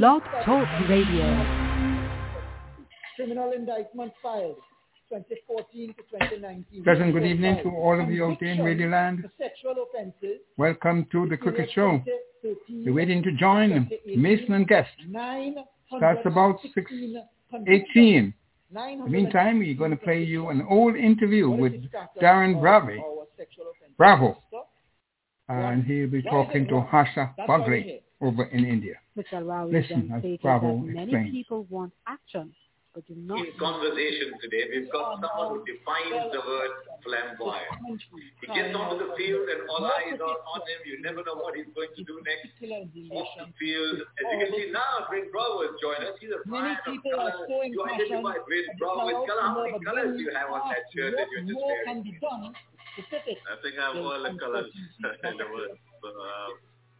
Blog Talk Radio. Criminal indictment filed 2014 to 2019. Present, good evening to all of you out there in Radio Land. Welcome to the Cricket Show. We're waiting to join Mason and guest. Starts about 6:18. In the meantime, we're going to play you an old interview with Darren Bravo. And he'll be talking to Harsha Bagri over in India. Listen, as Bravo explains. In conversation today, we've got someone who defines the word flamboyant. He gets onto the field and all eyes are on him. You never know what he's going to do next. Off the field. As you can see now, Brian Bravo has joined us. He's a fan of colour. You identify Brian Bravo with colour. How many colours do you have on that shirt that you're just wearing? I think I have all the colours in the world. So,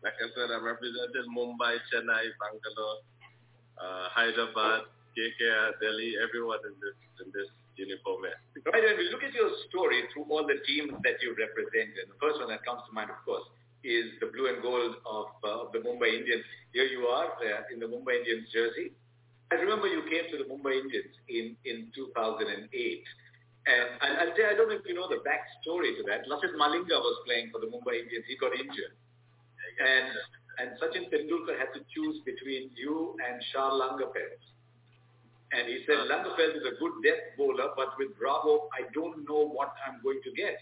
like I said, I represented Mumbai, Chennai, Bangalore, Hyderabad, KKR, Delhi, everyone in this uniform. Right, and we look at your story through all the teams that you represented. The first one that comes to mind, of course, is the blue and gold of the Mumbai Indians. Here you are in the Mumbai Indians jersey. I remember you came to the Mumbai Indians in 2008. And I'll tell you, I don't know if you know the backstory to that. Lasith Malinga was playing for the Mumbai Indians. He got injured. And Sachin Tendulkar had to choose between you and Shah Langapels. And he said, Langapels is a good death bowler, but with Bravo, I don't know what I'm going to get.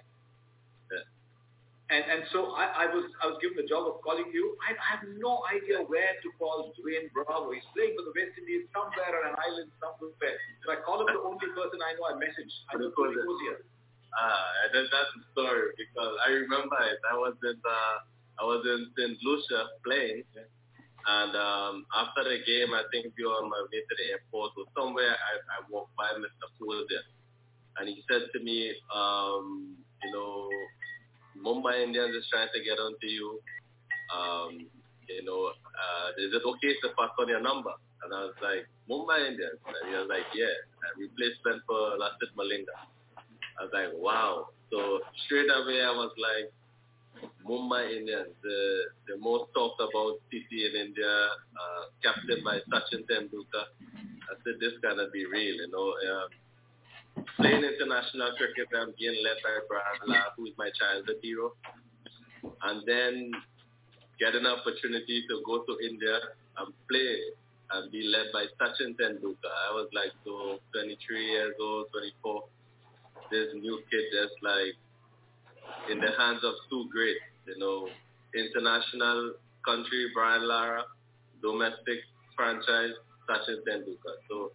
And so I was given the job of calling you. I have no idea where to call Dwayne Bravo. He's playing for the West Indies somewhere on an island somewhere. So I call him, the only person I know I messaged. I don't know who was here. That's the story, because I remember it. I was in St. Lucia playing. Yeah. And after the game, I think we were on my way to the airport or somewhere, I walked by Mr. Poole there. And he said to me, Mumbai Indians is trying to get onto you. Is it okay to pass on your number? And I was like, Mumbai Indians? And he was like, yeah. And replacement for Lasith Malinga. I was like, wow. So straight away, I was like, Mumbai Indians, the most talked about city in India, captained by Sachin Tendulkar. I said, this gotta be real, Playing international cricket, I'm being led by Brian Lara, who is my childhood hero. And then get an opportunity to go to India and play and be led by Sachin Tendulkar. I was like, so 23 years old, 24. This new kid that's like, in the hands of two greats, international country, Brian Lara, domestic franchise, Sachin Tendulkar. So,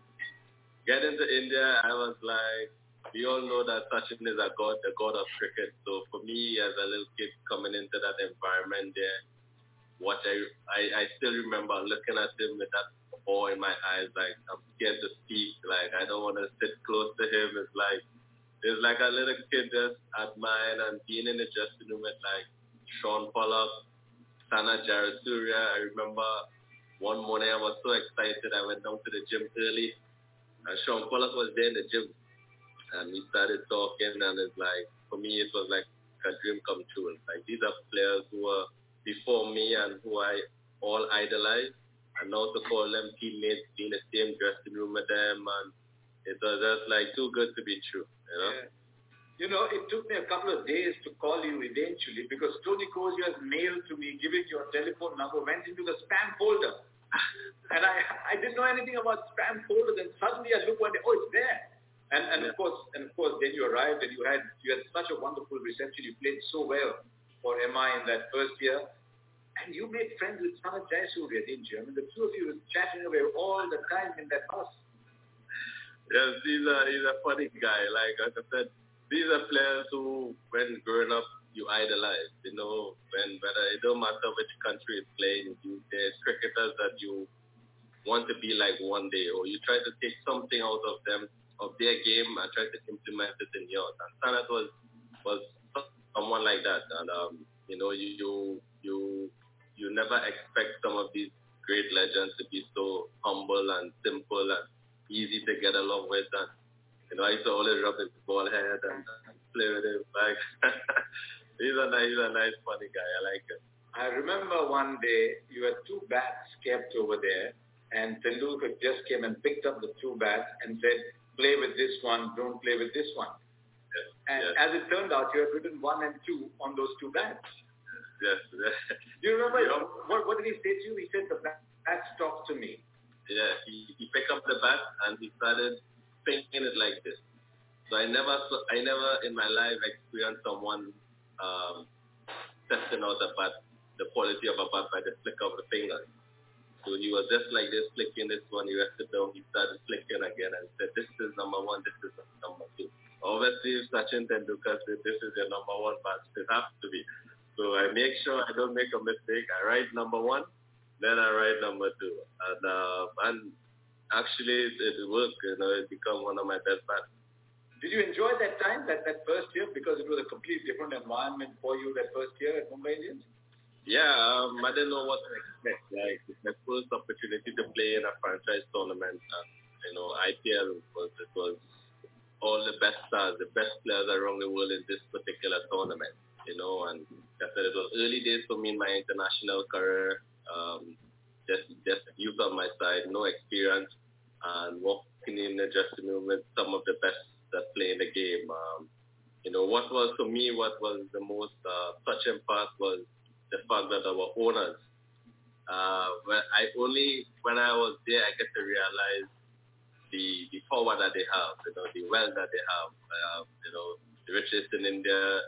getting to India, I was like, we all know that Sachin is a god, the god of cricket. So, for me, as a little kid coming into that environment there, what I still remember looking at him with that awe in my eyes, like, I'm scared to speak, like, I don't want to sit close to him. It's like a little kid just admired and being in the dressing room with like Sean Pollock, Sanath Jayasuriya. I remember one morning I was so excited. I went down to the gym early and Sean Pollock was there in the gym and we started talking, and it's like, for me, it was like a dream come true. It's like these are players who were before me and who I all idolized, and now to call them teammates, be in the same dressing room with them, and it was just like too good to be true. Yeah. It took me a couple of days to call you eventually, because Tony Kozier's mail to me giving your telephone number went into the spam folder. And I didn't know anything about spam folders, and suddenly I looked one day, oh, it's there. And of course then you arrived and you had such a wonderful reception. You played so well for MI in that first year. And you made friends with Sanath Jayasuriya, didn't you? I mean, the two of you were chatting away all the time in that house. Yes, he's a funny guy. Like I said, these are players who, when growing up, you idolize. Whether it don't matter which country is playing, there's cricketers that you want to be like one day, or you try to take something out of them, of their game, and try to implement it in yours. And Sanath was someone like that. And you never expect some of these great legends to be so humble and simple and easy to get along with, and I used to always rub his ball head and play with him. Like, he's a nice, funny guy. I like him. I remember one day you had two bats kept over there, And Tendulkar just came and picked up the two bats and said, play with this one, don't play with this one. Yes, and yes. As it turned out, you had written 1 and 2 on those two bats. Yes, yes. Do you remember what did he say to you? He said, the bats talked to me. Yeah, he picked up the bat and he started thinking it like this. So I never in my life experienced someone testing out a bat, the quality of a bat by the flick of the finger. So he was just like this, flicking this one, he rested down, he started flicking again and said, this is number one, this is number two. Obviously, if Sachin Tendulkar said, this is your number one bat, it has to be. So I make sure I don't make a mistake. I write number one, then I write number two. And actually, it worked, you know, it became one of my best bats. Did you enjoy that time, that first year, because it was a completely different environment for you that first year at Mumbai Indians? Yeah, I didn't know what to expect. Like, it's my first opportunity to play in a franchise tournament. You know, IPL was all the best stars, the best players around the world in this particular tournament. You know, and I said it was early days for me in my international career. Just youth on my side, no experience, and walking in the dressing room with some of the best that play in the game. You know, what was the most touching part was the fact that our owners, when I was there, I get to realize the power that they have, you know, the wealth that they have, you know, the richest in India,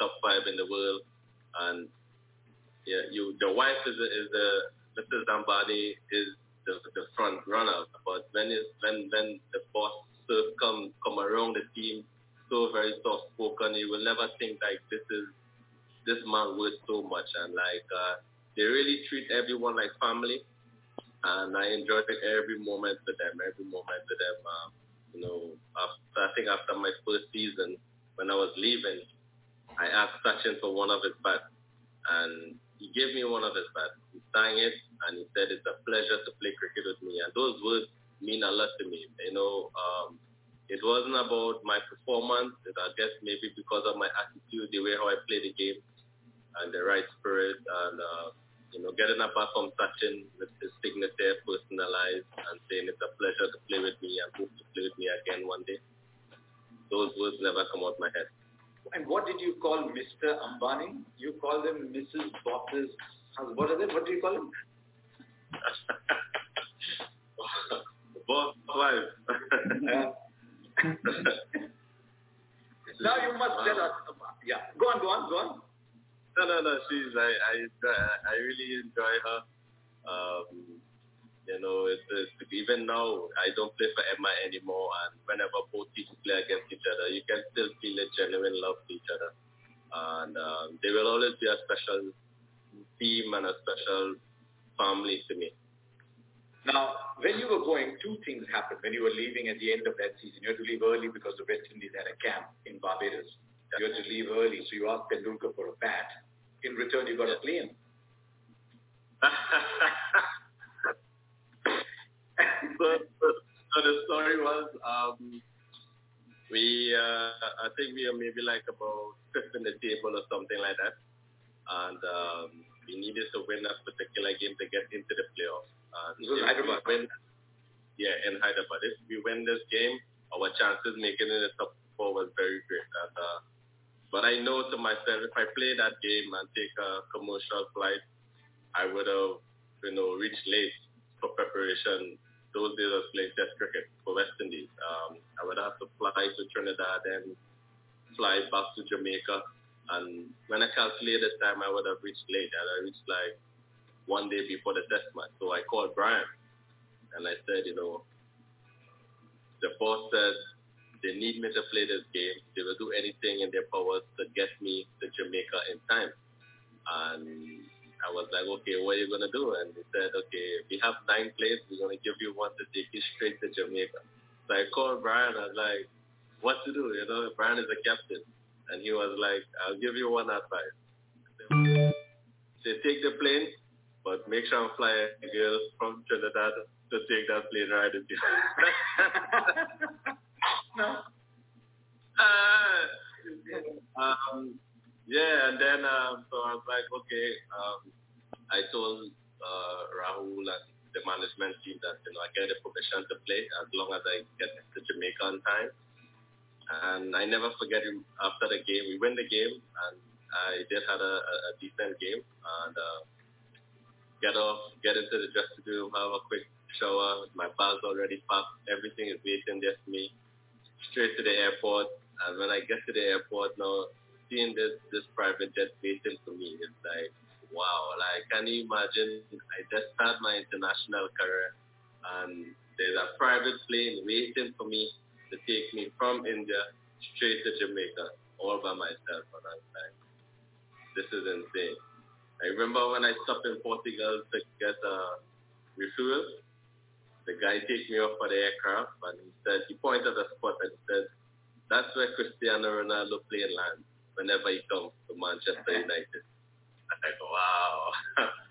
top 5 in the world, and yeah, the wife is Mrs. Zambani is the front runner, but when the boss serve come around the team, so very soft spoken, you will never think like this man worth so much, and like they really treat everyone like family, and I enjoyed every moment with them. You know, after my first season, when I was leaving, I asked Sachin for one of his bats, and he gave me one of his bats. He sang it, and he said, it's a pleasure to play cricket with me, and those words mean a lot to me. You know, it wasn't about my performance. I guess maybe because of my attitude, the way how I play the game, and the right spirit, and you know, getting a bat from Sachin with his signature personalized, and saying it's a pleasure to play with me, and hope to play with me again one day. Those words never come out of my head. And what did you call Mr. Ambani? You call him Mrs. Boss's husband. What do you call him? Boss wife. Now you must tell us. Yeah, go on. No. She's I really enjoy her. You know, it's even now I don't play for Emma anymore, and whenever both teams play against each other, you can still feel a genuine love for each other. And they will always be a special team and a special family to me. Now, when you were going, two things happened. When you were leaving at the end of that season, you had to leave early because the West Indies had a camp in Barbados. You had to leave early, so you asked Tendulkar for a bat. In return, you got a plane. So the story was, I think we are maybe like about fifth in the table or something like that, and we needed to win a particular game to get into the playoffs. In Hyderabad. In Hyderabad. If we win this game, our chances making it in the top 4 was very great. And, but I know to myself, if I play that game and take a commercial flight, I would have, you know, reached late for preparation. Those days I was playing test cricket for West Indies. I would have to fly to Trinidad and fly back to Jamaica. And when I calculated time, I would have reached late. And I reached like one day before the test match. So I called Brian and I said, you know, the boss said they need me to play this game. They will do anything in their powers to get me to Jamaica in time. And I was like, okay, what are you going to do? And he said, okay, we have 9 planes. We're going to give you one to take you straight to Jamaica. So I called Brian. I was like, what to do? You know, Brian is a captain. And he was like, I'll give you one advice. They take the plane, but make sure I'm flying girls from Trinidad to take that plane ride with you. No. Yeah, and then so I was like, okay, I told Rahul and the management team that, you know, I get the permission to play as long as I get to Jamaica on time. And I never forget, after the game, we win the game, and I did have a decent game, and get into the dressing room, have a quick shower, my bag's already packed, everything is waiting there for me, straight to the airport. And when I get to the airport now, seeing this private jet waiting for me, it's like, wow, like, can you imagine, I just started my international career, and there's a private plane waiting for me to take me from India straight to Jamaica, all by myself. And I was like, this is insane. I remember when I stopped in Portugal to get a refuel, the guy took me off for the aircraft, and he said, he pointed at a spot and said, that's where Cristiano Ronaldo play and land whenever he comes to Manchester United. I was like, wow.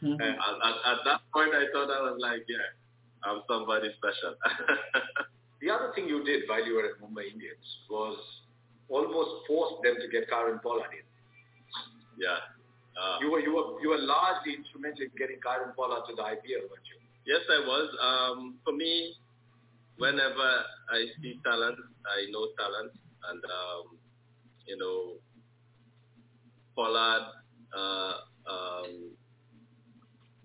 Mm-hmm. At that point, I thought, I was like, yeah, I'm somebody special. The other thing you did while you were at Mumbai Indians was almost forced them to get Kieron Pollard in. Yeah. You were largely instrumental in getting Kieron Pollard to the IPL, weren't you? Yes, I was. For me, whenever I see talent, I know talent, and you know, Pollard.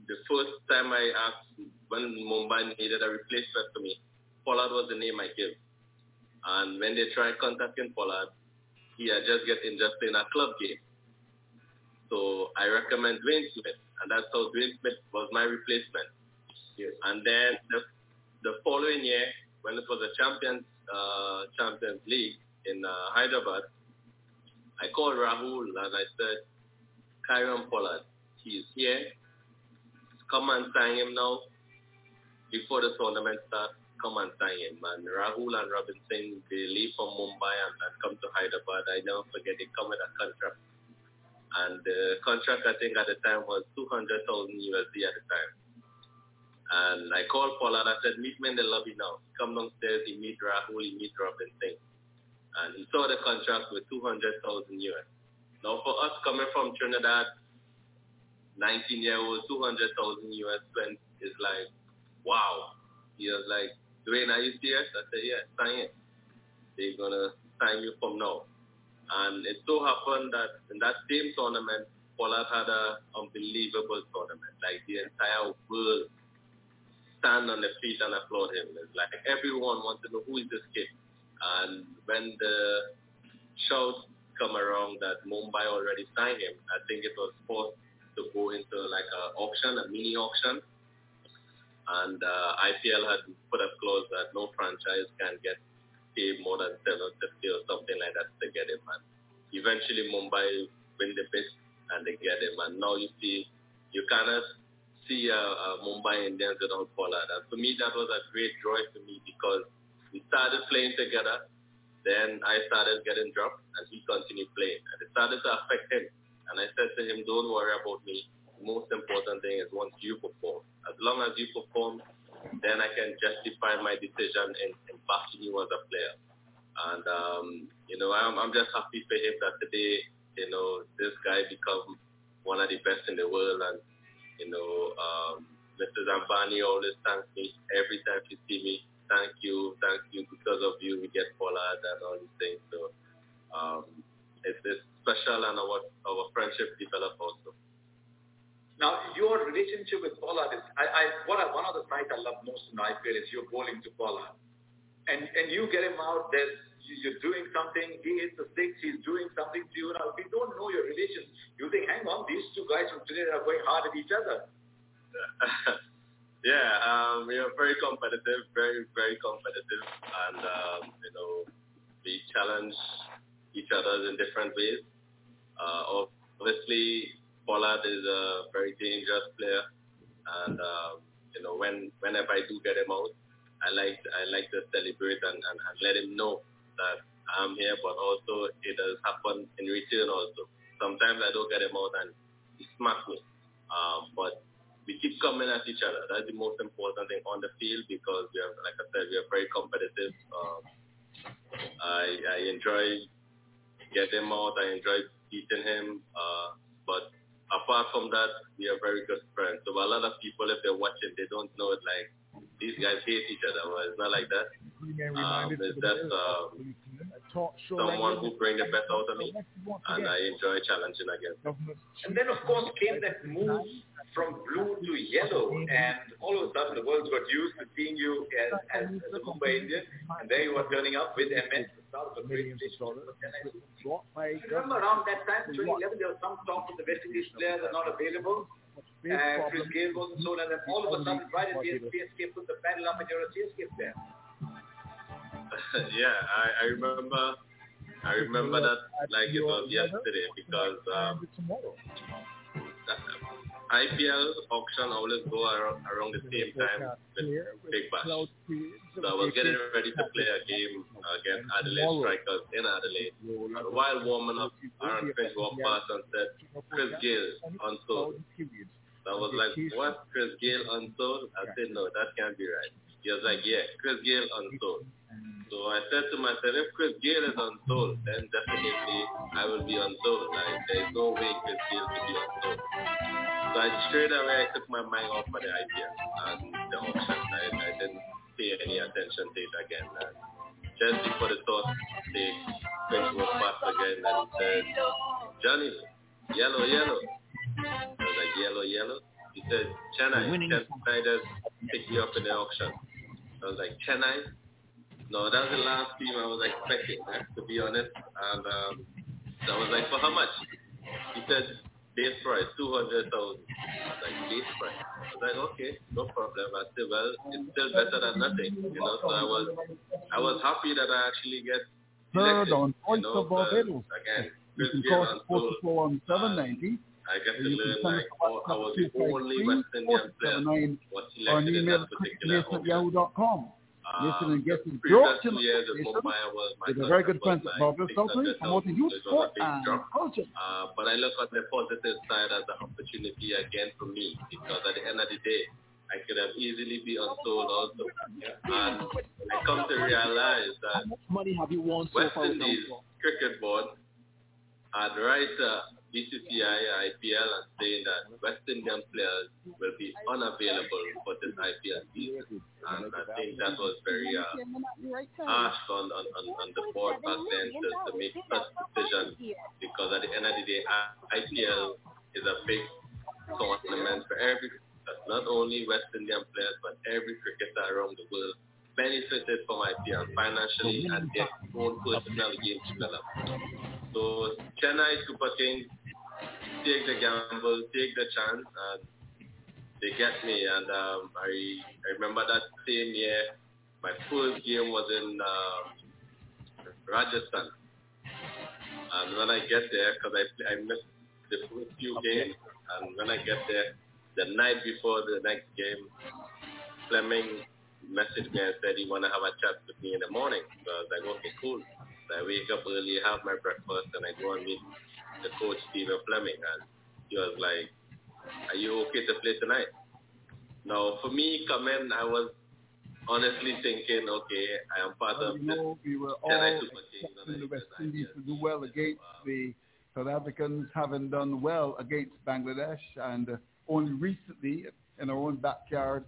The first time I asked when Mumbai needed a replacement for me, Pollard was the name I gave. And when they tried contacting Pollard, he had just got injured playing a club game. So I recommend Dwayne Smith, and that's how Dwayne Smith was my replacement. Yes. And then the following year, when it was a Champions League in Hyderabad, I called Rahul and I said, Kieron Pollard, he's here. Come and sign him now. Before the tournament starts, come and sign him. And Rahul and Robin Singh, they leave from Mumbai and come to Hyderabad. I never forget, they come with a contract. And the contract, I think, at the time was $200,000 at the time. And I called Pollard. I said, meet me in the lobby now. Come downstairs, he meet Rahul, he meet Robin Singh. And he saw the contract with $200,000. Now for us coming from Trinidad, 19-year-old, $200,000 is like, wow. He was like, Dwayne, are you serious? I said, yeah, sign it. They're going to sign you from now. And it so happened that in that same tournament, Pollard had an unbelievable tournament. Like, the entire world stand on their feet and applaud him. It's like everyone wants to know who is this kid. And when the shouts come around that Mumbai already signed him, I think it was forced to go into like an auction, a mini auction. And IPL had put a clause that no franchise can get paid more than $750 or something like that to get him. And eventually Mumbai win the pitch and they get him. And now you see, you cannot see Mumbai Indians without Pollard. And for me, that was a great joy for me because we started playing together. Then I started getting dropped and he continued playing. And it started to affect him. And I said to him, don't worry about me. The most important thing is once you perform. As long as you perform, then I can justify my decision in backing you as a player. And, you know, I'm just happy for him that today, you know, this guy become one of the best in the world. And, you know, Mrs. Ambani always thanks me every time she see me. Thank you, because of you we get Pollard and all these things. So it's special, and our friendship developed also. Now, your relationship with Pollard is, one of the sights I love most in IPL is you're bowling to Pollard. And you get him out, you're doing something, he hits the six, he's doing something to you. Now, if you don't know your relations, you think, hang on, these two guys from today are going hard at each other. Yeah, we are very competitive, very, very competitive. And, you know, we challenge each other in different ways. Obviously, Pollard is a very dangerous player, and you know, whenever I do get him out, I like to celebrate and let him know that I'm here. But also, it has happened in return also. Sometimes I don't get him out and he smacks me, but we keep coming at each other. That's the most important thing on the field because we are, like I said, we are very competitive. I enjoy getting him out. I enjoy beating him, but apart from that, we are very good friends. So a lot of people, if they're watching, they don't know it. Like, these guys hate each other. Well, it's not like that. It's just someone who brings the best out of me, and I enjoy challenging again. And then, of course, came that move from blue to yellow, and all of a sudden, the world got used to seeing you as a Mumbai Indian, and there you were turning up with MS. I remember around that time, 2011, there was some talk of the West Indies players are not available. Chris Gale wasn't sold, and then all of a sudden, right at CSK put the paddle up and you're a CSK player. I remember that like it was yesterday, because IPL auction always go around the same time with Big Bash. So I was getting ready to play a game against Adelaide Strikers in Adelaide. And while warming up, Aaron Finch walked past and said, Chris Gale, unsold. So I was like, what? Chris Gale, unsold? I said, no, that can't be right. He was like, yeah, Chris Gale, unsold. So I said to myself, if Chris Gale is unsold, then definitely I will be unsold. Like, there's no way Chris Gale could be unsold. So I straight away I took my mind off of the idea and the option. I didn't pay any attention to it again. And just before the thought, they went past again and said, Johnny, yellow, yellow. I was like, yellow, yellow? He said, Chennai, Chennai just picked me up in the auction. I was like, Chennai? No, that was the last team I was expecting, to be honest. And I was like, for how much? He said, base price, 200,000. I was like, base price? I was like, okay, no problem. I said, well, it's still better than nothing, you know. So I was happy that I actually get selected, you know. Again, Chris Gale unsold. I get to learn, like, I was the only West Indian player was selected in that particular auction. Previous 2 years in Mumbai, with a very good friend at Barbados, promoting youth sport and culture. But I look at the positive side as an opportunity again for me, because at the end of the day, I could have easily been unsold also. And I come to realize that West Indies Cricket Board had BCCI, IPL, and saying that West Indian players will be unavailable for this IPL season. And I think that was very harsh on the board back then to make such decisions, because at the end of the day, IPL is a big tournament for every, not only West Indian players, but every cricketer around the world benefited from IPL financially and their own personal game development. So Chennai Super Kings take the gamble, take the chance, and they get me. And I remember that same year, my first game was in Rajasthan. And when I get there, because I missed the first few games, and when I get there, the night before the next game, Fleming messaged me and said he wanted to have a chat with me in the morning. So I was like, okay, cool. I wake up early, have my breakfast, and I go and meet the coach, Stephen Fleming, and he was like, are you okay to play tonight? Now, for me, I was honestly thinking, okay, I am part of this. We were all expecting the West Indies to do well against the South Africans, having done well against Bangladesh, and only recently in our own backyard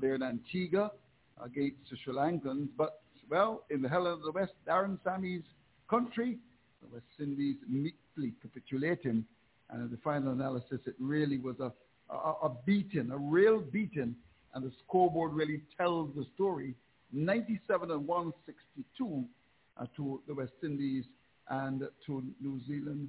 there in Antigua against the Sri Lankans, but well, in the hell of the West, Darren Sammy's country, the West Indies meekly capitulating. And in the final analysis, it really was a beating, a real beating. And the scoreboard really tells the story. 97-162 to the West Indies and to New Zealand,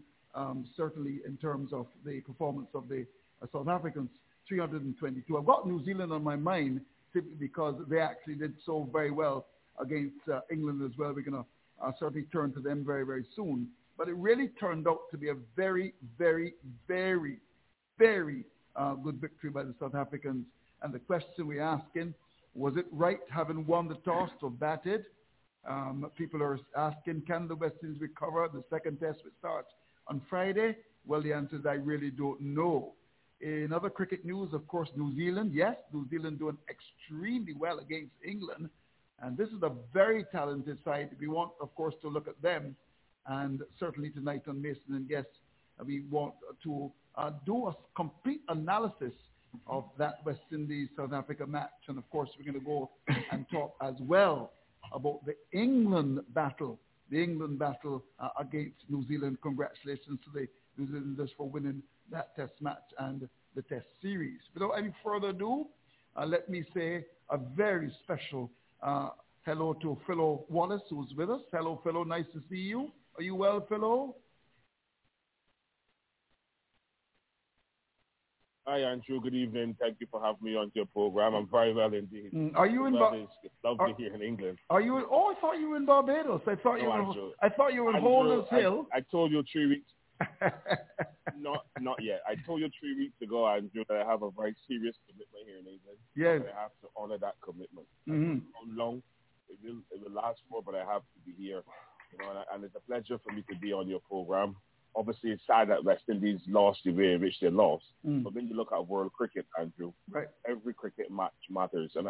certainly in terms of the performance of the South Africans, 322. I've got New Zealand on my mind simply because they actually did so very well against England as well. We're going to certainly turn to them very, very soon. But it really turned out to be a very, very, very, very good victory by the South Africans. And the question we're asking, was it right having won the toss or batted? People are asking, can the West Indies recover? The second test will start on Friday. Well, the answer is I really don't know. In other cricket news, of course, New Zealand. Yes, New Zealand doing extremely well against England. And this is a very talented side. We want, of course, to look at them. And certainly tonight on Mason and Guest, we want to do a complete analysis of that West Indies-South Africa match. And, of course, we're going to go and talk as well about the England battle against New Zealand. Congratulations to the New Zealanders for winning that test match and the test series. Without any further ado, let me say a very special hello to Philo Wallace, who's with us. Hello, Philo. Nice to see you. Are you well, Philo? Hi, Andrew. Good evening. Thank you for having me on your program. I'm very well indeed. Are you in Barbados? It's lovely here in England. Are you? Oh, I thought you were in Barbados. I thought you were in Holness Hill. I told you 3 weeks. Not yet. I told you 3 weeks ago, Andrew, that I have a very serious commitment here in England. Yes. I have to honor that commitment. Mm-hmm. How long it will last for, but I have to be here. You know, and it's a pleasure for me to be on your program. Obviously, it's sad that West Indies lost the way in which they lost. Mm. But when you look at world cricket, Andrew, right, every cricket match matters. And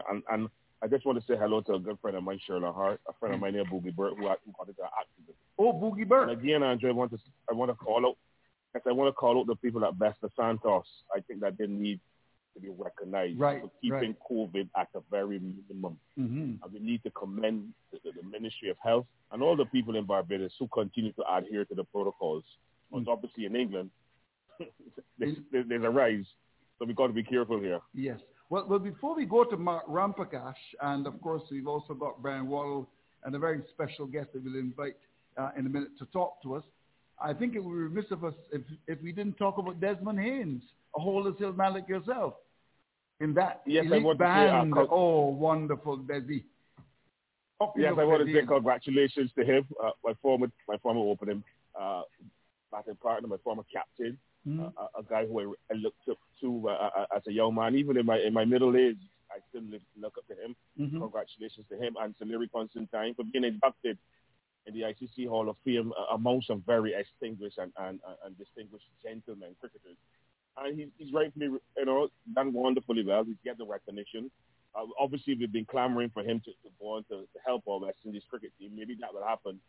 I just want to say hello to a good friend of mine, Sherla Hart, a friend of mine named Boogie Bird, who got into an accident. Oh, Boogie Bird. And again, Andrew, I want to call out the people at Best of Santos. I think that they need to be recognized for keeping COVID at the very minimum. Mm-hmm. And we need to commend the Ministry of Health and all the people in Barbados who continue to adhere to the protocols. Because obviously in England, there's a rise. So we've got to be careful here. Yes. Well, before we go to Mark Ramprakash, and of course we've also got Brian Waddle and a very special guest that we'll invite in a minute to talk to us, I think it would be remiss of us if we didn't talk about Desmond Haynes, a Holness Hill man like yourself, in that elite band. Oh, wonderful, Desi. Oh, yes, I want to say congratulations to him, my former opening batting partner, my former captain, a guy who I looked up to as a young man. Even in my middle age, I still look up to him. Mm-hmm. Congratulations to him and to Larry Constantine for being inducted in the ICC Hall of Fame amongst some very extinguished and distinguished gentlemen cricketers. And he's rightfully, you know, done wonderfully well. He's got the recognition. Obviously, we've been clamoring for him to go on to help our West Indies cricket team. Maybe that will happen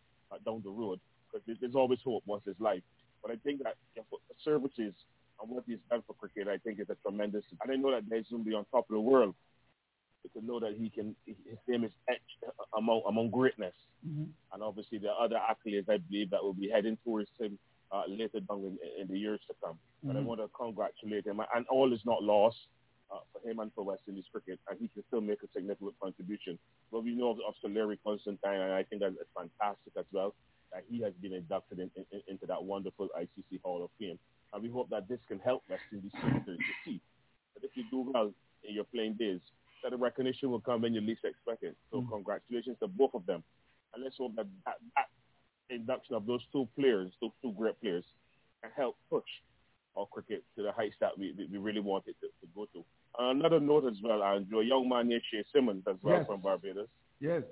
down the road, because there's always hope once it's life. But I think that for services and what he's done for cricket, I think is a tremendous. And I know that he's going to be on top of the world. To know that his name is etched among greatness. Mm-hmm. And obviously the other accolades, I believe, that will be heading towards him later down in the years to come. Mm-hmm. But I want to congratulate him. And all is not lost for him and for West Indies cricket. And he can still make a significant contribution. But we know of Sir Larry Constantine, and I think that's fantastic as well, that he has been inducted into that wonderful ICC Hall of Fame. And we hope that this can help West Indies cricketers to see that if you do well in your playing days, that the recognition will come when you least expect it. So congratulations to both of them. And let's hope that induction of those two great players, can help push our cricket to the heights that we really want it to go to. And another note as well, Andrew, a young man named Shea Simmons as well, from Barbados. Yes.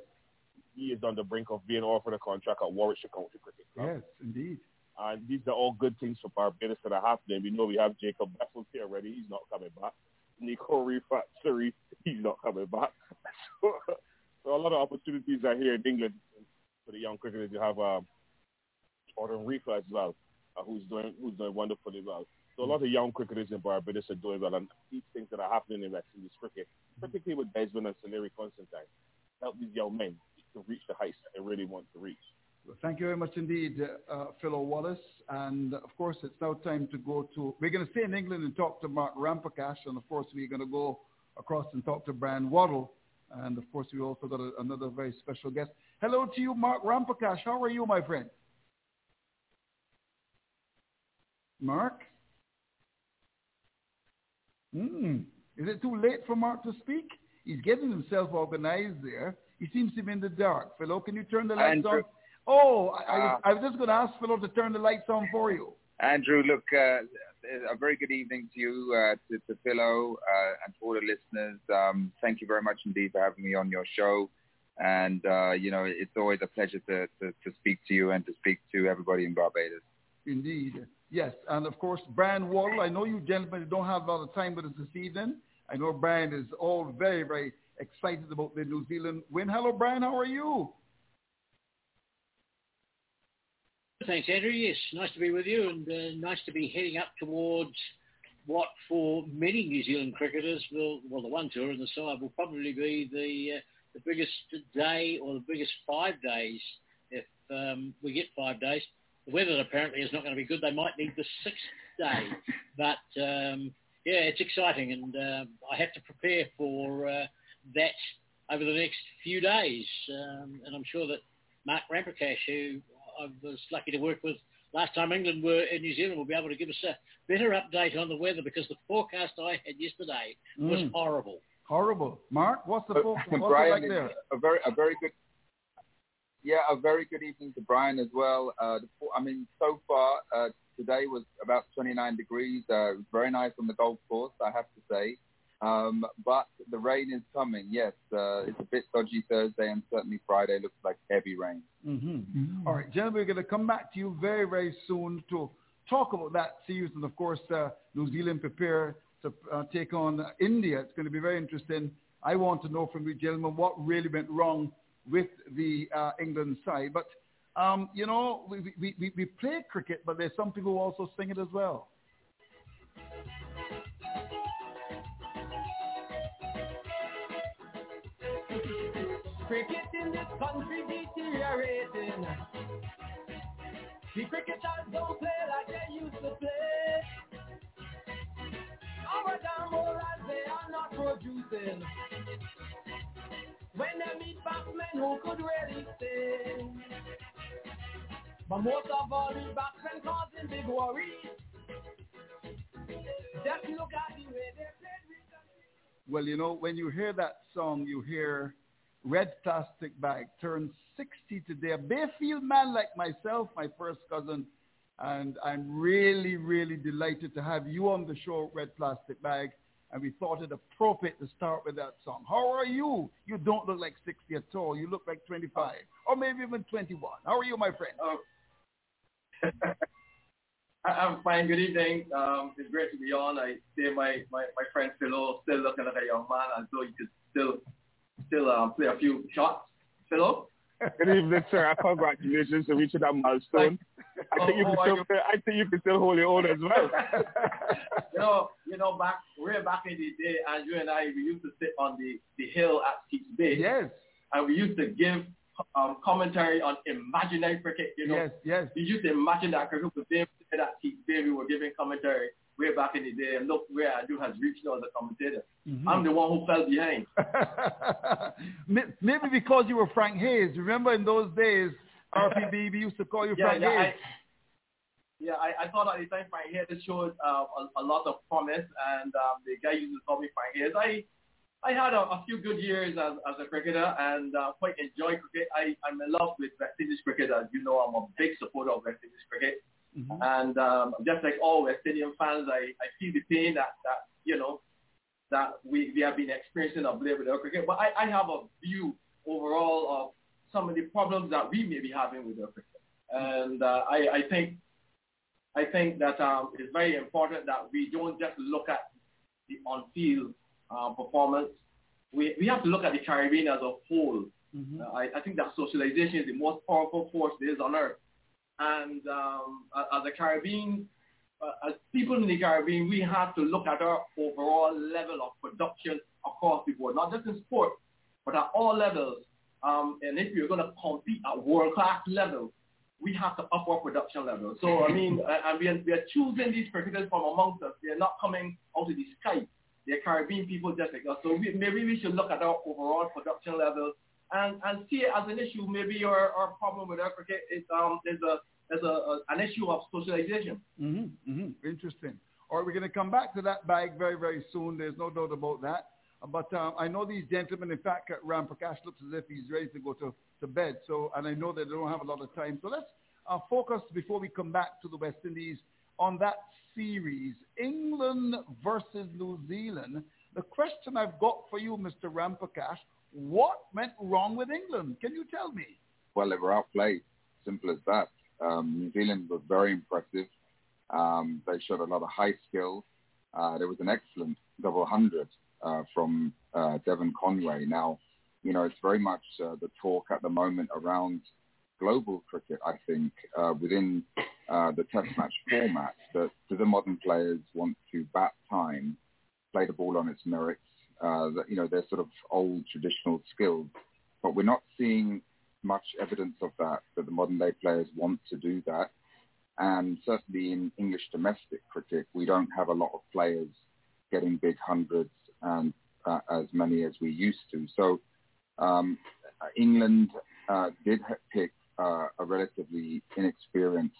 He is on the brink of being offered a contract at Warwickshire County Cricket Club. Yes, indeed. And these are all good things for Barbados that are happening. We know we have Jacob Bessels here already. He's not coming back. Nico Rifat Suri, he's not coming back. So a lot of opportunities are here in England for the young cricketers. You have Jordan Rifa as well, who's doing wonderfully well. So a lot of young cricketers in Barbados are doing well, and these things that are happening in West Indies cricket, particularly with Desmond and Sir Larry Constantine, help these young men to reach the heights that they really want to reach. Well, thank you very much indeed, Philo Wallace. And, of course, it's now time to go to – we're going to stay in England and talk to Mark Ramprakash. And, of course, we're going to go across and talk to Brian Waddle. And, of course, we also got another very special guest. Hello to you, Mark Ramprakash. How are you, my friend? Mark? Is it too late for Mark to speak? He's getting himself organized there. He seems to be in the dark. Philo, can you turn the lights on? Oh, I was just going to ask Philo to turn the lights on for you. Andrew, look, a very good evening to you, to Philo, and to all the listeners. Thank you very much indeed for having me on your show. And, you know, it's always a pleasure to speak to you and to speak to everybody in Barbados. Indeed, yes. And, of course, Brian Waddle, I know you gentlemen don't have a lot of time with us this evening. I know Brian is all very, very excited about the New Zealand win. Hello, Brian. How are you? Thanks, Andrew. Yes, nice to be with you, and nice to be heading up towards what for many New Zealand cricketers will, well, the one tour and the side will probably be the biggest day, or the biggest 5 days, if we get 5 days. The weather apparently is not going to be good. They might need the 6th day. But, yeah, it's exciting, and I have to prepare for that over the next few days. And I'm sure that Mark Ramprakash, who I was lucky to work with last time England were in New Zealand, will be able to give us a better update on the weather, because the forecast I had yesterday was horrible. Horrible. Mark, what's the forecast? Brian, like there? A very good... Yeah, a very good evening to Brian as well. So far, today was about 29 degrees. It was very nice on the golf course, I have to say. But the rain is coming, yes. It's a bit dodgy Thursday, and certainly Friday looks like heavy rain. Mm-hmm. Mm-hmm. All right, gentlemen, we're going to come back to you very, very soon to talk about that series. And, of course, New Zealand prepare to take on India. It's going to be very interesting. I want to know from you, gentlemen, what really went wrong with the England side. But, we play cricket, but there's some people who also sing it as well. Cricket in this country deteriorating. The cricketers don't play like they used to play. Our damn morals, they are not producing. When they meet batsmen who could really sing, but most of all the batsmen causing big worries. Just look at the way they played recently. Well, you know, when you hear that song, you hear Red Plastic Bag turns 60 today. A Bayfield man like myself, my first cousin, and I'm really, really delighted to have you on the show, Red Plastic Bag. And we thought it appropriate to start with that song. How are you? You don't look like 60 at all. You look like 25, or maybe even 21. How are you, my friend? I'm fine. Good evening. It's great to be on. I see my friend Philo still looking like a young man, and so you could still play a few shots. Philo? Good evening, sir. Congratulations to reaching that milestone. I think you can still hold your own as well. You know, back in the day, Andrew and I, we used to sit on the hill at Keats Bay. Yes. And we used to give commentary on imaginary cricket, you know. Yes, yes. We used to imagine that cricket was there at Keats Bay. We were giving commentary way back in the day, and look where Andrew has reached now as a commentator. Mm-hmm. I'm the one who fell behind. Maybe because you were Frank Hayes. Remember in those days, RPB, we used to call you Frank Hayes. I thought at the time Frank Hayes showed a lot of promise, and the guy used to call me Frank Hayes. I had a few good years as a cricketer, and quite enjoyed cricket. I'm in love with West Indies cricket. As you know, I'm a big supporter of West Indies cricket. Mm-hmm. And just like all West Indian fans, I feel the pain that we have been experiencing of Labour Day cricket. But I have a view overall of some of the problems that we may be having with our cricket. And I think that it's very important that we don't just look at the on-field performance. We have to look at the Caribbean as a whole. Mm-hmm. I think that socialization is the most powerful force there is on earth. And as a Caribbean, as people in the Caribbean, we have to look at our overall level of production across the board, not just in sport, but at all levels. And if you're going to compete at world-class level, we have to up our production level. So, I mean, we are choosing these cricketers from amongst us. They're not coming out of the sky. They're Caribbean people just like us. So maybe we should look at our overall production level and see it as an issue. Maybe our problem with our cricket is an issue of socialization. Mm-hmm, mm-hmm. Interesting. All right, we're going to come back to that bag very, very soon. There's no doubt about that. But I know these gentlemen, in fact, Ramprakash looks as if he's ready to go to bed. So, and I know that they don't have a lot of time. So let's focus, before we come back to the West Indies, on that series, England versus New Zealand. The question I've got for you, Mr. Ramprakash, what went wrong with England? Can you tell me? Well, they were outplayed. Simple as that. New Zealand was very impressive. They showed a lot of high skill. There was an excellent double hundred. From Devon Conway. Now, you know, it's very much the talk at the moment around global cricket, I think, within the Test match format, that do the modern players want to bat time, play the ball on its merits, that, you know, they're sort of old traditional skills, but we're not seeing much evidence of that, that the modern day players want to do that. And certainly in English domestic cricket, we don't have a lot of players getting big hundreds and as many as we used to. So England did pick a relatively inexperienced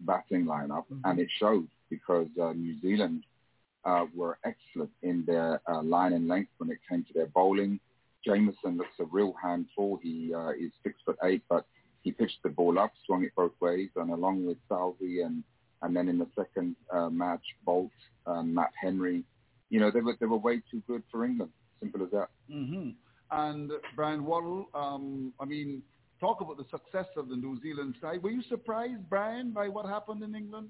batting lineup, mm-hmm. and it showed, because New Zealand were excellent in their line and length when it came to their bowling. Jamieson looks a real handful. He is 6'8", but he pitched the ball up, swung it both ways, and along with Salvi and then in the second match, Boult, Matt Henry, you know, they were way too good for England. Simple as that. Mm-hmm. And Brian Waddle, talk about the success of the New Zealand side. Were you surprised, Brian, by what happened in England?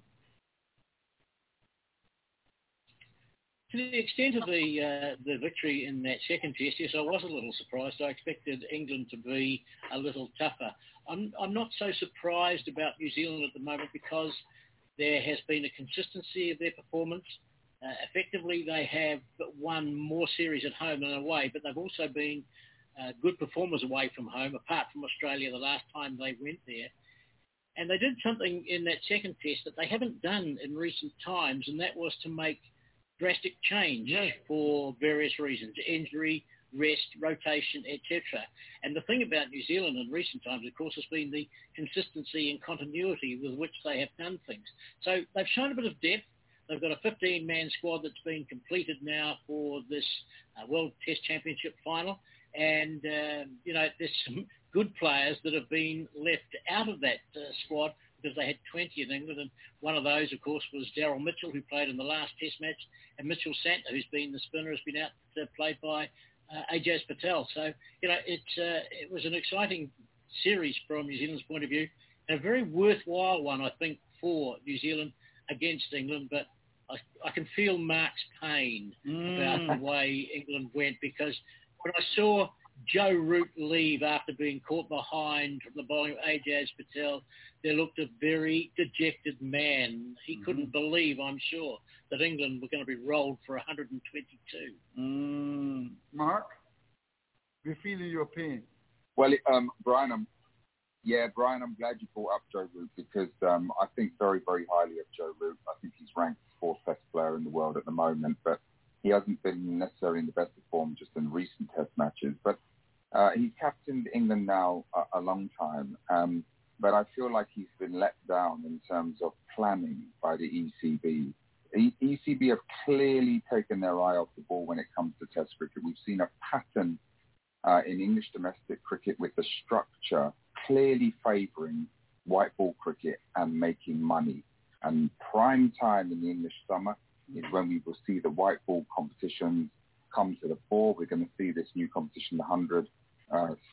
To the extent of the victory in that second test, yes, I was a little surprised. I expected England to be a little tougher. I'm not so surprised about New Zealand at the moment, because there has been a consistency of their performance. Effectively, they have won more series at home than away, but they've also been good performers away from home, apart from Australia the last time they went there. And they did something in that second test that they haven't done in recent times, and that was to make drastic change for various reasons: injury, rest, rotation, etc. And the thing about New Zealand in recent times, of course, has been the consistency and continuity with which they have done things. So they've shown a bit of depth. They've got a 15-man squad that's been completed now for this World Test Championship final. And, there's some good players that have been left out of that squad, because they had 20 in England, and one of those, of course, was Daryl Mitchell, who played in the last Test match, and Mitchell Santner, who's been the spinner, has been out played by Ajaz Patel. So, it was an exciting series from New Zealand's point of view, and a very worthwhile one, I think, for New Zealand against England. But I can feel Mark's pain about the way England went, because when I saw Joe Root leave after being caught behind from the bowling of Ajaz Patel, there looked a very dejected man. He couldn't believe, I'm sure, that England were going to be rolled for 122. Mark, we're feeling your pain. Well, Brian, I'm glad you brought up Joe Root, because I think very, very highly of Joe Root. I think he's ranked fourth best player in the world at the moment, but he hasn't been necessarily in the best of form just in recent Test matches. But he's captained England now a long time, but I feel like he's been let down in terms of planning by the ECB. The ECB have clearly taken their eye off the ball when it comes to Test cricket. We've seen a pattern in English domestic cricket with the structure clearly favouring white ball cricket and making money. And prime time in the English summer is when we will see the white ball competitions come to the fore. We're going to see this new competition, the 100,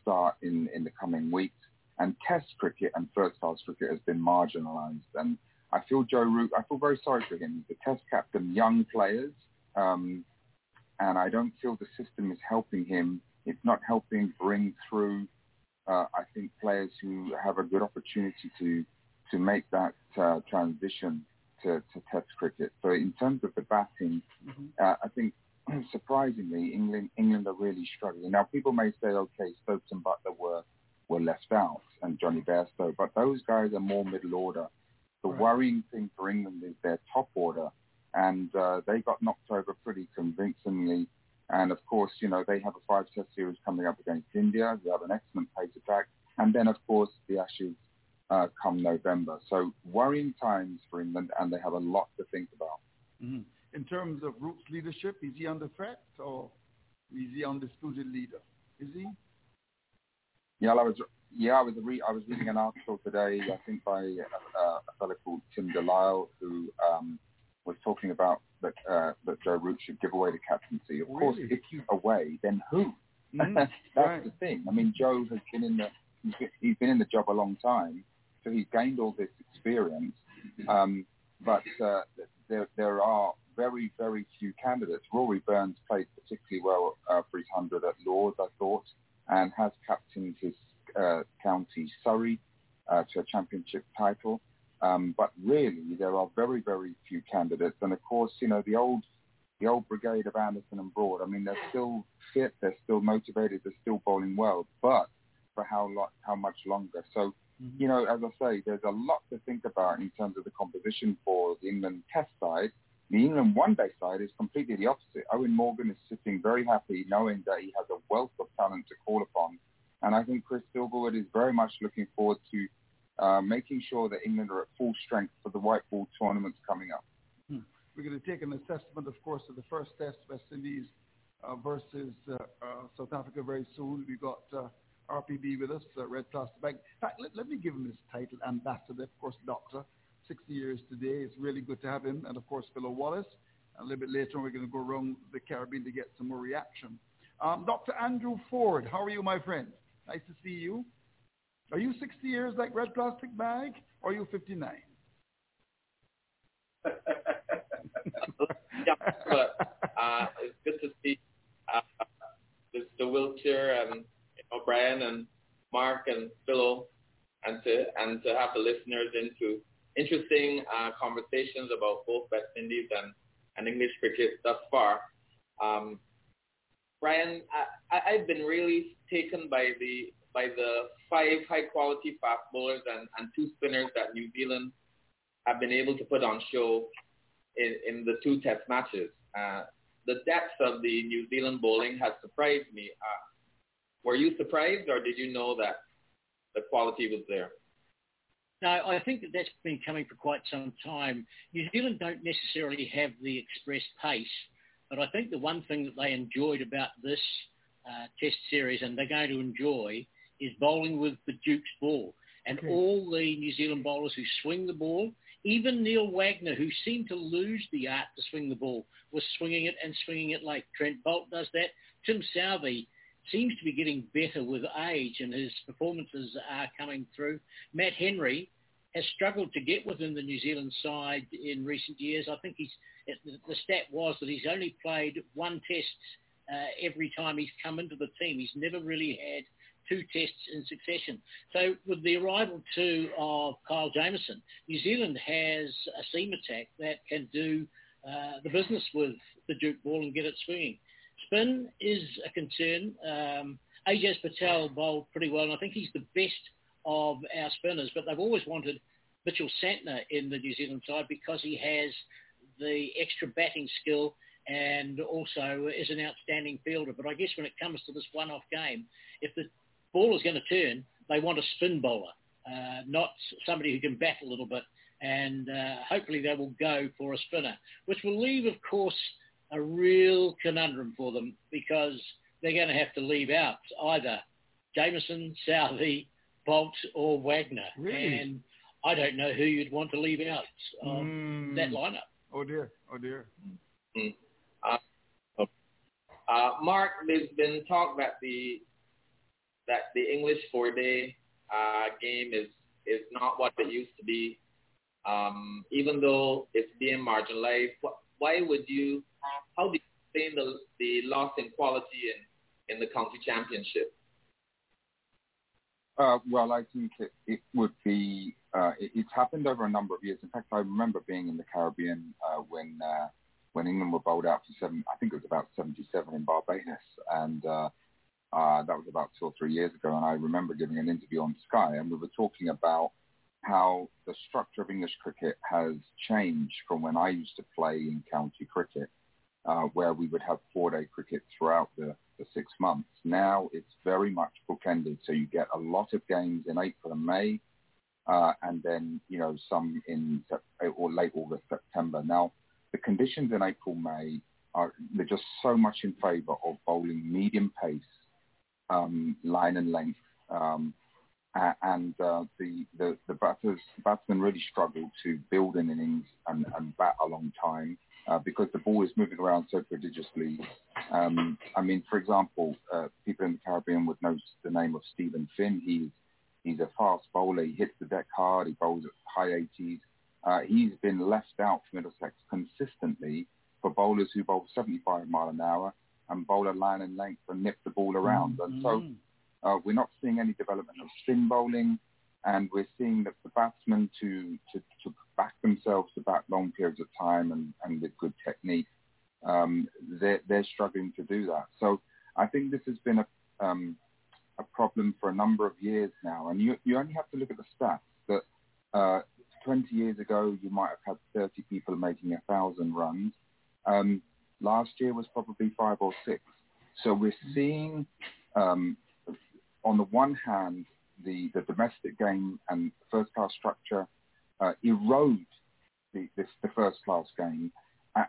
start in the coming weeks. And Test cricket and first-class cricket has been marginalised. And I feel Joe Root, I feel very sorry for him. He's a Test captain, young players, and I don't feel the system is helping him. It's not helping bring through, I think, players who have a good opportunity to make that transition to Test cricket. So in terms of the batting, I think surprisingly England are really struggling. Now people may say, okay, Stokes and Butler were left out, and Johnny Bairstow, but those guys are more middle order. The worrying thing for England is their top order, and they got knocked over pretty convincingly. And of course, they have a 5-test series coming up against India. They have an excellent pace attack, and then of course the Ashes come November. So worrying times for England, and they have a lot to think about. Mm-hmm. In terms of Root's leadership, is he under threat, or is he undisputed leader? Is he? Yeah, I was reading an article today, I think by a fellow called Tim Delisle, who was talking about that Joe Root should give away the captaincy. Of course, if he's away, then who? Mm-hmm. That's the thing. I mean, Joe has been in the job a long time. So he's gained all this experience, but there are very, very few candidates. Rory Burns played particularly well for his 100 at Lords, I thought, and has captained his county, Surrey. to a championship title. But really, there are very, very few candidates. And of course, you know, the old brigade of Anderson and Broad, I mean, they're still fit, they're still motivated, they're still bowling well, but for how much longer? So, you know, as I say, there's a lot to think about in terms of the composition for the England Test side. The England one-day side is completely the opposite. Owen Morgan is sitting very happy knowing that he has a wealth of talent to call upon. And I think Chris Silverwood is very much looking forward to making sure that England are at full strength for the white ball tournaments coming up. We're going to take an assessment, of course, of the first test, West Indies versus South Africa very soon. We've got RPB with us, Red Plaster Bank. In fact, let me give him his title, Ambassador, of course, Doctor. 60 years today. It's really good to have him. And, of course, Philo Wallace. A little bit later on, we're going to go around the Caribbean to get some more reaction. Dr. Andrew Ford, how are you, my friend? Nice to see you. Are you 60 years like Red Plastic Bag, or are you 59? It's good to see Mr. Wiltshire and Brian and Mark and Philo and to have the listeners into interesting conversations about both West Indies and English cricket thus far. Brian, I've been really taken by the five high-quality fast bowlers and two spinners that New Zealand have been able to put on show in the two test matches. The depth of the New Zealand bowling has surprised me. Were you surprised, or did you know that the quality was there? No, I think that's been coming for quite some time. New Zealand don't necessarily have the express pace, but I think the one thing that they enjoyed about this test series, and they're going to enjoy, is bowling with the Duke's ball. And all the New Zealand bowlers who swing the ball, even Neil Wagner, who seemed to lose the art to swing the ball, was swinging it late. Trent Boult does that. Tim Southey seems to be getting better with age, and his performances are coming through. Matt Henry has struggled to get within the New Zealand side in recent years. I think the stat was that he's only played one test every time he's come into the team. He's never really had two tests in succession. So with the arrival too of Kyle Jamieson, New Zealand has a seam attack that can do the business with the Duke ball and get it swinging. Spin is a concern. Ajaz Patel bowled pretty well, and I think he's the best of our spinners, but they've always wanted Mitchell Santner in the New Zealand side because he has the extra batting skill and also is an outstanding fielder. But I guess when it comes to this one-off game, if the ball is going to turn, they want a spin bowler, not somebody who can bat a little bit, and hopefully they will go for a spinner, which will leave, of course, a real conundrum for them, because they're going to have to leave out either Jamieson, Southey, Bolt or Wagner. Really? And I don't know who you'd want to leave out of that lineup. Oh dear. Mark, there's been talk that the English four-day game is not what it used to be, even though it's being marginalized. Why would you? How do you explain the loss in quality in the county championship? Well, I think it would be. It's happened over a number of years. In fact, I remember being in the Caribbean when England were bowled out for 7. I think it was about 77 in Barbados, and that was about 2 or 3 years ago. And I remember giving an interview on Sky, and we were talking about how the structure of English cricket has changed from when I used to play in county cricket, where we would have four-day cricket throughout the 6 months. Now it's very much bookended, so you get a lot of games in April and May, and then, you know, some in or late August, September. Now, the conditions in April, May, they're just so much in favour of bowling medium pace, line and length, and the batsmen really struggle to build an innings and bat a long time because the ball is moving around so prodigiously. I mean, for example, people in the Caribbean would know the name of Stephen Finn. He's a fast bowler. He hits the deck hard. He bowls at high 80s. He's been left out for Middlesex consistently for bowlers who bowl 75 mile an hour and bowl a line and length and nip the ball around. And so, we're not seeing any development of spin bowling. And we're seeing that the batsmen to back themselves to bat long periods of time and with good technique, they're struggling to do that. So I think this has been a problem for a number of years now. And you only have to look at the stats that 20 years ago, you might have had 30 people making 1,000 runs. Last year was probably 5 or 6. So we're seeing, on the one hand, the domestic game and first-class structure erode the first-class game.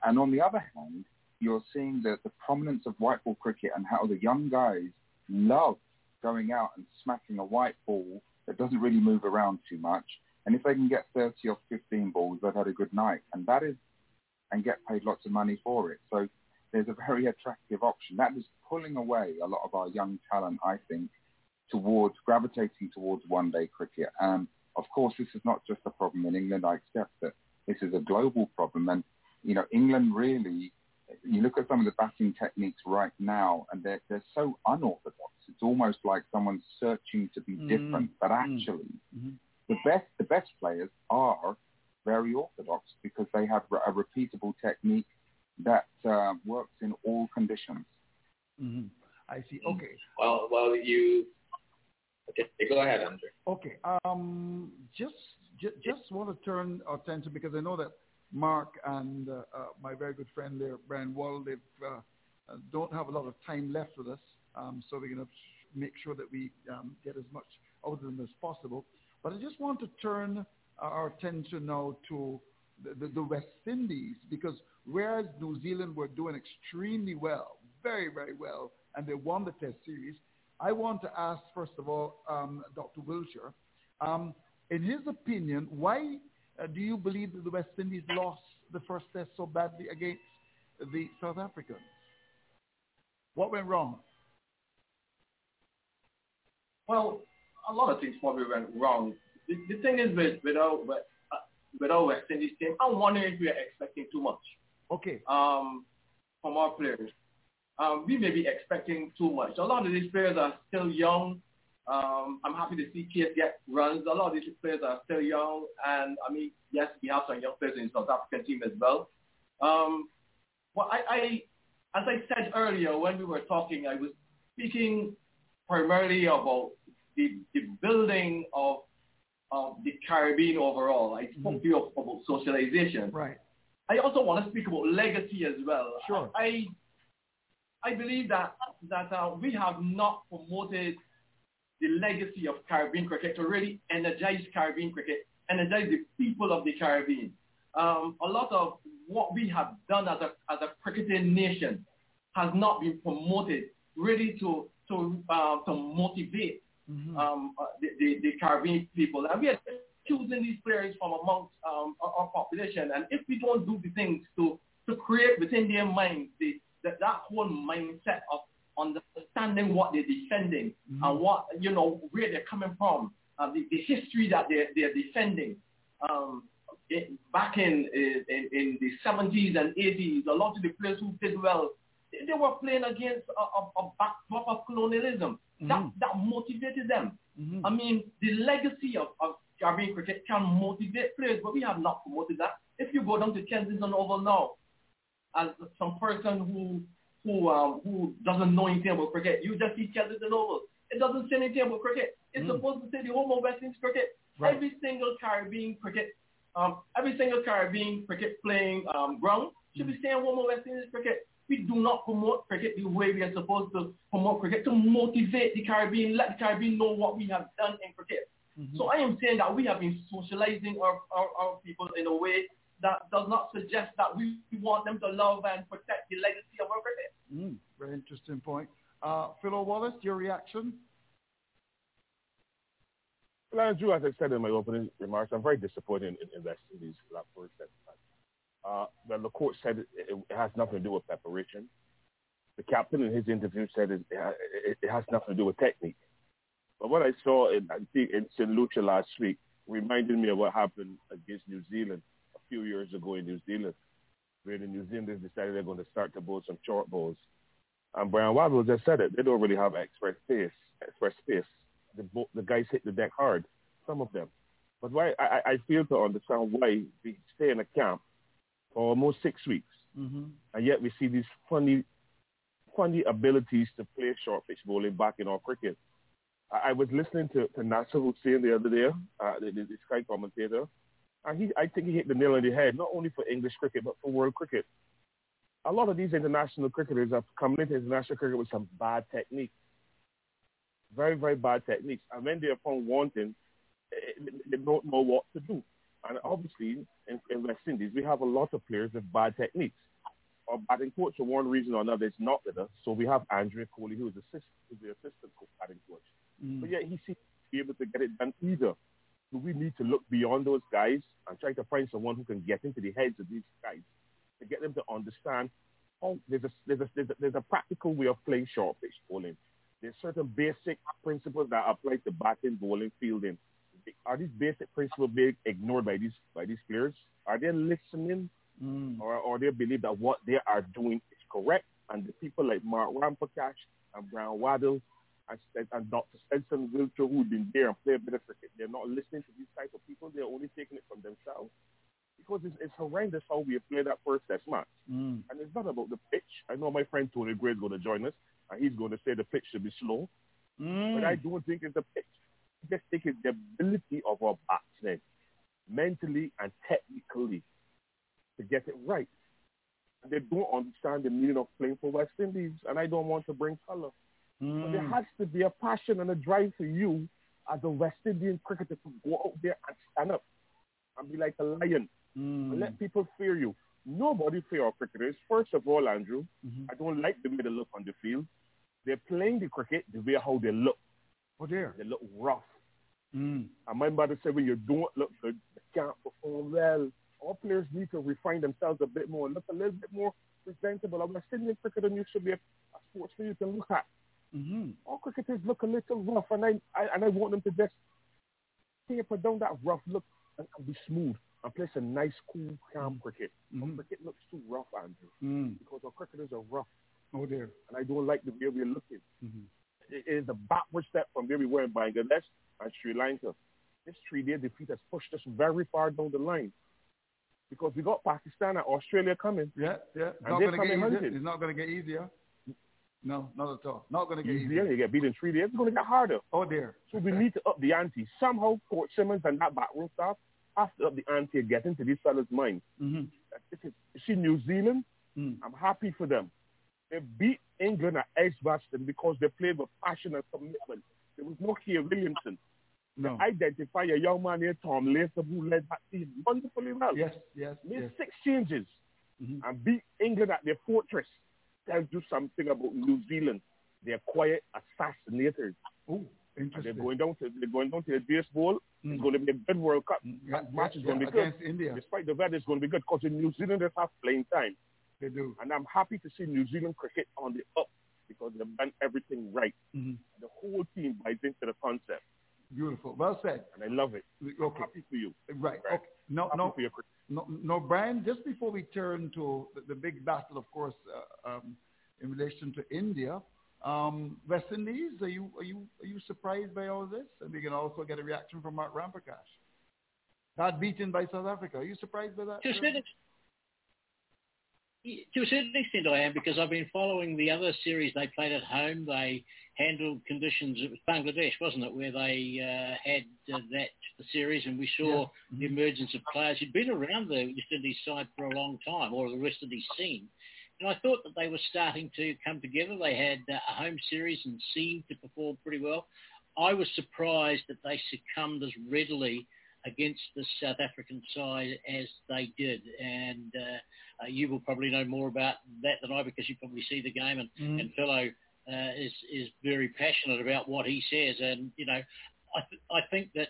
And on the other hand, you're seeing the prominence of white ball cricket and how the young guys love going out and smacking a white ball that doesn't really move around too much. And if they can get 30 or 15 balls, they've had a good night. And that is, and get paid lots of money for it. So there's a very attractive option. That is pulling away a lot of our young talent, I think, towards gravitating towards one-day cricket. And of course, this is not just a problem in England. I accept that this is a global problem. And, you know, England really, you look at some of the batting techniques right now, and they're so unorthodox. It's almost like someone's searching to be different. But actually, the best players are very orthodox because they have a repeatable technique that works in all conditions. I see. Okay. Well, you... Okay, go ahead, Andrew. Okay. Just want to turn our attention, because I know that Mark and my very good friend there, Brian Waddle, they don't have a lot of time left with us, so we're going to make sure that we get as much out of them as possible. But I just want to turn our attention now to the West Indies, because whereas New Zealand were doing extremely well, very, very well, and they won the Test Series, I want to ask, first of all, Dr. Wiltshire, in his opinion, why do you believe that the West Indies lost the first Test so badly against the South Africans? What went wrong? Well, a lot of things probably went wrong. The thing is, with our West Indies team, I'm wondering if we are expecting too much. Okay. From our players. We may be expecting too much. A lot of these players are still young. I'm happy to see kids get runs. A lot of these players are still young. And, I mean, yes, we have some young players in the South African team as well. As I said earlier when we were talking, I was speaking primarily about the building of the Caribbean overall. I spoke to you about socialization. Right. I also want to speak about legacy as well. Sure. I believe that we have not promoted the legacy of Caribbean cricket to really energize Caribbean cricket, energize the people of the Caribbean. A lot of what we have done as a cricketing nation has not been promoted really to motivate the Caribbean people. And we are choosing these players from amongst our population. And if we don't do the things to create within their minds that whole mindset of understanding what they're defending and what, you know, where they're coming from, the history that they're defending. Back in the 70s and 80s, a lot of the players who did well, they were playing against a backdrop of colonialism. That motivated them. I mean, the legacy of Caribbean cricket can motivate players, but we have not promoted that. If you go down to Kensington Oval now, as some person who doesn't know anything about cricket, you just see Kensington Oval. It doesn't say anything about cricket. It's supposed to say the home of West Indies cricket. Right. Every single Caribbean cricket playing ground should be saying home of West Indies cricket. We do not promote cricket the way we are supposed to promote cricket, to motivate the Caribbean, let the Caribbean know what we have done in cricket. So I am saying that we have been socializing our people in a way that does not suggest that we want them to love and protect the legacy of our cricket. Very interesting point. Philo Wallace, your reaction? Well, Andrew, as I said in my opening remarks, I'm very disappointed in West Indies lack of success. Well, the coach said it has nothing to do with preparation. The captain in his interview said it has nothing to do with technique. But what I saw in St. Lucia last week reminded me of what happened against New Zealand a few years ago in New Zealand, where the New Zealanders decided they're going to start to bowl some short balls. And Brian Waddle just said it. They don't really have express pace. The guys hit the deck hard. some of them. But why I fail to understand why we stay in a camp for almost 6 weeks, and yet we see these funny abilities to play short pitch bowling back in our cricket. I was listening to Nasser Hussain the other day, the Sky commentator, and I think he hit the nail on the head, not only for English cricket, but for world cricket. A lot of these international cricketers are coming into international cricket with some bad techniques, very, very bad techniques. And when they are found wanting, they don't know what to do. And obviously, in West Indies, we have a lot of players with bad techniques. Our batting coach, for one reason or another, is not with us. So we have Andrea Coley, who is the assistant batting coach. But yet he seems to be able to get it done either. So we need to look beyond those guys and try to find someone who can get into the heads of these guys to get them to understand, oh, there's a practical way of playing short pitch bowling. There's certain basic principles that apply to batting, bowling, fielding. Are these basic principles being ignored by these players? Are they listening, or they believe that what they are doing is correct? And the people like Mark Ramprakash and Brian Waddle and Dr. Stenson Wiltshire, who've been there and play a bit of cricket, they're not listening to these types of people. They're only taking it from themselves. Because it's horrendous how we have played that first test match. And it's not about the pitch. I know my friend Tony Gray is going to join us, and he's going to say the pitch should be slow. But I don't think it's the pitch. I just think it's the ability of our batsmen, mentally and technically, to get it right. And they don't understand the meaning of playing for West Indies, and I don't want to bring color. But there has to be a passion and a drive for you as a West Indian cricketer to go out there and stand up and be like a lion. And let people fear you. Nobody fear our cricketers. First of all, Andrew, I don't like the way they look on the field. They're playing the cricket the way how they look. Oh, dear. They look rough. And my mother said, when you don't look good, you can't perform well. All players need to refine themselves a bit more and look a little bit more presentable. I'm a Indian cricketer, and you should be a sports player to look at. All cricketers look a little rough, and I want them to just taper down that rough look and be smooth. And play some nice, cool, calm cricket. Our cricket looks too rough, Andrew, because our cricketers are rough. Oh, dear. And I don't like the way we're looking. It is a backward step from where we were in Bangladesh and Sri Lanka. This 3-day defeat has pushed us very far down the line because we got Pakistan and Australia coming. Yeah. It's not going to get easier. No, not at all. Not going to get easier. You get beaten 3 days. It's going to get harder. Oh, dear. So we need to up the ante. Somehow, Coach Simmons and that backroom staff have to up the ante get into these fellas' minds. See, New Zealand, I'm happy for them. They beat England at Edgbaston because they played with passion and commitment. There was no Keir Williamson. No. They identify a young man named Tom Latham who led that team wonderfully well. Made 6 changes and beat England at their fortress. Tells you something about New Zealand. They're quiet assassinators. Ooh. And they're going down to the DS Bowl. It's going to be a good World Cup. That match is going to be good. India. Despite the weather, it's going to be good because in New Zealand, they have playing time. They do. And I'm happy to see New Zealand cricket on the up because they've done everything right. The whole team buys into the concept. Beautiful. Well said. And I love it. Okay. I'm happy for you. Right. Okay. No, Brian, just before we turn to the big battle, of course, in relation to India, West Indies, are you surprised by all this? And we can also get a reaction from Mark Ramprakash. Got beaten by South Africa. Are you surprised by that? To a certain extent, I am, because I've been following the other series they played at home. They handled conditions. It was Bangladesh, wasn't it, where they had that series, and we saw the emergence of players who'd been around the West Indies side for a long time, or the rest of the scene. And I thought that they were starting to come together. They had a home series and seemed to perform pretty well. I was surprised that they succumbed as readily against the South African side as they did. And you will probably know more about that than I, because you probably see the game. And Philo is very passionate about what he says. And, you know, I think that,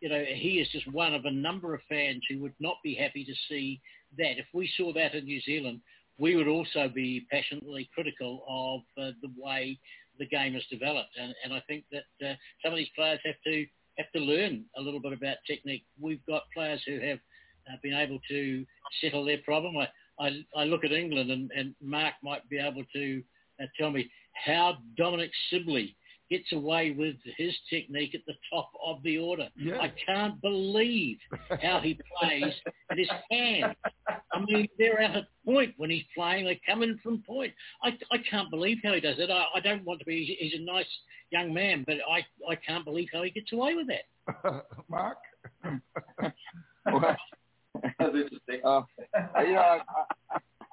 you know, he is just one of a number of fans who would not be happy to see that. If we saw that in New Zealand, we would also be passionately critical of the way the game has developed. And I think that some of these players have to learn a little bit about technique. We've got players who have been able to settle their problem. I look at England, and Mark might be able to tell me how Dominic Sibley gets away with his technique at the top of the order. Yeah. I can't believe how he plays at his hand. I mean, they're out at point when he's playing. They come in from point. I can't believe how he does it. I don't want to be... He's a nice young man, but I can't believe how he gets away with that. Mark? Well, that's interesting.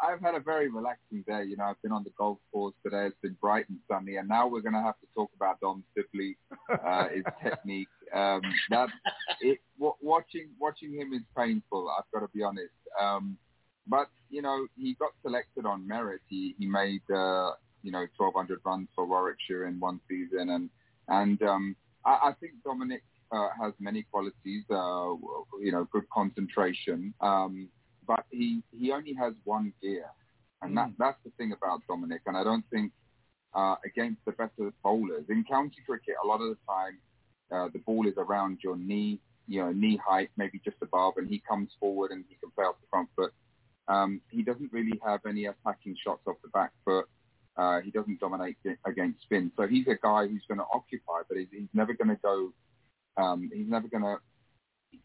I've had a very relaxing day. You know, I've been on the golf course today. It's been bright and sunny. And now we're going to have to talk about Dom Sibley, his technique. Watching him is painful, I've got to be honest. But, you know, he got selected on merit. He made, 1,200 runs for Warwickshire in one season. And I think Dominic has many qualities, good concentration. But he only has one gear, and that's the thing about Dominic. And I don't think against the better bowlers in county cricket, a lot of the time the ball is around your knee, knee height, maybe just above, and he comes forward and he can play off the front foot. He doesn't really have any attacking shots off the back foot. He doesn't dominate against spin, so he's a guy who's going to occupy, but he's never going to go. He's never going to.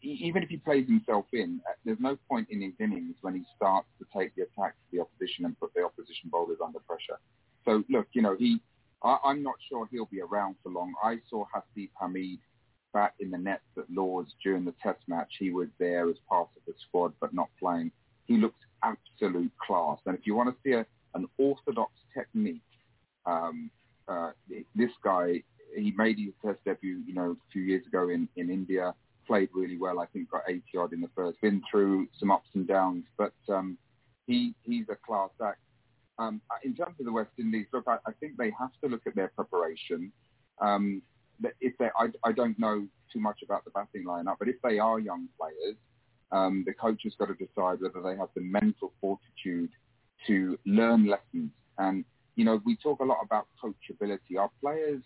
Even if he plays himself in, there's no point in his innings when he starts to take the attack to the opposition and put the opposition bowlers under pressure. So, look, I'm not sure he'll be around for long. I saw Hasib Hamid bat in the nets at Lord's during the Test match. He was there as part of the squad but not playing. He looks absolute class. And if you want to see an orthodox technique, this guy, he made his Test debut, a few years ago in India. Played really well, I think got 80-odd in the first. Been through some ups and downs, but he's a class act. In terms of the West Indies, look, I think they have to look at their preparation. I don't know too much about the batting lineup, but if they are young players, the coach has got to decide whether they have the mental fortitude to learn lessons. And, we talk a lot about coachability. Our players...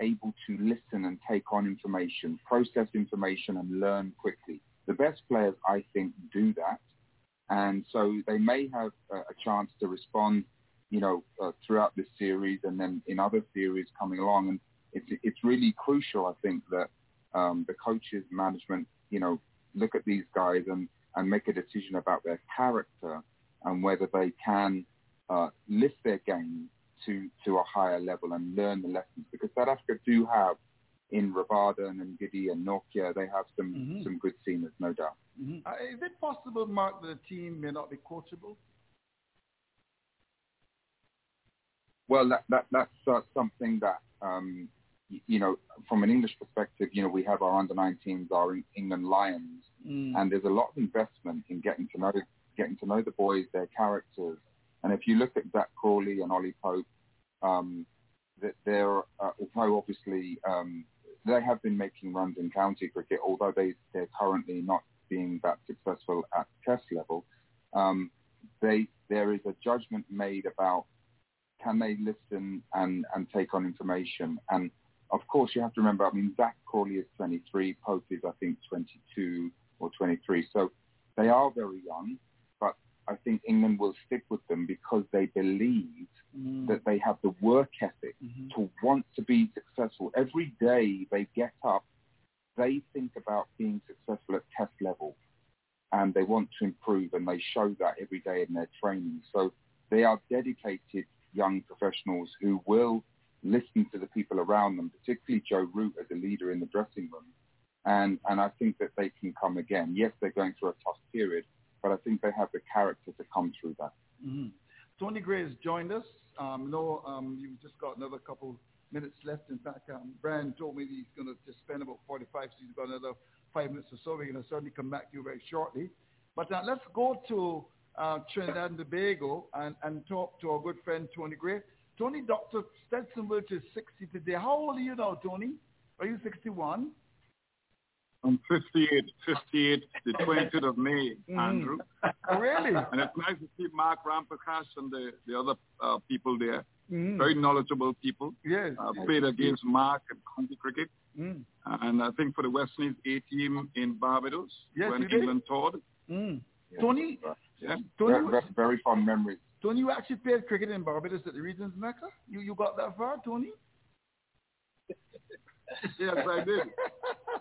able to listen and take on information, process information and learn quickly. The best players, I think, do that. And so they may have a chance to respond, throughout this series and then in other series coming along. And it's really crucial, I think, that the coaches, management, look at these guys and make a decision about their character and whether they can lift their game to a higher level and learn the lessons, because South Africa do have in Rabada and Gidi and Nokia, they have some good seamers, no doubt. Mm-hmm. Is it possible, Mark, that the team may not be coachable? Well, that's something that, from an English perspective, we have our under-19s, our England Lions, and there's a lot of investment in getting to know the boys, their characters. And if you look at Zach Crawley and Ollie Pope, although obviously they have been making runs in county cricket, although they're currently not being that successful at Test level, there is a judgment made about can they listen and take on information. And, of course, you have to remember, Zach Crawley is 23, Pope is, I think, 22 or 23. So they are very young. I think England will stick with them because they believe that they have the work ethic to want to be successful. Every day they get up, they think about being successful at Test level, and they want to improve, and they show that every day in their training. So they are dedicated young professionals who will listen to the people around them, particularly Joe Root as a leader in the dressing room. And I think that they can come again. Yes, they're going through a tough period, but I think they have the character to come through that. Mm-hmm. Tony Gray has joined us. You've just got another couple minutes left. In fact, Brian told me that he's going to just spend about 45, so he's got another 5 minutes or so. We're going to certainly come back to you very shortly. But let's go to Trinidad and Tobago and talk to our good friend Tony Gray. Tony, Dr. Stetson Wiltshire is 60 today. How old are you now, Tony? Are you 61? I'm 58, the 20th of May, Andrew. Really? And it's nice to see Mark Ramprakash and the other people there. Very knowledgeable people. Yes. Played against Mark at county cricket. And I think for the West Indies A-team in Barbados, when England toured. Tony? Yeah. Tony, very fond memories. Tony, you actually played cricket in Barbados at the Regent's Mecca? You got that far, Tony? Yes, I did.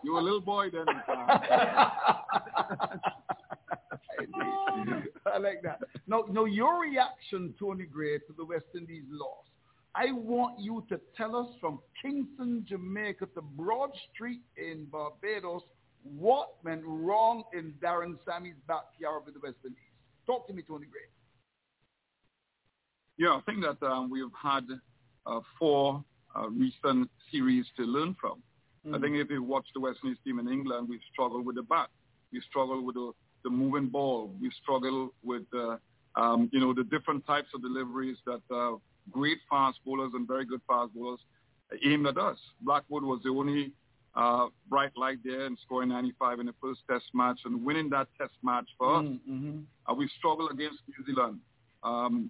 You were a little boy then. I like that. Now, your reaction, Tony Gray, to the West Indies loss. I want you to tell us from Kingston, Jamaica to Broad Street in Barbados, what went wrong in Darren Sammy's backyard with the West Indies. Talk to me, Tony Gray. Yeah, I think that we've had four recent series to learn from. Mm-hmm. I think if you watch the West Indies team in England, we've struggled with the bat. We've struggled with the moving ball. We've struggled with, the different types of deliveries that great fast bowlers and very good fast bowlers aimed at us. Blackwood was the only bright light there and scoring 95 in the first test match and winning that test match for us. Mm-hmm. We struggled against New Zealand.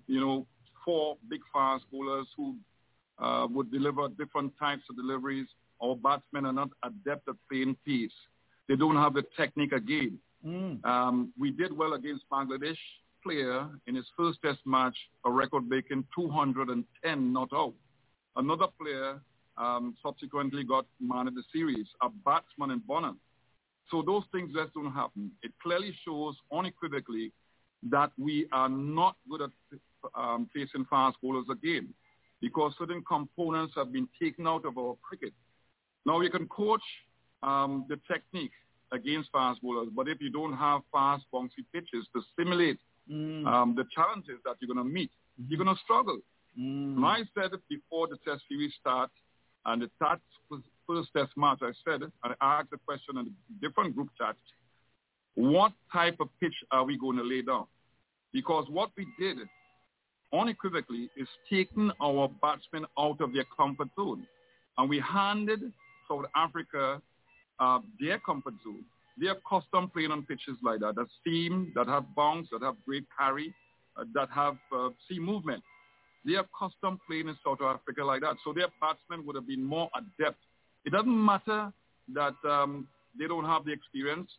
Four big fast bowlers who would deliver different types of deliveries. Our batsmen are not adept at playing pace. They don't have the technique again. Mm. We did well against Bangladesh player in his first test match, a record-breaking 210 not out. Another player subsequently got man of the series, a batsman in Bonham. So those things just don't happen. It clearly shows unequivocally that we are not good at facing fast bowlers again because certain components have been taken out of our cricket. Now, you can coach the technique against fast bowlers, but if you don't have fast, bouncy pitches to simulate the challenges that you're going to meet, you're going to struggle. Mm. And I said it before the test series starts, and the first test match, I said, and I asked the question in different group chats, what type of pitch are we going to lay down? Because what we did unequivocally is taking our batsmen out of their comfort zone. And we handed South Africa their comfort zone. They are custom playing on pitches like that seam, that have bounce, that have great carry, that have seam movement. They are custom playing in South Africa like that. So their batsmen would have been more adept. It doesn't matter that they don't have the experience,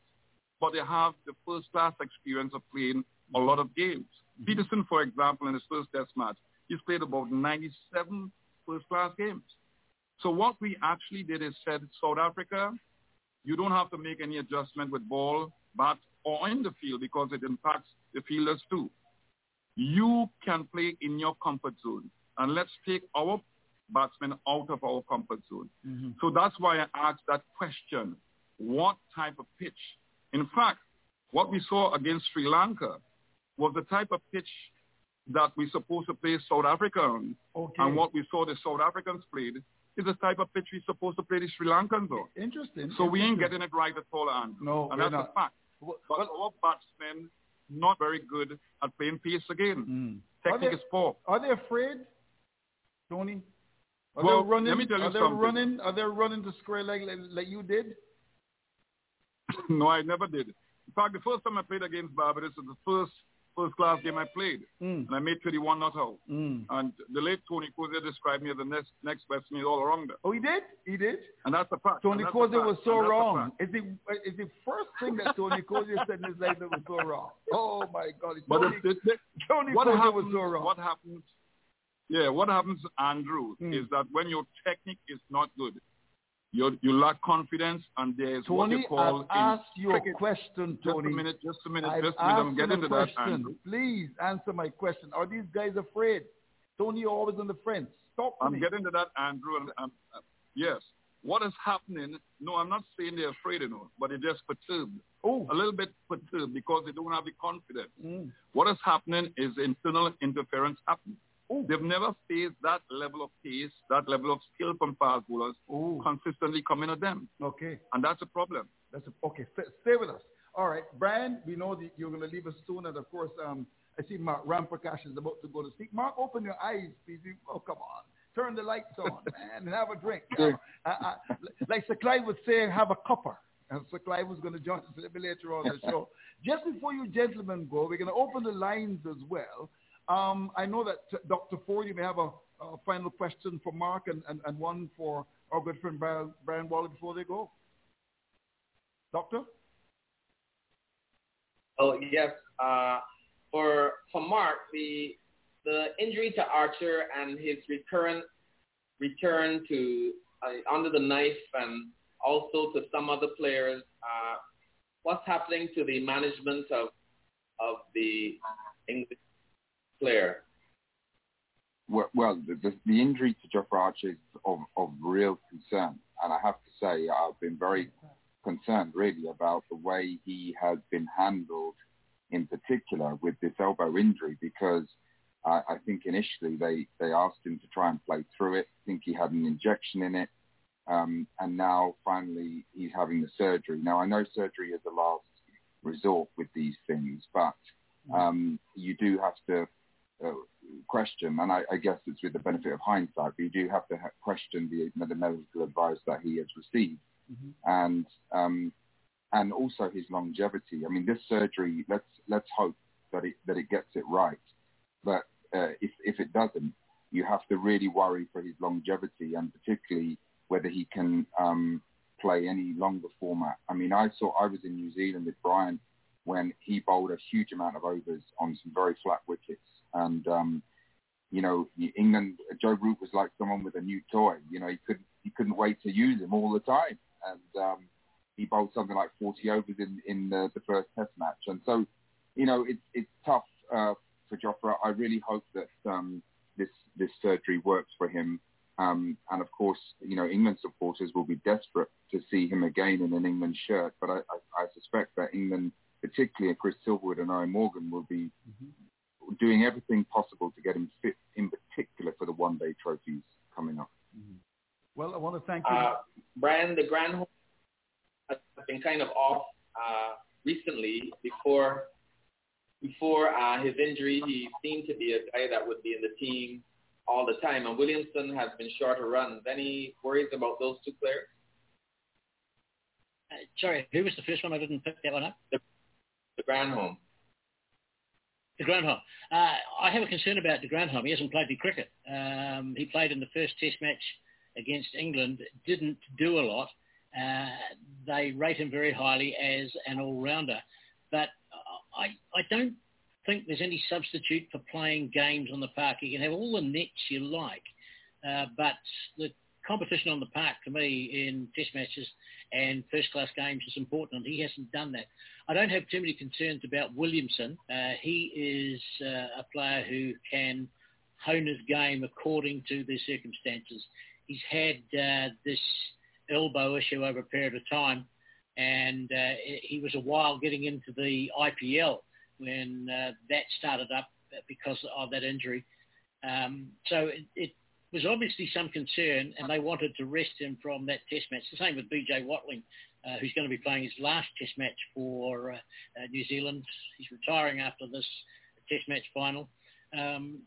but they have the first-class experience of playing a lot of games. Peterson, for example, in his first test match, he's played about 97 first-class games. So what we actually did is said, South Africa, you don't have to make any adjustment with ball, bat, or in the field because it impacts the fielders too. You can play in your comfort zone, and let's take our batsmen out of our comfort zone. Mm-hmm. So that's why I asked that question, what type of pitch? In fact, what we saw against Sri Lanka was the type of pitch that we're supposed to play South Africa on, and what we saw the South Africans played is the type of pitch we're supposed to play the Sri Lankans on. Interesting. So we ain't getting it right at all, Andrew. No, and that's a fact. But our batsmen not very good at playing pace again. Mm. Technique is poor. Are they afraid, Tony? Well, let me tell you something. Are they running to square leg like you did? No, I never did. In fact, the first time I played against Barbados was the first-class game I played, and I made 31 not out. Mm. And the late Tony Kosey described me as the next West Indies all-rounder. Oh, he did? He did? And that's a fact. Tony Kosey was so wrong. It's the first thing that Tony Kosey said in his life that was so wrong. Oh, my God. Tony Kosey was so wrong. What happens, Andrew, is that when your technique is not good, you lack confidence, and there's Tony, what you call... Tony, I've asked you a question, Tony. Just a minute. I'm getting to that, Andrew. Please answer my question. Are these guys afraid? Tony, you're always on the fence. I'm getting to that, Andrew. Yes. What is happening... No, I'm not saying they're afraid, but they're just perturbed. Oh. A little bit perturbed because they don't have the confidence. Mm. What is happening is internal interference happening. Ooh. They've never faced that level of pace, that level of skill from fast bowlers consistently coming at them. Okay. And that's a problem. Okay, stay with us. All right, Brian, we know that you're going to leave us soon. And, of course, I see Mark Ramprakash is about to go to sleep. Mark, open your eyes, please. Oh, come on. Turn the lights on, man, and have a drink. Like Sir Clive would say, have a cuppa. And Sir Clive was going to join us a little bit later on the show. Just before you gentlemen go, we're going to open the lines as well. I know that Dr. Ford, you may have a final question for Mark and one for our good friend Brian Waller before they go. Doctor? Oh, yes. For Mark, the injury to Archer and his return to under the knife, and also to some other players. What's happening to the management of the English player? Well, the injury to Jofra Archer is of real concern, and I have to say I've been very concerned really about the way he has been handled, in particular with this elbow injury, because I think initially they asked him to try and play through it. I think he had an injection in it, and now finally he's having the surgery. Now, I know surgery is the last resort with these things, but you do have to question, and I guess it's with the benefit of hindsight, but you do have to question the medical advice that he has received. Mm-hmm. And also his longevity. I mean, this surgery, let's hope that it gets it right. But if it doesn't, you have to really worry for his longevity, and particularly whether he can play any longer format. I mean, I was in New Zealand with Brian when he bowled a huge amount of overs on some very flat wickets. And, England, Joe Root was like someone with a new toy. You know, he couldn't wait to use him all the time. And he bowled something like 40 overs in the first test match. And so, it's tough for Jofra. I really hope that this surgery works for him. And, of course, England supporters will be desperate to see him again in an England shirt. But I suspect that England, particularly Chris Silverwood and Owen Morgan, will be mm-hmm. doing everything possible to get him fit, in particular for the one-day trophies coming up. Mm-hmm. Well, I want to thank you. Brian, the Grand Home has been kind of off recently. Before his injury, he seemed to be a guy that would be in the team all the time, and Williamson has been short of runs. Any worries about those two players? Sorry, who was the first one? I didn't pick that one up. The Granholm. The Granholm. I have a concern about the Granholm. He hasn't played any cricket. He played in the first test match against England, didn't do a lot. They rate him very highly as an all-rounder, but I don't think there's any substitute for playing games on the park. You can have all the nets you like, but the competition on the park, to me, in test matches and first-class games is important, and he hasn't done that. I don't have too many concerns about Williamson. He is a player who can hone his game according to the circumstances. He's had this elbow issue over a period of time, and he was a while getting into the IPL when that started up because of that injury. So it was obviously some concern, and they wanted to rest him from that test match. The same with BJ Watling, who's going to be playing his last test match for New Zealand. He's retiring after this test match final.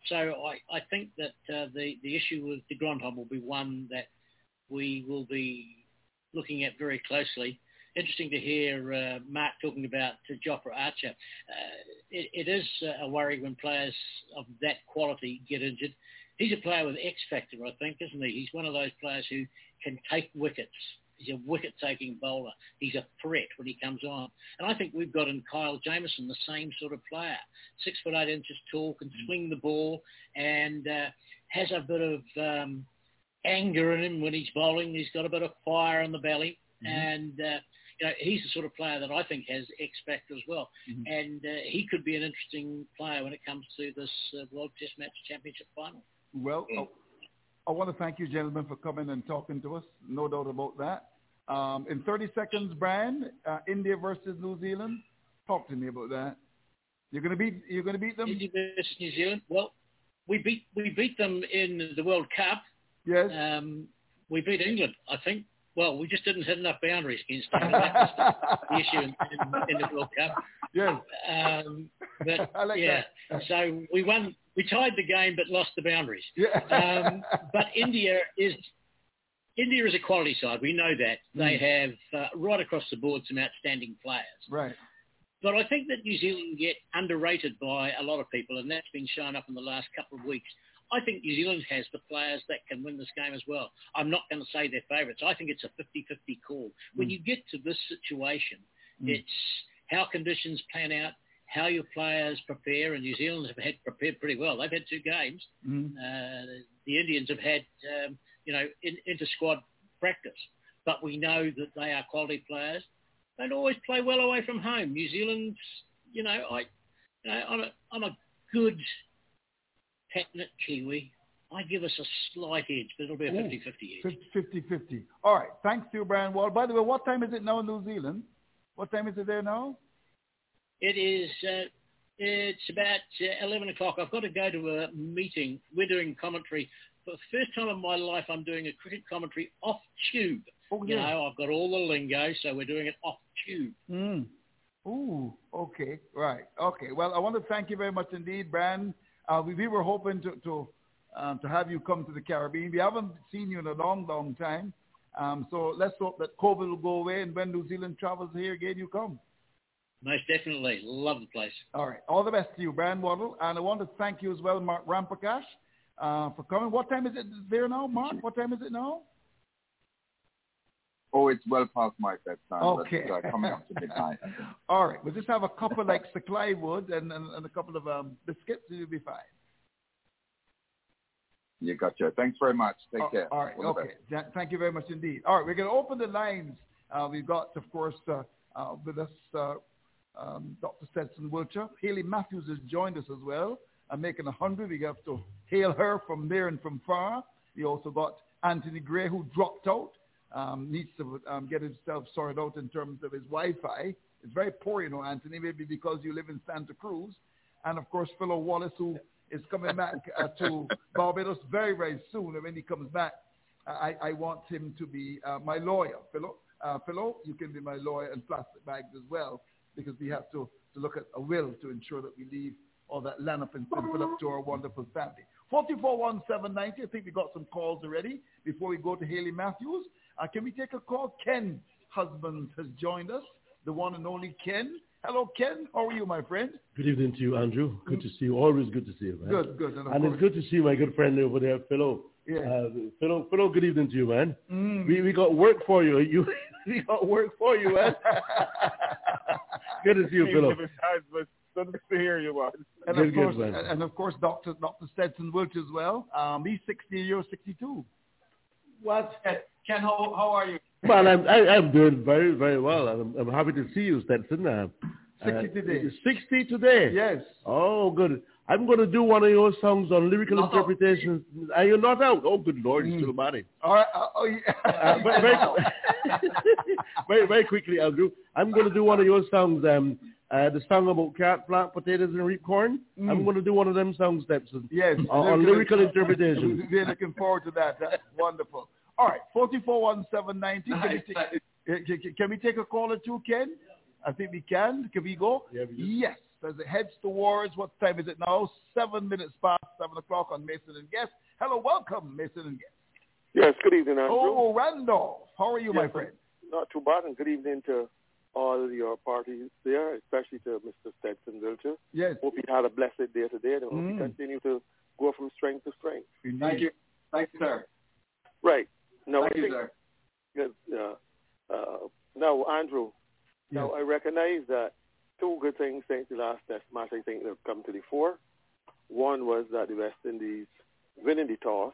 So I think that the issue with de Granholm will be one that we will be looking at very closely. Interesting to hear Mark talking about Jofra Archer. It is a worry when players of that quality get injured. He's a player with X factor, I think, isn't he? He's one of those players who can take wickets. He's a wicket-taking bowler. He's a threat when he comes on. And I think we've got in Kyle Jamieson the same sort of player. 6'8" tall, can swing the ball, and has a bit of anger in him when he's bowling. He's got a bit of fire in the belly. Mm-hmm. And he's the sort of player that I think has X factor as well. Mm-hmm. And he could be an interesting player when it comes to this World Test Match Championship final. Well, I want to thank you, gentlemen, for coming and talking to us. No doubt about that. In 30 seconds, Brian, India versus New Zealand. Talk to me about that. You're going to beat them. India versus New Zealand. Well, we beat them in the World Cup. Yes. We beat England, I think. Well, we just didn't hit enough boundaries against them. That was the issue in the World Cup. Yeah. But I like that. So we won. We tied the game but lost the boundaries. Yeah. But India is a quality side. We know that. They have right across the board some outstanding players. Right. But I think that New Zealand get underrated by a lot of people, and that's been shown up in the last couple of weeks. I think New Zealand has the players that can win this game as well. I'm not going to say they're favourites. I think it's a 50-50 call. When you get to this situation, it's how conditions plan out, how your players prepare, and New Zealand have had prepared pretty well. They've had two games. The Indians have had, inter-squad practice. But we know that they are quality players. They always play well away from home. New Zealand's, I'm a good Patnett Kiwi. I give us a slight edge, but it'll be a 50-50 edge. 50-50. All right. Thanks to you, Brian Waddle. By the way, what time is it now in New Zealand? What time is it there now? It is... it's about 11 o'clock. I've got to go to a meeting. We're doing commentary. For the first time in my life, I'm doing a cricket commentary off tube. Oh, yeah. You know, I've got all the lingo, so we're doing it off tube. Mm. Ooh, okay, right. Okay, well, I want to thank you very much indeed, Brian. We were hoping to have you come to the Caribbean. We haven't seen you in a long, long time. So let's hope that COVID will go away, and when New Zealand travels here again, you come. Most definitely. Love the place. All right. All the best to you, Brian Waddle. And I want to thank you as well, Mark Ramprakash, for coming. What time is it there now, Mark? What time is it now? Oh, it's well past my bedtime. Okay. But, coming up to midnight. All right. We'll just have a couple like Sir Clive Wood and a couple of biscuits, and you'll be fine. You gotcha. Thanks very much. Take care. All right. All okay. Thank you very much indeed. All right. We're going to open the lines. We've got, of course, with us... Dr. Stetson Wiltshire. Haley Matthews has joined us as well. I'm making 100. We have to hail her from there and from far. We also got Anthony Gray, who dropped out, needs to get himself sorted out in terms of his Wi-Fi. It's very poor, you know, Anthony, maybe because you live in Santa Cruz. And, of course, Philo Wallace, who is coming back to Barbados very, very soon. And when he comes back, I want him to be my lawyer. Philo, you can be my lawyer and plastic bags as well, because we have to look at a will to ensure that we leave all that land up and fill up to our wonderful family. 441-790, I think we got some calls already before we go to Haley Matthews. Can we take a call? Ken Husband has joined us, the one and only Ken. Hello, Ken. How are you, my friend? Good evening to you, Andrew. Good to see you. Always good to see you, man. Good. And it's good to see my good friend over there, Philo. Yeah. Philo, good evening to you, man. Mm. We got work for you. We got work for you, man. Good to see you, Philo. Good to hear you, man. And of course, Dr. Stetson Wiltshire as well. He's 60, you're 62. Well, Ken, how are you? Well, I'm doing very, very well. I'm happy to see you, Stetson. 60 today. 60 today? Yes. Oh, good. I'm going to do one of your songs on lyrical interpretations. Are you not out? Oh, good Lord, it's still bad. All right. Oh, yeah. Very, very quickly, Andrew. I'm going to do one of your songs, the song about carrot, plant, potatoes, and reap corn. I'm going to do one of them songs, Stepson. Yes. On lyrical interpretation. We're looking forward to that. That's wonderful. All right. 441-790. Can we take a call or two, Ken? I think we can. Can we go? Yeah, we do. Yes. As it heads towards, what time is it now? 7 minutes past 7 o'clock on Mason and Guest. Hello, welcome, Mason and Guest. Yes, good evening, Andrew. Oh, Randolph, how are you, my friend? Not too bad, and good evening to all your parties there, especially to Mr. Stetson Wiltshire. Yes. Hope you had a blessed day today, and hope you continue to go from strength to strength. Indeed. Thank you. Thank you, sir. Right. Now, now, Andrew, now I recognize that two good things since the last test match, I think, that have come to the fore. One was that the West Indies winning the toss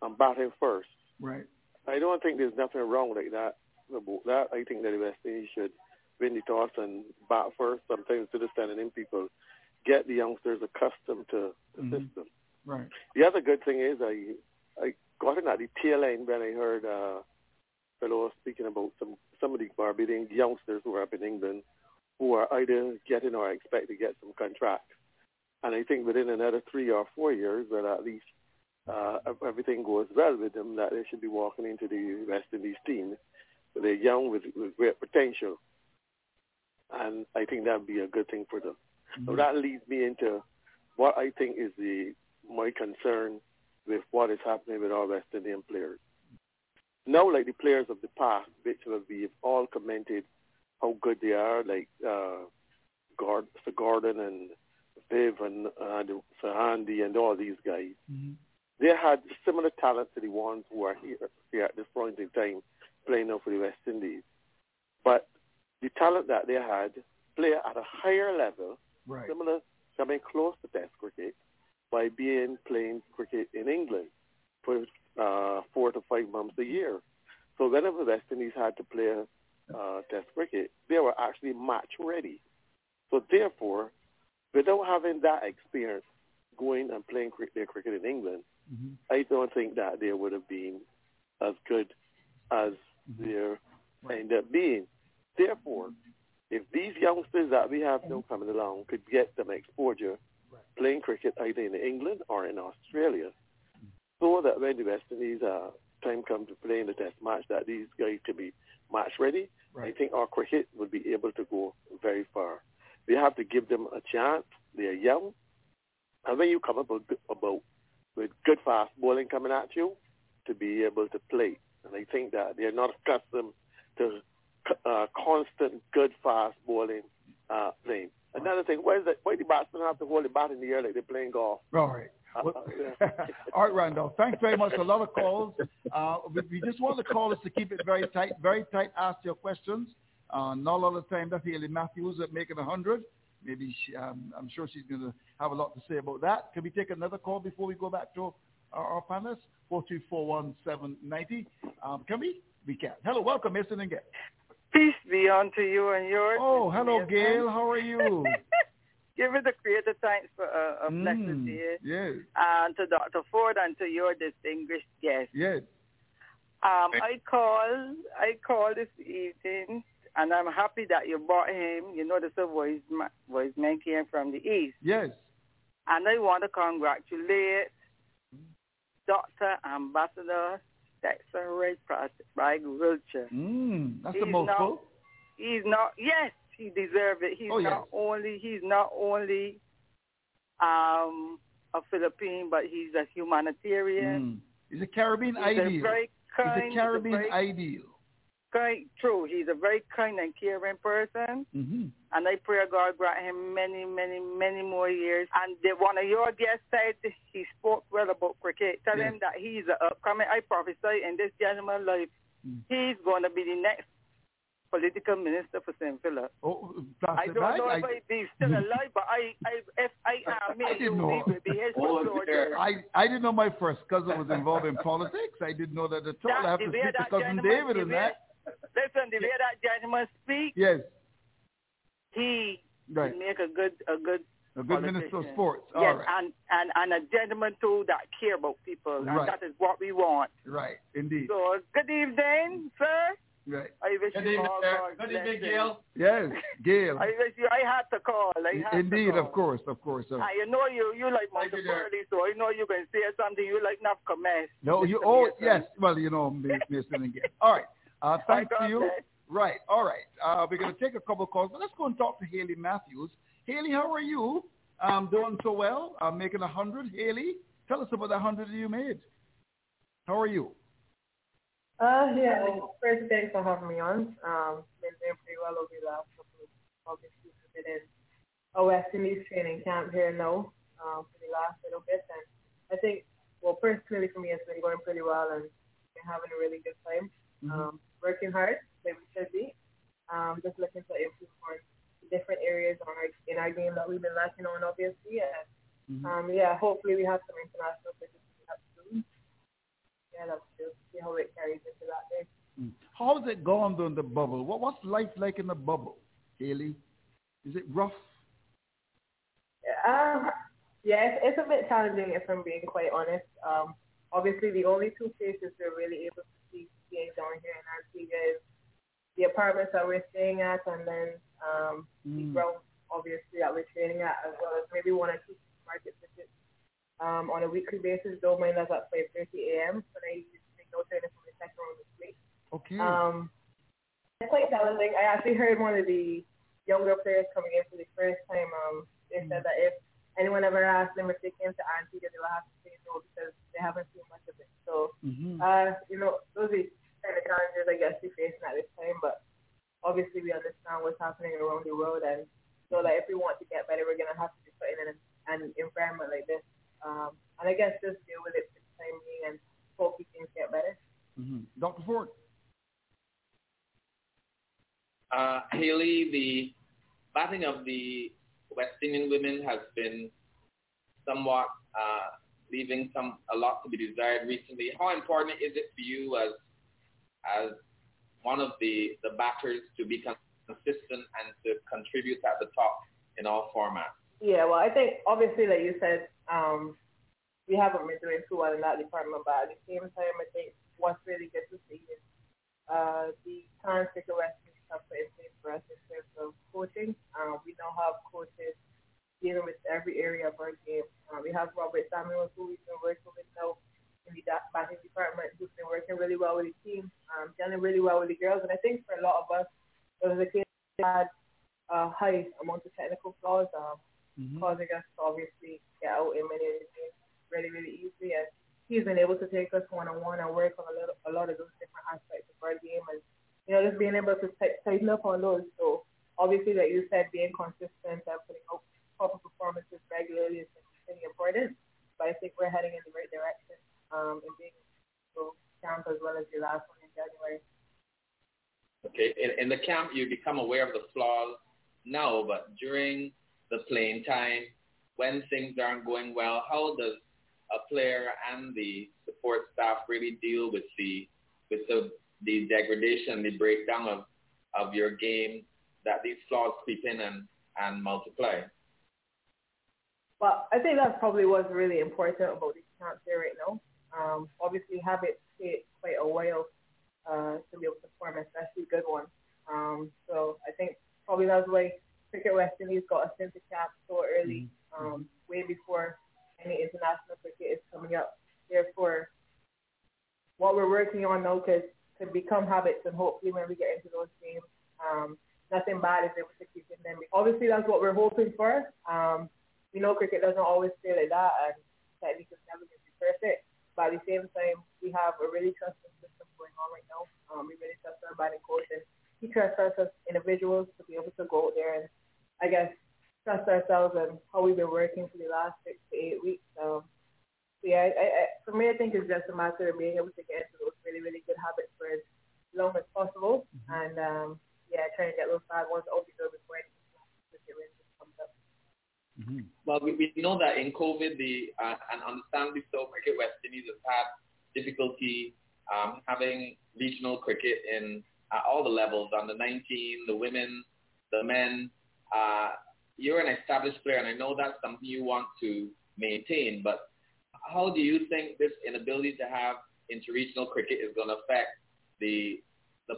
and batting first. Right. I don't think there's nothing wrong like that about that. I think that the West Indies should win the toss and bat first. Sometimes to the standing in people, get the youngsters accustomed to the system. Right. The other good thing is I got in at the tail end when I heard fellows speaking about some of the Barbadian youngsters who are up in England, who are either getting or expect to get some contracts. And I think within another 3 or 4 years, that at least everything goes well with them, that they should be walking into the West Indies team. So they're young with great potential. And I think that would be a good thing for them. So that leads me into what I think is my concern with what is happening with our West Indian players. Now, like the players of the past, which we've all commented how good they are, like Sir Gordon and Viv and Sir Andy and all these guys. They had similar talent to the ones who are here at this point in time playing now for the West Indies. But the talent that they had play at a higher level, similar, coming close to Test cricket, by playing cricket in England for 4 to 5 months a year. So whenever West Indies had to play Test cricket, they were actually match ready. So therefore, without having that experience going and playing their cricket in England, mm-hmm. I don't think that they would have been as good as mm-hmm. they ended up being. Therefore, if these youngsters that we have now coming along could get some exposure playing cricket either in England or in Australia, so that when the West Indies time comes to play in the Test match, that these guys could be match ready, I think our cricket would be able to go very far. We have to give them a chance. They are young. And when you come up with good fast bowling coming at you, to be able to play. And I think that they're not accustomed to constant good fast bowling playing. Another thing, why the batsmen have to hold the bat in the air like they're playing golf? All right. All right, Randolph. Thanks very much. A lot of calls. We just want the callers to keep it very tight. Very tight. Ask your questions. Not a lot of time. That's Haley Matthews at making 100. Maybe I'm sure she's going to have a lot to say about that. Can we take another call before we go back to our panelists? 4241790. Can we? We can. Hello, welcome, Mr. Ninget. Peace be unto you and yours. Oh, hello, Gail. How are you? Give it the Creator thanks for a blessed day. Yes. And to Dr. Ford and to your distinguished guest. Yes. I called this evening, and I'm happy that you brought him. You know, this voice man came from the East. Yes. And I want to congratulate Dr. Ambassador Stetson Wright Wiltshire. That's a mouthful. Yes, he deserves it. He's not only a Philippine, but he's a humanitarian. He's a Caribbean ideal. True. He's a very kind and caring person. Mm-hmm. And I pray God grant him many, many, many more years. And one of your guests said he spoke well about cricket. Tell him that he's an upcoming, I prophesy in this gentleman's life, he's going to be the next political minister for St. Philip. I don't know if he's still alive, but I didn't know my first cousin was involved in politics. I didn't know that at all. I have to speak to Cousin David in that. Listen, the way that gentleman speaks, he can make a good minister of sports. All right. and a gentleman too that care about people, and that is what we want. Right, indeed. So good evening, sir. Right. I wish good you evening, all God. Good evening, Gail. Yes, Gail. I wish you. I had to call. Indeed, of course. I know you like Monty Burley, so I know you can say something you like not commence. No, you. Oh, yes. Well, you know, Mr. All right. Thanks to you. That. Right. All right. We're going to take a couple calls, but let's go and talk to Haley Matthews. Haley, how are you? I'm doing so well. I'm making 100. Haley, tell us about the 100 you made. How are you? First, thanks for having me on. Been doing pretty well over the last couple of weeks. I've been in a West Indies training camp here now for the last little bit, and I think, well, personally for me, it's been going pretty well, and been having a really good time. Working hard, like we should be. Just looking to improve on different areas in our game that we've been lacking on, obviously. And, hopefully we have some international participants up soon. Yeah, that's true. See how it carries into that day. How is it going on the bubble? What's life like in the bubble, Haley? Is it rough? It's a bit challenging, if I'm being quite honest. Obviously, the only two places we're really able to see down here in Antigua is the apartments that we're staying at, and then the ground, obviously, that we're training at, as well as maybe one or two market visits on a weekly basis. Don't mind us at 5:30 a.m. so I used to take no training from the second round of the week. Okay. It's quite challenging. I actually heard one of the younger players coming in for the first time. They said that if anyone ever asked them if they came to Antigua, they will have to say no because they haven't seen much of it. So, those are kind of challenges I guess we're facing at this time, but obviously we understand what's happening around the world, and so that if we want to get better, we're going to have to be put in an environment like this, and I guess just deal with it for the time being and hopefully things get better. Dr. Ford? Haley, the batting of the West Indian women has been somewhat leaving a lot to be desired recently. How important is it for you as as one of the batters to be consistent and to contribute at the top in all formats? Yeah, well, I think obviously, like you said, we haven't been doing too well in that department, but at the same time, I think what's really good to see is the current situations have put in place for us in terms of coaching. We don't have coaches dealing with every area of our game. We have Robert Samuels, who we've been working with now in the batting department, who's been working really well with the team, dealing really well with the girls, and I think for a lot of us, it was a case that had a high amount of technical flaws, causing us to obviously get out in many of the games really, really easily, and he's been able to take us one-on-one and work on a lot of those different aspects of our game, and, you know, just being able to tighten up on those. So, obviously, like you said, being consistent and putting out proper performances regularly is really important, but I think we're heading in the right direction in being able to camp as well as the last one in January. Okay, in the camp, you become aware of the flaws now, but during the playing time, when things aren't going well, how does a player and the support staff really deal with the degradation, the breakdown of your game that these flaws creep in and multiply? Well, I think that's probably what's really important about this camp here right now. Obviously, habits take quite a while to be able to form, especially good ones. So I think probably that's why Cricket West Indies got us into camp so early, way before any international cricket is coming up. Therefore, what we're working on now could become habits, and hopefully when we get into those games, nothing bad is able to keep in them. Obviously, that's what we're hoping for. We know cricket doesn't always stay like that, and technique is never going to be perfect. But at the same time, we have a really trusting system going on right now. We really trust our batting coach, and he trusts us as individuals to be able to go out there and, I guess, trust ourselves and how we've been working for the last 6 to 8 weeks. For me, I think it's just a matter of being able to get into those really, really good habits for as long as possible, and try and get those bad ones out the door before it really comes up. Mm-hmm. Well, we know that in COVID, and understandably so, Cricket West Indies has had difficulty having regional cricket in all the levels, under 19, the women, the men. You're an established player, and I know that's something you want to maintain, but how do you think this inability to have interregional cricket is going to affect the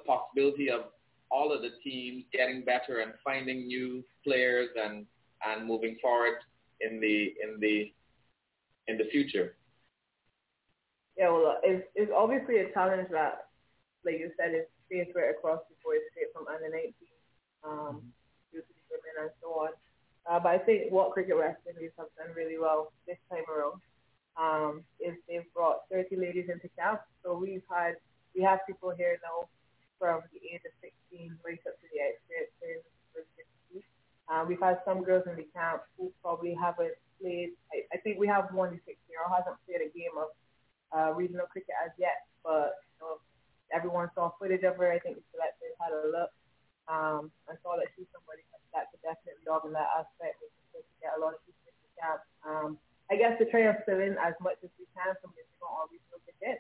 possibility of all of the teams getting better and finding new players and moving forward in the future? Yeah, well, it's obviously a challenge that, like you said, is faced right across the board, straight from under 19 due to the women and so on. But I think what Cricket West Indies have done really well this time around is they've brought 30 ladies into camp. So we have people here now from the age of 16 right up to the experienced players of 60. We've had some girls in the camp who probably haven't played. I think we have one 16-year-old hasn't played a game of regional cricket as yet, but you know, everyone saw footage of her. I think the selectors had a look and saw that she's somebody that could definitely dog in that aspect. We can get a lot of people in the camp. I guess to try and fill in as much as we can from this point on regional cricket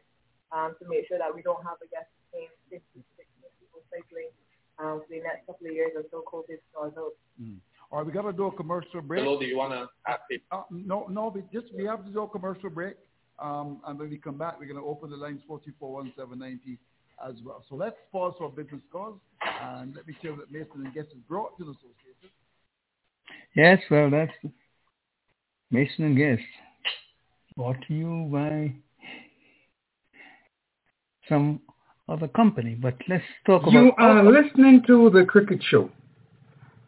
to make sure that we don't have, I guess, the same 50 to 60 people cycling for the next couple of years until COVID starts out. All right, we got to do a commercial break. Hello, do you want to ask it? No, we have to do a commercial break. And when we come back, we're going to open the lines 4241790 as well. So let's pause for business calls, and let me share that Mason and Guest is brought to the association. Yes, well, that's Mason and Guest brought to you by some other company. But let's talk about... You are listening to The Cricket Show.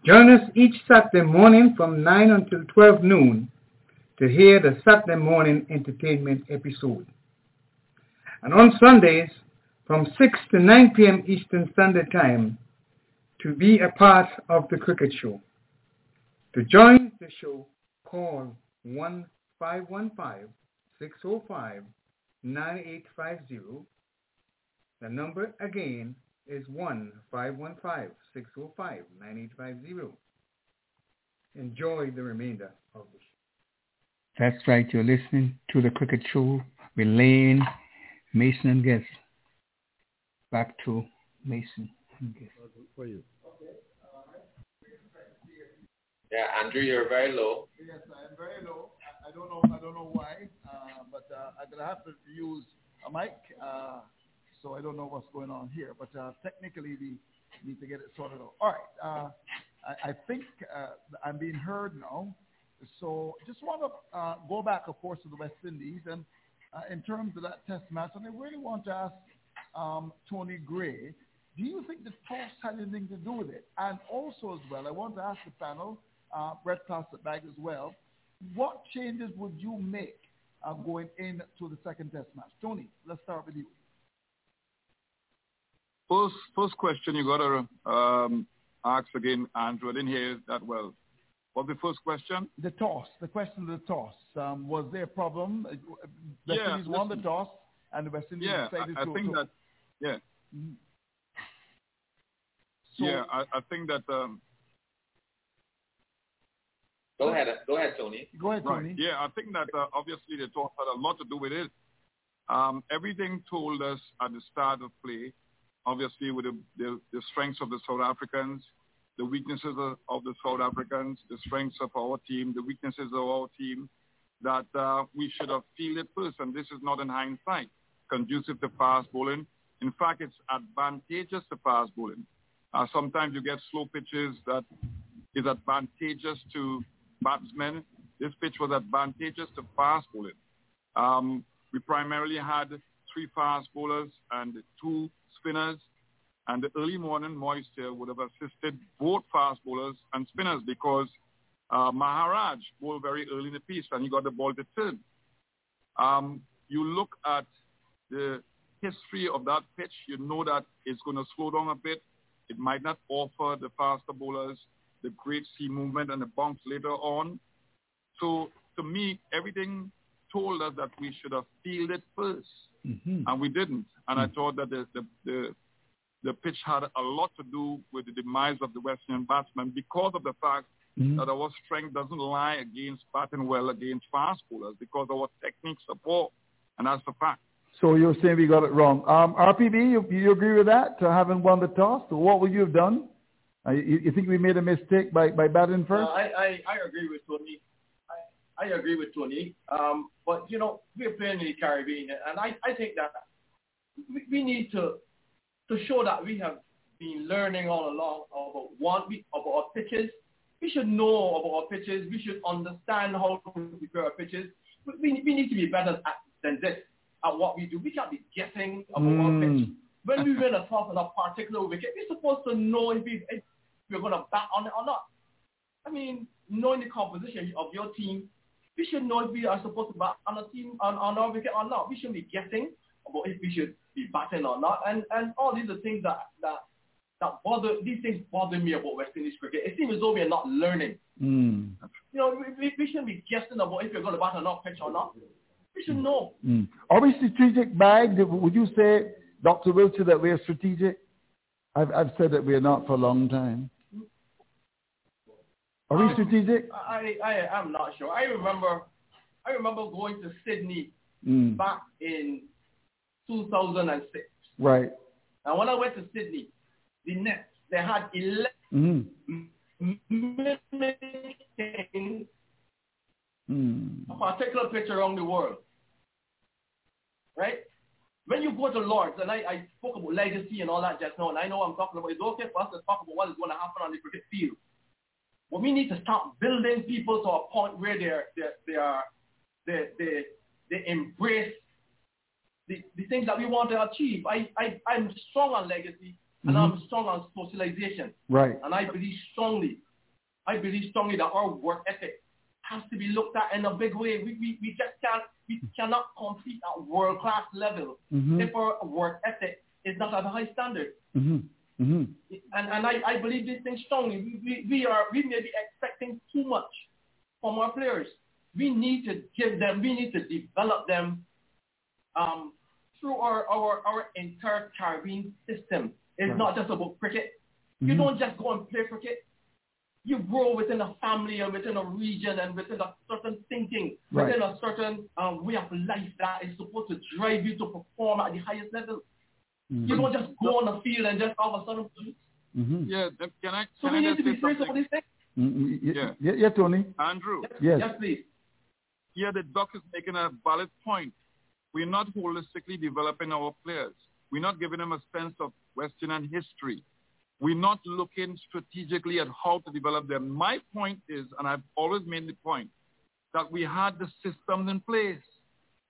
Join us each Saturday morning from 9 until 12 noon to hear the Saturday morning entertainment episode. And on Sundays, from 6 to 9 p.m. Eastern Standard Time, to be a part of The Cricket Show. To join the show, call 1-515-605-9850. The number again is 1-515-605-9850. Enjoy the remainder of the show. That's right, you're listening to The Cricket Show with Lane, Mason and Guest. back to Mason. For you. Yeah, Andrew, you're very low. Yes, I am very low. I don't know why, but I'm gonna have to use a mic. So I don't know what's going on here, but technically we need to get it sorted out. All right. I think I'm being heard now. So just want to go back, of course, to the West Indies. And in terms of that test match, and I really want to ask Tony Gray, do you think the toss had anything to do with it? And also as well, I want to ask the panel, Brett Plastic-Bag as well, what changes would you make going into the second test match? Tony, let's start with you. First question, you got to ask again, Andrew. I didn't hear that well. What was the first question? The toss. The question of the toss. Was there a problem? West Indies won the toss, and the West Indies decided to... I think that... Go ahead, Tony. Go ahead, Tony. Right. Yeah, I think that obviously the toss had a lot to do with it. Everything told us at the start of play, obviously with the strengths of the South Africans, the weaknesses of the South Africans, the strengths of our team, the weaknesses of our team, that we should have fielded first. And this is not in hindsight conducive to fast bowling. In fact, it's advantageous to fast bowling. Sometimes you get slow pitches that is advantageous to batsmen. This pitch was advantageous to fast bowling. We primarily had 3 fast bowlers and 2 spinners. And the early morning moisture would have assisted both fast bowlers and spinners because Maharaj bowled very early in the piece and he got the ball to turn. You look at the history of that pitch, you know that it's going to slow down a bit. It might not offer the faster bowlers the great seam movement and the bounce later on. So to me, everything told us that we should have fielded first, and we didn't. And I thought that the pitch had a lot to do with the demise of the West Indian batsmen because of the fact that our strength doesn't lie against batting well against fast bowlers because our techniques are poor, and that's the fact. So you're saying we got it wrong. RPB, you agree with that, having won the toss? So what would you have done? You think we made a mistake by batting first? I agree with Tony. I agree with Tony. But, you know, we're playing in the Caribbean, and I think that we need to show that we have been learning all along about our pitches. We should know about our pitches. We should understand how to prepare our pitches. We need to be better than this at what we do. We can't be guessing about our pitch. When we win a toss on a particular wicket, we're supposed to know if we're going to bat on it or not. I mean, knowing the composition of your team, we should know if we are supposed to bat on a team on our wicket or not. We shouldn't be guessing about if we should be batting or not, and all these are things that bother me about West Indies cricket. It seems as though we are not learning. You know, we shouldn't be guessing about if we're going to bat or not, pitch or not. We should know. Are we strategic, Bag? Would you say, Dr. Wiltshire, that we are strategic? I've said that we are not for a long time. Are we strategic? I am not sure. I remember going to Sydney back in 2006. Right. And when I went to Sydney, the Nets, they had 11 mimicking a particular pitch around the world. Right? When you go to Lords, and I spoke about legacy and all that just now, and I know I'm talking about, it's okay for us to talk about what is going to happen on the cricket field. But we need to start building people to a point where they embrace the things that we want to achieve. I'm strong on legacy, and I'm strong on socialization. Right. And I believe strongly that our work ethic has to be looked at in a big way. We just can't, we cannot compete at world-class level if our work ethic is not at a high standard. And I believe these things strongly. We may be expecting too much from our players. We need to give them, we need to develop them through our entire Caribbean system. It's not just about cricket. You don't just go and play cricket. You grow within a family and within a region and within a certain thinking, within a certain way of life that is supposed to drive you to perform at the highest level. You don't just go on the field and just all of a sudden. Yeah, can I need to be serious about this thing. Yeah, Tony. Andrew. Yes, please. Yeah, the doc is making a valid point. We're not holistically developing our players. We're not giving them a sense of Western and history. We're not looking strategically at how to develop them. My point is, and I've always made the point, that we had the system in place.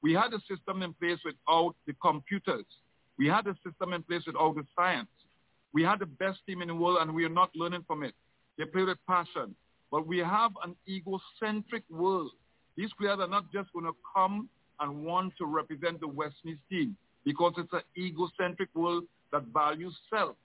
We had the system in place without the computers. We had the system in place without the science. We had the best team in the world, and we are not learning from it. They play with passion. But we have an egocentric world. These players are not just going to come and want to represent the West Indies team because it's an egocentric world that values self.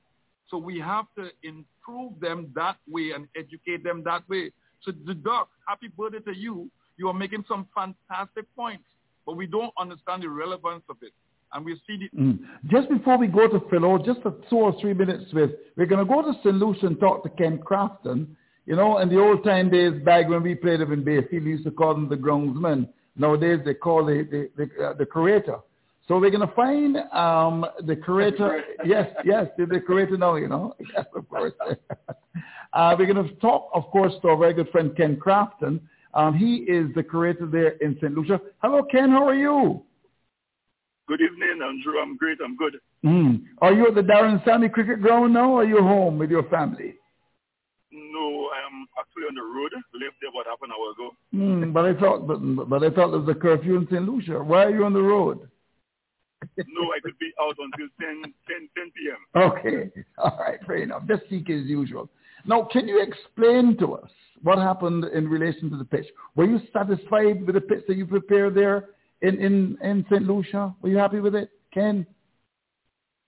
So we have to improve them that way and educate them that way. So the doc, happy birthday to you. You are making some fantastic points, but we don't understand the relevance of it. And we see the... Just before we go to Philo, just for 2 or 3 minutes, we're going to go to St. Lucia and talk to Ken Crafton. You know, in the old time days back when we played up in Bayfield, we used to call them the groundsman. Nowadays they call the curator. So we're going to find the curator. yes, the curator now, you know. Yes, of course. We're going to talk, of course, to our very good friend Ken Crafton. He is the curator there in St. Lucia. Hello, Ken. How are you? Good evening, Andrew. I'm great. I'm good. Are you at the Darren Sammy Cricket Ground now, or are you home with your family? No, I'm actually on the road. Left there what happened an hour ago. But I thought there was a curfew in St. Lucia. Why are you on the road? No, I could be out until 10 p.m. Okay. All right. Fair enough. Just seek as usual. Now, can you explain to us what happened in relation to the pitch? Were you satisfied with the pitch that you prepared there in St. Lucia? Were you happy with it, Ken?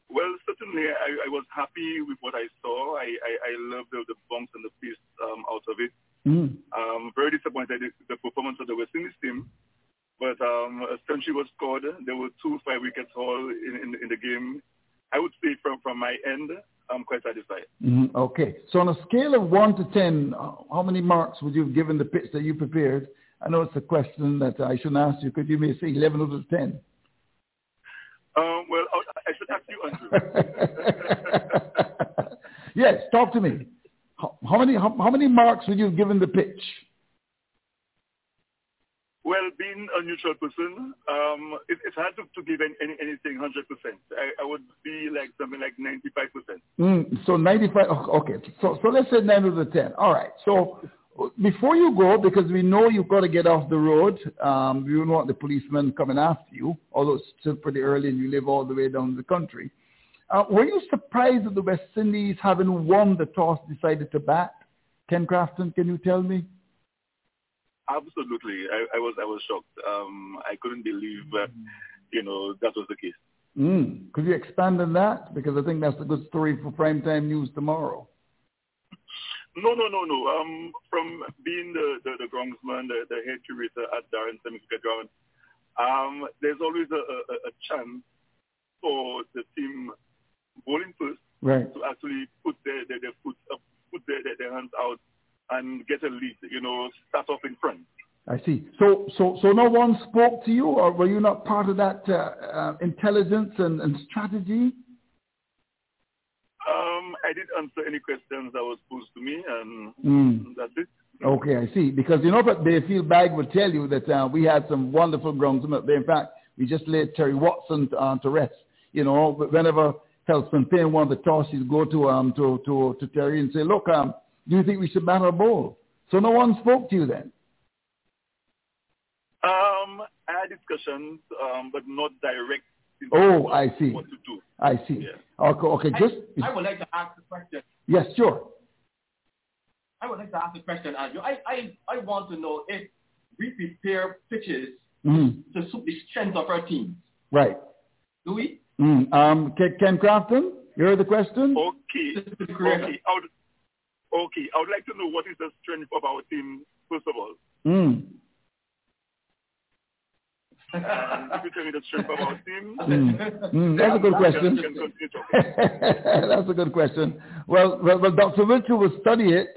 Well, certainly I was happy with what I saw. I loved the bumps and the pace out of it. Very disappointed in the performance of the West Indies team. But a century was scored. There were 2 5 wickets all in the game. I would say from my end, I'm quite satisfied. Okay. So on a scale of 1 to 10, how many marks would you have given the pitch that you prepared? I know it's a question that I shouldn't ask you because you may say 11 out of 10. Well, I should ask you, Andrew. Yes, talk to me. How many marks would you have given the pitch? Well, being a neutral person, it's hard to give anything 100%. I would be like something like 95%. So 95. Okay. So let's say 9 out of 10. All right. So before you go, because we know you've got to get off the road, we don't want the policeman coming after you. Although it's still pretty early, and you live all the way down the country. Were you surprised that the West Indies, having won the toss, decided to bat? Ken Crafton, can you tell me? Absolutely. I was shocked. I couldn't believe, that was the case. Could you expand on that? Because I think that's a good story for primetime news tomorrow. No. From being the groundsman, the head curator at Darren Sammy Cricket Ground, there's always a chance for the team bowling first to actually put their foot up, put their hands out, and get a lead, start off in front. I see. So no one spoke to you, or were you not part of that intelligence and strategy? I didn't answer any questions that was posed to me, and that's it. Okay, I see. Because but Bayfield Bag would tell you that we had some wonderful groundsmen up there. In fact, we just laid Terry Watson to rest. But whenever Helson Payne wanted to toss, he'd go to Terry and say, "Look, do you think we should bat or bowl?" So no one spoke to you then? I had discussions, but not direct. Oh, I see. What to do. I see. Yeah. Okay. I would like to ask a question. Yes, sure. I would like to ask a question, Andrew. I want to know if we prepare pitches to suit the strength of our teams. Right. Do we? Ken Crafton, you heard the question? Okay. Okay, I would like to know what is the strength of our team, first of all. If you tell me the strength of our team. That's a good question. That's a good question. Well, Dr. Mitchell will study it,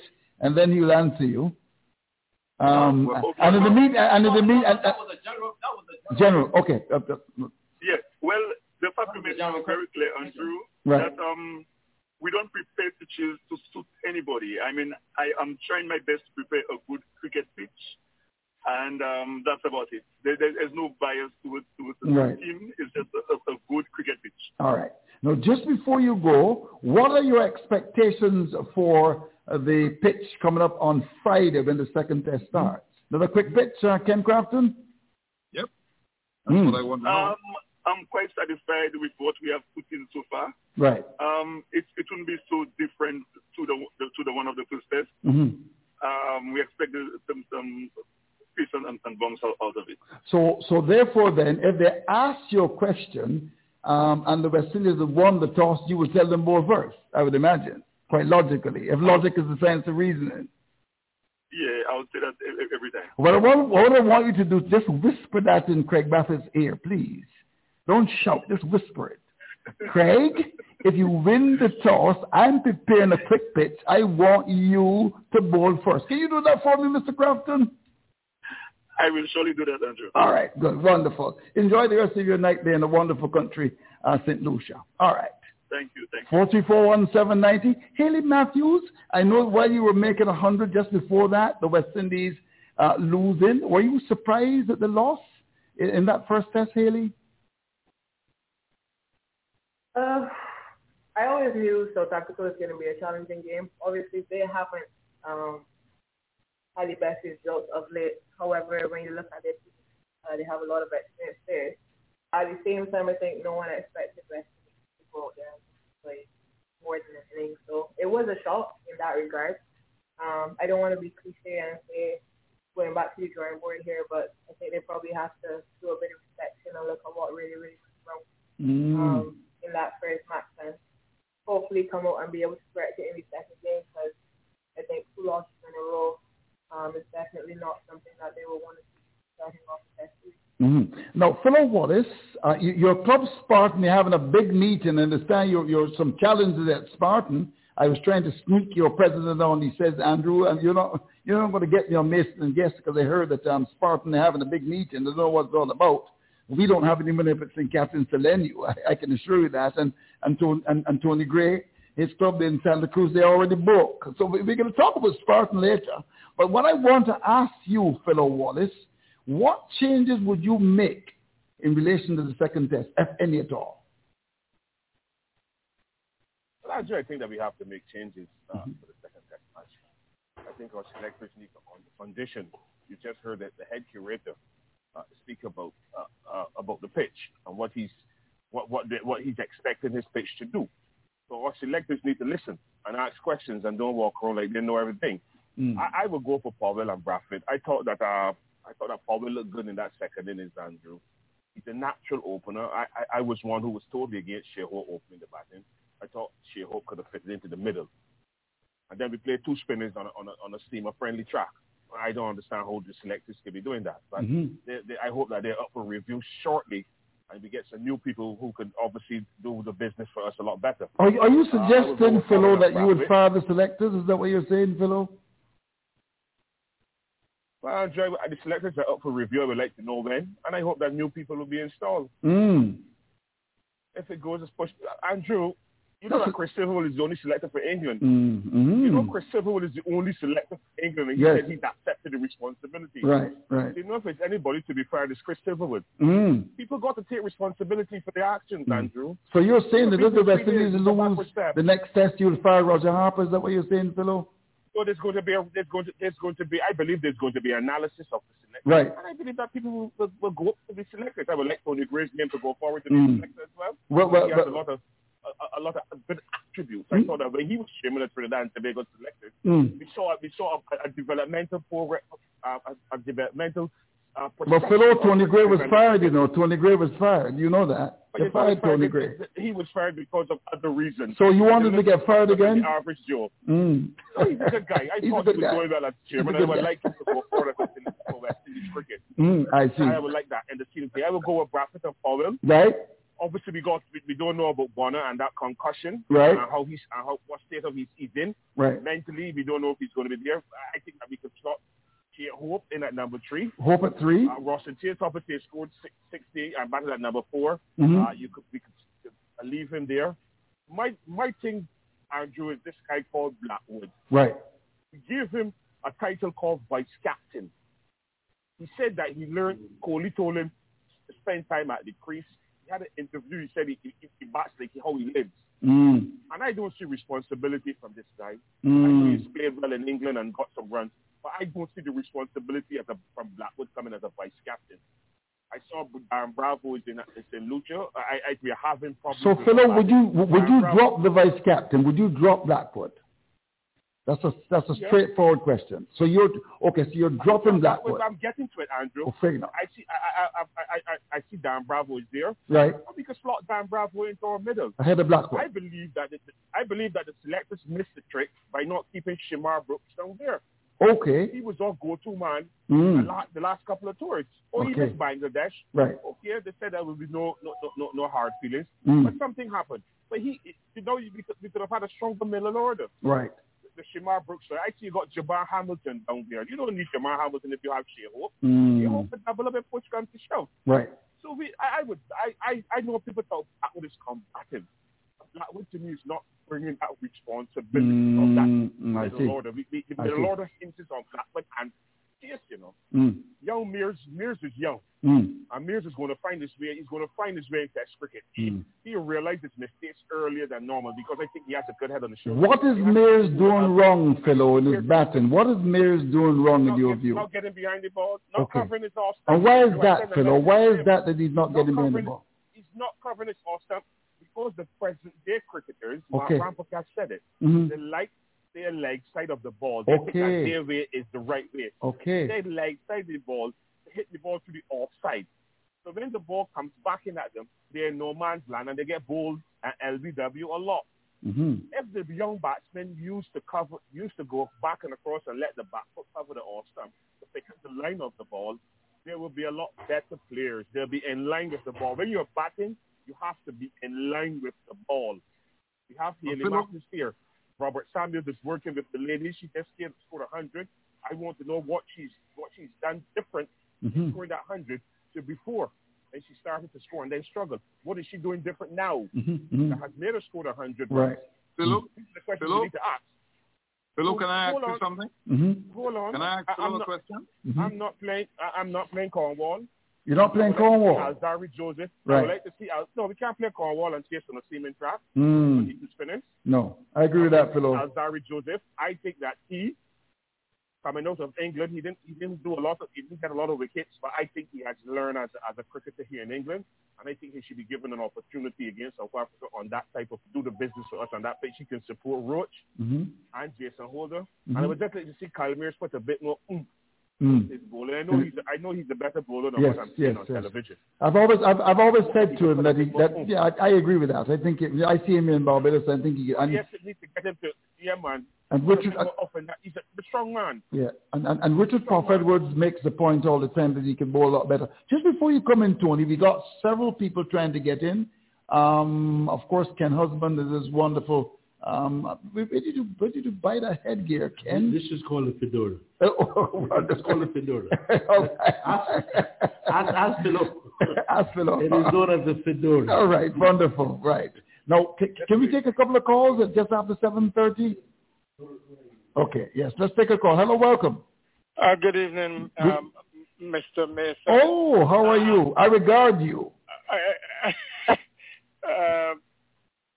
and then he'll answer you. That was a general. Okay. Yes, well, Just have to make it very clear, Andrew, that we don't prepare pitches to suit anybody. I mean, I am trying my best to prepare a good cricket pitch, and that's about it. There's no bias towards the team. It's just a good cricket pitch. All right. Now, just before you go, what are your expectations for the pitch coming up on Friday when the second test starts? Another quick pitch, Ken Crafton? Yep. That's what I want to know. I'm quite satisfied with what we have put in so far. Right. It wouldn't be so different to the one of the first test. Mm-hmm. We expect some piece and bounce out of it. So therefore, then, if they ask you a question and the West Indies have won the toss, you would tell them more verse, I would imagine, quite logically, if logic is the science of reasoning. Yeah, I would say that every time. Well, what I want you to do, just whisper that in Craig Bathurst's ear, please. Don't shout, just whisper it. Craig, if you win the toss, I'm preparing a quick pitch. I want you to bowl first. Can you do that for me, Mr. Crafton? I will surely do that, Andrew. All right, good, wonderful. Enjoy the rest of your night there in a wonderful country, St. Lucia. All right. Thank you. 4341790. Haley Matthews, I know while you were making 100 just before that, the West Indies losing. Were you surprised at the loss in that first test, Haley? I always knew South Africa was going to be a challenging game. Obviously, they haven't had the best results of late. However, when you look at it, they have a lot of experience there. At the same time, I think no one expected West Indies to go out there and play more than anything. So it was a shock in that regard. I don't want to be cliche and say going back to the drawing board here, but I think they probably have to do a bit of reflection and look at what really, really went wrong. In that first match, and hopefully come out and be able to correct it in the second game, because I think 2 losses in a row is definitely not something that they will want to see starting off the test series. Mm-hmm. Now, Philo Wallace, your club Spartan, you're having a big meeting. I understand you're some challenges at Spartan. I was trying to sneak your president on. He says, Andrew, and you're not going to get your Mason and guest, because I heard that Spartan are having a big meeting. They don't know what it's all about. We don't have any benefits in Captain Selenio, I can assure you that. And Tony Gray, his club in Santa Cruz, they already broke. So we're going to talk about Spartan later. But what I want to ask you, Philo Wallace, what changes would you make in relation to the second test, if any at all? Well, Andrew, I think that we have to make changes for the second test match. I think our selectors need to, on the foundation, you just heard that the head curator speak about the pitch and what he's expecting his pitch to do. So our selectors need to listen and ask questions and don't walk around like they know everything. I would go for Powell and Bradford. I thought that Powell looked good in that second innings, Andrew. He's a natural opener. I was one who was totally against Sheho opening the batting. I thought Sheho could have fitted into the middle. And then we played 2 spinners on a seamer-friendly track. I don't understand how the selectors can be doing that. But I hope that they're up for review shortly and we get some new people who can obviously do the business for us a lot better. Are you suggesting, Philo, that you would fire the selectors? Is that what you're saying, Philo? Well, Andre, the selectors are up for review. I would like to know when. And I hope that new people will be installed. If it goes as pushed. Andrew, you know that Chris Silverwood is the only selector for England. You know Chris Silverwood is the only selector for England, and he said he's accepted the responsibility. Right. You know, if it's anybody to be fired, it's Chris Silverwood. People got to take responsibility for their actions, Andrew. So you're saying that if the West Indies lose the next test, you'll fire Roger Harper? Is that what you're saying, Philo? So there's going to be. I believe there's going to be analysis of the selectors. Right. And I believe that people will go up to be selected. I would like Tony Gray's name to go forward to be selected as well. Well, he has a lot of good attributes. I thought that when he was chairman of Trinidad and Tobago selected, we saw a developmental program, a developmental. But Philo, Tony Gray was fired. You know, Tony Gray was fired. You know that they fired Tony Gray. He was fired because of other reasons. So you wanted to get fired again? Average Joe. He's a good guy. I thought he was going well as chairman. I would like him to go forward for West Indies cricket. I see. I would like that. And the team play. I would go with Bradford and Powell. Right. Obviously, we don't know about Bonner and that concussion, right? And what state of he's in. Right. Mentally, we don't know if he's going to be there. I think that we could slot Tia Hope in at number 3. Hope at 3. Ross and Tia Top of Tia scored 60 and batted at number 4. Mm-hmm. We could leave him there. My thing, Andrew, is this guy called Blackwood. Right. We gave him a title called vice-captain. He said that he learned, Kohli told him to spend time at the crease. He had an interview, he said he bats like how he lives. Mm. And I don't see responsibility from this guy. Mm. I know he's played well in England and got some runs, but I don't see the responsibility from Blackwood coming as a vice-captain. I saw Darren Bravo is in St. Lucia. We are having problems. So, Philo, would you drop the vice-captain? Would you drop Blackwood? That's a straightforward question. So you're dropping Blackwood. I'm getting to it, Andrew. Oh, fair enough. I see Dan Bravo is there. Right. Well, we can slot Dan Bravo into our middle ahead of Blackwood. I believe that the selectors missed the trick by not keeping Shamar Brooks down there. Okay. He was our go-to man the last couple of tours. Even Bangladesh. Right. Okay. They said there would be no hard feelings, but something happened. But we could have had a stronger middle order. Right. The Shamar Brooks. I see you got Jabbar Hamilton down there. You don't need Jabbar Hamilton if you have Shea Hope. Shea Hope can double up and push guns to shove. Right. So I know people thought Blackwood is combative. Blackwood to me is not bringing that responsibility of that middle order. The middle order hinges on Blackwood and Chase, you know. Young Mears is young. And Mears is going to find his way. He's going to find his way into Test cricket. He realized his mistakes earlier than normal because I think he has a good head on the shoulder. What is Mears doing wrong, Philo, in his batting? What is Mears doing wrong in your view? Not getting behind the ball. Not covering his off stump. And why is that, Philo? Why is that he's not getting behind the ball? He's not covering his off stump because the present-day cricketers, Mark Ramprakash said it, they like their leg side of the ball. They think that their way is the right way. Okay. Their leg side of the ball, hit the ball to the offside. So when the ball comes back in at them, they're in no man's land and they get bowled and LBW a lot. Mm-hmm. If the young batsmen used to go back and across and let the back foot cover the off stump to pick up the line of the ball, there will be a lot better players. They'll be in line with the ball. When you're batting, you have to be in line with the ball. You have to be in the atmosphere. Robert Samuels is working with the ladies. She just came to score 100. I want to know what she's done different. She scored that 100 to before, and she started to score and then struggled. What is she doing different now that has made her score 100? Right. Philo, the question you need to ask. Philo, can I ask you something? Hold on. Can I ask a question? I'm not playing Cornwall. You're not playing Cornwall. Alzari Joseph. Right. I would like to see. No, we can't play Cornwall and chase on a seaming trap. No, I agree with that, Philo. Alzari Joseph. I think that he, coming out of England, he didn't get a lot of wickets, but I think he has learned as a cricketer here in England, and I think he should be given an opportunity against South Africa on that type of do the business for us on that pitch. He can support Roach and Jason Holder, and I would definitely see Kyle Mears put a bit more oomph in his bowling. I know he's a better bowler than what I'm seeing on television. I've always said to him I agree with that. I think I see him in Barbados. I think it needs to get him to man. And Richard, he's a strong man. Yeah, and Richard Edwards makes the point all the time that he can bowl a lot better. Just before you come in, Tony, we got several people trying to get in. Of course, Ken Husband is this wonderful. Where did you buy that headgear, Ken? This is called a fedora. It's called a fedora. Ask Philo. Ask Philo. It is known as a fedora. All right, wonderful. Right. Now, can we take a couple of calls at just after 7:30? Okay, yes, let's take a call. Hello, welcome. Good evening, Mr. Mason. Oh, how are you? I regard you.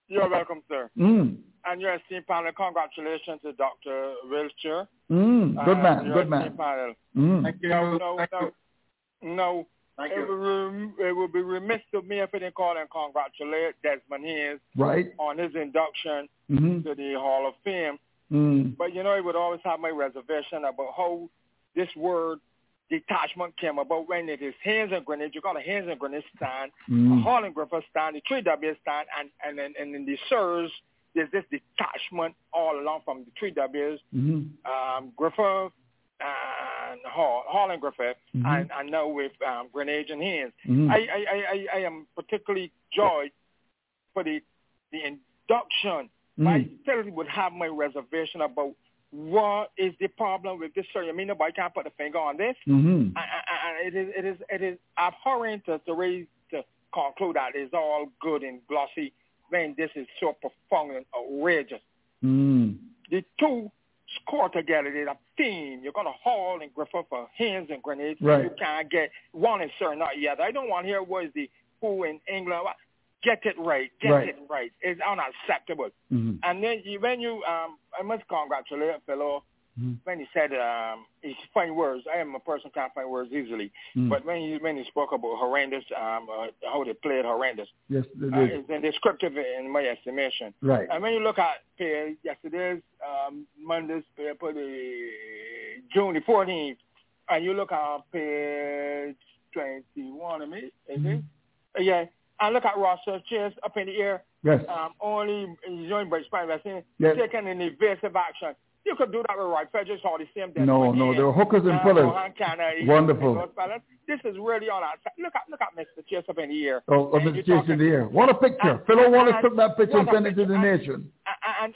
You're welcome, sir. And your esteemed panel, congratulations to Dr. Wiltshire. Good man. Panel. Thank you. It would be remiss of me if I didn't call and congratulate Desmond Haynes on his induction to the Hall of Fame. But, you know, it would always have my reservation about how this word detachment came about when it is Haynes and Greenwich. You got a Haynes and Greenwich stand, a Hall and Griffith stand, the 3W stand, and in the SIRS, there's this detachment all along from the 3Ws, Griffith, and Hall and Griffith, and now with Greenwich and Haynes. I am particularly joyed for the induction. I still would have my reservation about what is the problem with this show? I mean, nobody can put a finger on this. Mm-hmm. It is abhorrent to conclude that it's all good and glossy when this is so profound and outrageous. Mm. The two score together, they're a team. You're going to haul and Griffith for hands and grenades. Right. You can't get one is certain, not the other. I don't want to hear words the who in England. Get it right. Get it right. It's unacceptable. Mm-hmm. And then when you I must congratulate Philo when he said he's funny words. I am a person who can't find words easily. Mm. But when he spoke about horrendous, how they played horrendous, yes, it's descriptive in my estimation. Right. And when you look at yesterday's Monday's paper, June the 14th, and you look at page 21 of me, is it? Yeah. And look at Russell Chase up in the air. Yes. Only joined by Spanish, yes. Taking an evasive action. You could do that with Roy Federer or the same thing. No, there were hookers and pullers. Wonderful. This is really on our side. Look at Mr. Chase up in the air. Oh, Mr. Chase in the air. What a picture. Philo Wallace took that picture and sent it to the nation.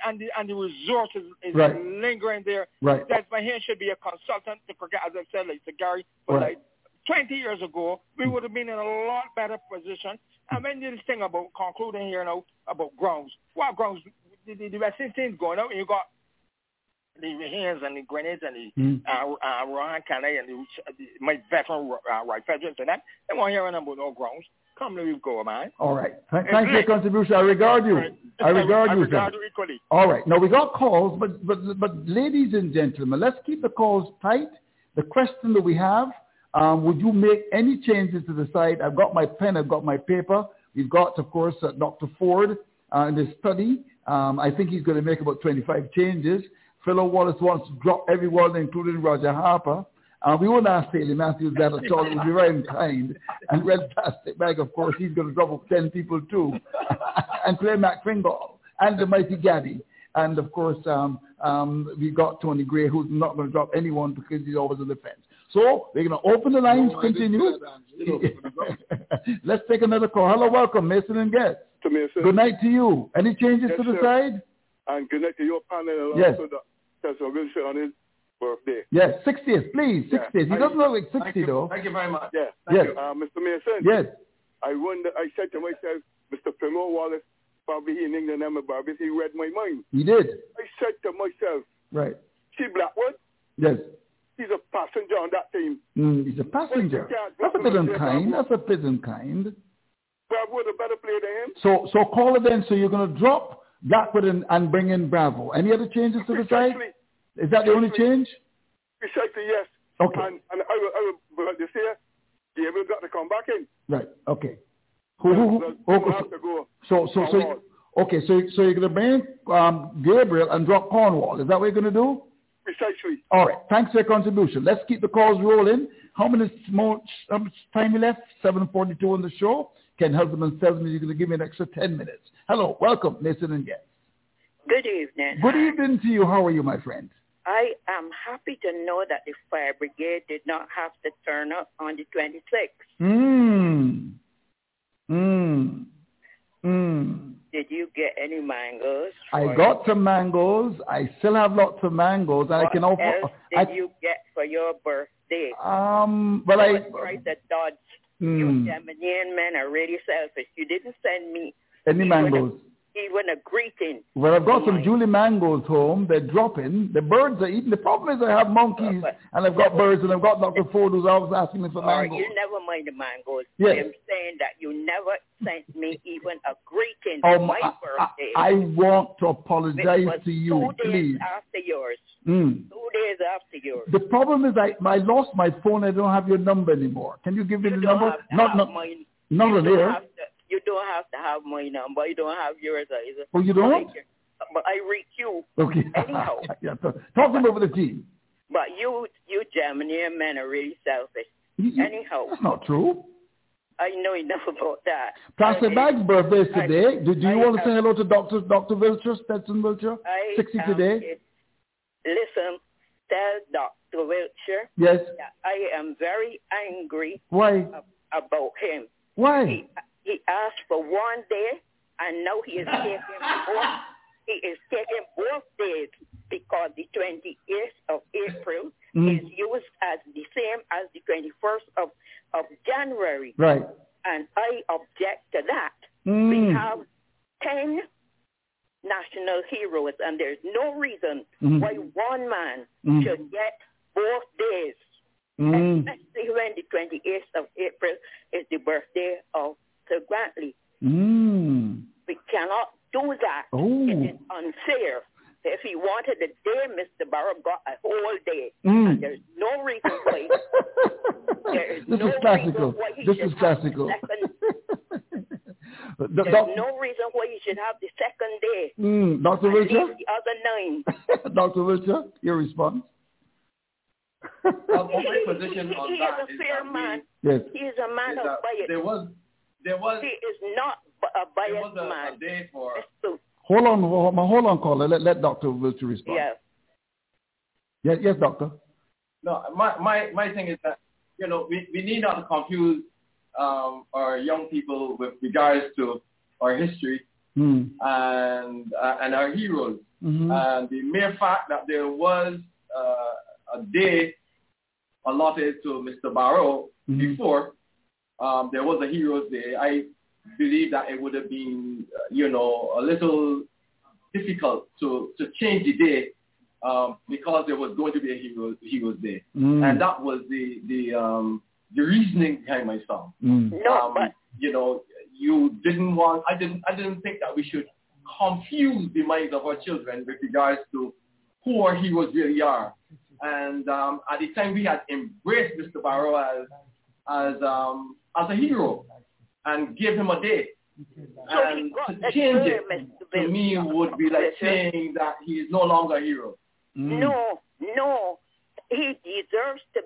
And the resource is lingering there. Right. Desmond Haynes should be a consultant to forget, as I said, like Sir Gary, but 20 years ago, we would have been in a lot better position. I mean, this thing about concluding here now about grounds. What grounds? The vaccine thing's going on. You got the hands and the grenades and the Rohan Kane and the my veteran Roy Federer and that. They won't hear about no grounds. Come, let me go, man. All right. Thanks for your contribution. I regard you. I regard you equally. All right. Now, we got calls, but ladies and gentlemen, let's keep the calls tight. The question that we have, would you make any changes to the site? I've got my pen. I've got my paper. We've got, of course, Dr. Ford in his study. I think he's going to make about 25 changes. Philo Wallace wants to drop everyone, including Roger Harper. We won't ask Haley Matthews that at all. It would be very unkind. And Red Plastic Bag, of course, he's going to drop up 10 people too. And Claire McFingal and the mighty Gabby. And, of course, we've got Tony Gray, who's not going to drop anyone because he's always on the fence. So we're going to open the lines, continue. Let's take another call. Hello, welcome, Mason and Guest. To me, sir. Good night to you. Any changes to the side? And good night to your panel. Yes. That's a good show on his birthday. Yes, 60th, please, 60th. Yeah. He doesn't look like 60, though. Thank you very much. Yeah. Thank you. Mr. Mason. Yes. I wonder, I said to myself, Mr. Philo Wallace, probably in England, I'm a Barbados, he read my mind. He did. I said to myself, right. See Blackwood? Yes. He's a passenger on that team. He's a passenger. That's a bit unkind. Bravo's a better player than him. So call it then. So you're going to drop Blackwood and bring in Bravo. Any other changes to the side? Is that the only change? Precisely, yes. Okay. And I will this year, Gabriel got to come back in. Right. Okay. Who? So you're going to bring Gabriel and drop Cornwall. Is that what you're going to do? Precisely. All right. Thanks for your contribution. Let's keep the calls rolling. How many more time we left? 7:42 on the show. Ken Helderman tells me you're going to give me an extra 10 minutes. Hello. Welcome, Mason and Guest. Good evening. Good evening to you. How are you, my friend? I am happy to know that the fire brigade did not have to turn up on the 26th. Did you get any mangoes? I got some mangoes. I still have lots of mangoes. And what I can offer. What else did you get for your birthday? But I tried to dodge. You Jamaican men are really selfish. You didn't send me any mangoes. Even a greeting. Well, I've got some Julie mangoes home. They're dropping. The birds are eating. The problem is I have monkeys, and I've got birds, and I've got Dr. Ford, who's always asking me for mangoes. You never mind the mangoes. Yes. I'm saying that you never sent me even a greeting for my birthday. I want to apologize to you, please. 2 days after yours. 2 days after yours. The problem is I lost my phone. I don't have your number anymore. Can you give me the number? Not on there. You don't have to have my number. You don't have yours either. Oh, you don't? But I reach you. Okay. Anyhow. Yeah, talk to me over the team. But you Jamaican men are really selfish. Anyhow. That's not true. I know enough about that. Pastor Bag's birthday is today. Do you want to say hello to Dr. Wiltshire, Stetson Wiltshire? 60 today. Listen, tell Dr. Wiltshire. Yes. That I am very angry. Why? About him. Why? He asked for 1 day, and now he is taking both days. because the 28th of April is used as the same as the 21st of January. Right. And I object to that. We have 10 national heroes, and there's no reason why one man should get both days, especially when the 28th of April is the birthday of Sir Grantley. We cannot do that. Oh. It is unfair. If he wanted a day, Mr. Barrow got a whole day. And there's no reason why. This is classical. There's no reason why you should have the second day. Dr. Wiltshire? The other 9. Dr. Wiltshire, your response? He is a fair man. Yes. He is a man of bias. He is not a biased man. Hold on, caller. Let Dr. Wiltshire respond. Yes. Yes, doctor. No, my thing is that, you know, we need not confuse our young people with regards to our history and our heroes. And the mere fact that there was a day allotted to Mr. Barrow before there was a Heroes Day, I believe that it would have been, a little difficult to change the day because there was going to be a Heroes Day. And that was the reasoning behind my song. I didn't think that we should confuse the minds of our children with regards to who our heroes really are. And at the time, we had embraced Mr. Barrow as a hero and gave him a day. And to change it, to me, would be like saying that he is no longer a hero. No. He deserves to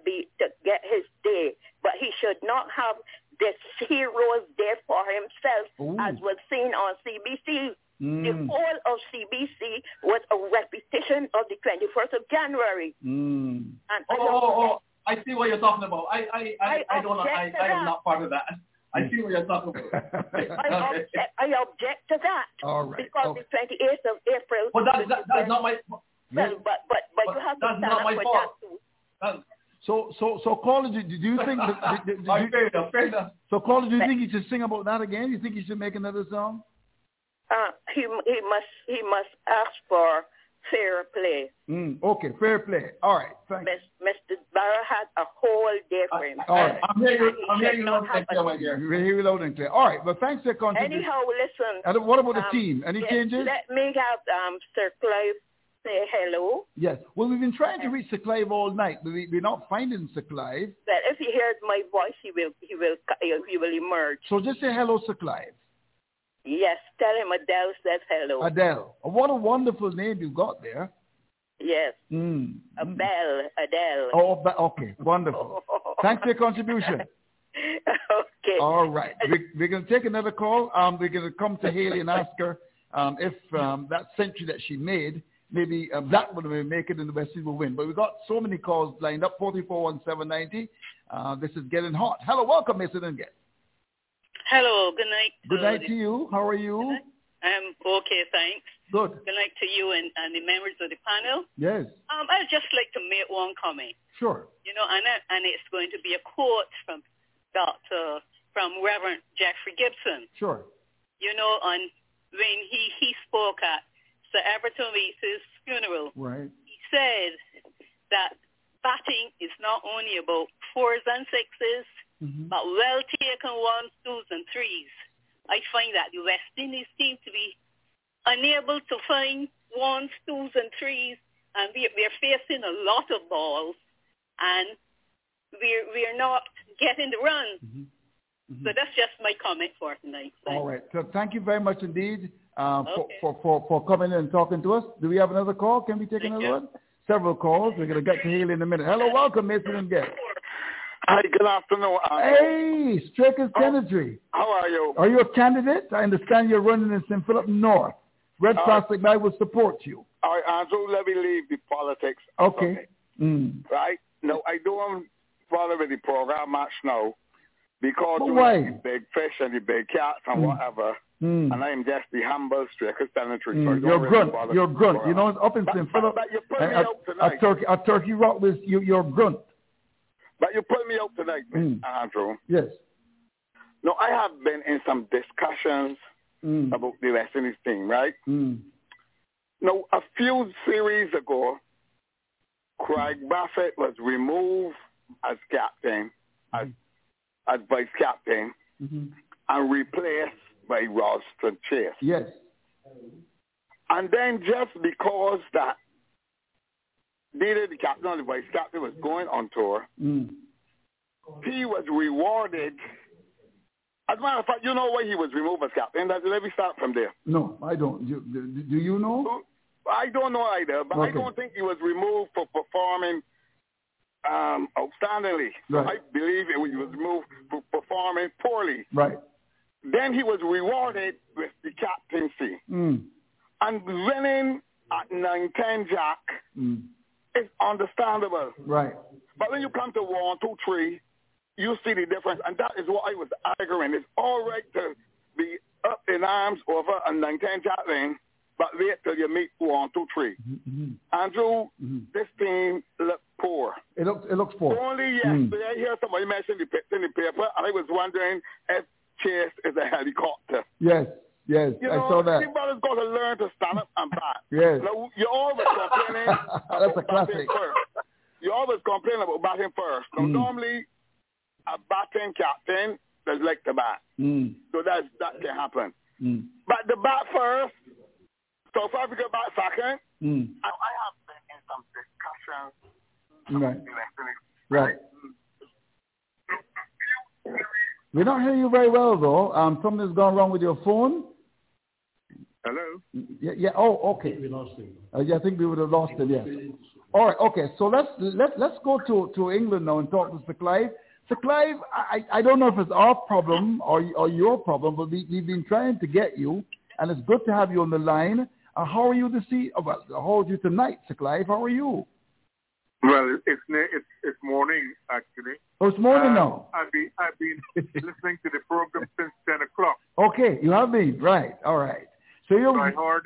get his day, but he should not have this hero's day for himself, as was seen on CBC. The whole of CBC was a repetition of the 21st of January. And I see what you're talking about. I am not part of that. I see what you're talking about. I object to that. All right. Because the 28th of April. But that's not my fault. But you have to stand up for that too. So Caller, do you think he should sing about that again? You think he should make another song? He must ask for fair play. Okay, fair play. All right, thanks. Mr. Barra had a whole day for him. All right, I'm hearing you loud and clear, my dear. We're hearing you loud and clear. All right, but thanks for contributing. Anyhow, listen. And what about the team? Any changes? Let me have Sir Clive say hello. Yes. Well, we've been trying to reach Sir Clive all night, but we're not finding Sir Clive. But if he hears my voice, he will emerge. So just say hello, Sir Clive. Yes, tell him Adele says hello. Adele. What a wonderful name you've got there. Yes. Adele. Okay, wonderful. Thanks for your contribution. Okay. All right. We're going to take another call. We're going to come to Haley and ask her if that century that she made, maybe that would make it in the West Indies will win. But we've got so many calls lined up, 431-790. This is getting hot. Hello, welcome, Mr. Dunget. Hello, good night. Good night to you. How are you? I'm okay, thanks. Good. Good night to you and the members of the panel. Yes. I'd just like to make one comment. Sure. And it's going to be a quote from Reverend Jeffrey Gibson. Sure. When he spoke at Sir Everton Weeks' funeral. Right. He said that batting is not only about 4s and 6s, but well taken 1s, 2s, and 3s. I find that the West Indies seem to be unable to find 1s, 2s, and 3s, and we're facing a lot of balls, and we're not getting the run. So that's just my comment for tonight. All right. So thank you very much indeed for coming and talking to us. Do we have another call? Can we take another one? Several calls. We're going to get to Haley in a minute. Hello, welcome, Mason and Guest. Hi, good afternoon. Hey, Strickers Kennedy. How are you? Are you a candidate? I understand you're running in St. Philip North. Red Plastic Night will support you. Let me leave the politics. Okay. Right? No, I don't want to bother with the program much now because of the big fish and the big cats and whatever. And I am just the humble circumstantial. You're grunt. You know, it's up in St. Philip. A turkey rock with you. You're grunt. But you pulled me out tonight, Mr. Andrew. Yes. No, I have been in some discussions about the West Indies thing, right? Now, a few series ago, Craig Buffett was removed as captain, as vice captain, and replaced by Ralston Chase. Yes. And then just because that neither the captain or the vice captain was going on tour, he was rewarded. As a matter of fact, you know why he was removed as captain. Let me start from there. No, I don't. Do you know? I don't know either, but I don't think he was removed for performing outstandingly. Right. I believe he was removed for performing poorly. Right. Then he was rewarded with the captaincy. And winning at 9-10 Jack is understandable. Right. But when you come to 1, 2, 3, you see the difference, and that is what I was arguing. It's all right to be up in arms over a 9-10 Jack thing, but wait till you meet 1, 2, 3. Andrew, this team looked poor. It looks poor. Only yesterday I heard somebody mention in the paper, and I was wondering if Chase is a helicopter. Yes, you know, I saw that. Everybody's got to learn to stand up and bat. Yes. Now, you're always complaining about batting first. You always complain about batting first. Now, normally, a batting captain does like to bat. So that can happen. But the bat first, South Africa bat second. And I have been in some discussions. Right. We don't hear you very well, though. Something's gone wrong with your phone. Hello? Yeah. Oh, okay. I think we lost him. I think we would have lost him, yes. All right, okay. So let's go to England now and talk to Sir Clive. So, Clive, I don't know if it's our problem or your problem, but we've been trying to get you, and it's good to have you on the line. How are you how are you tonight, Sir Clive? How are you? Well, it's morning, actually. Oh, it's morning now. I've been listening to the program since 10 o'clock. Okay, you have been. Right, all right. So I heard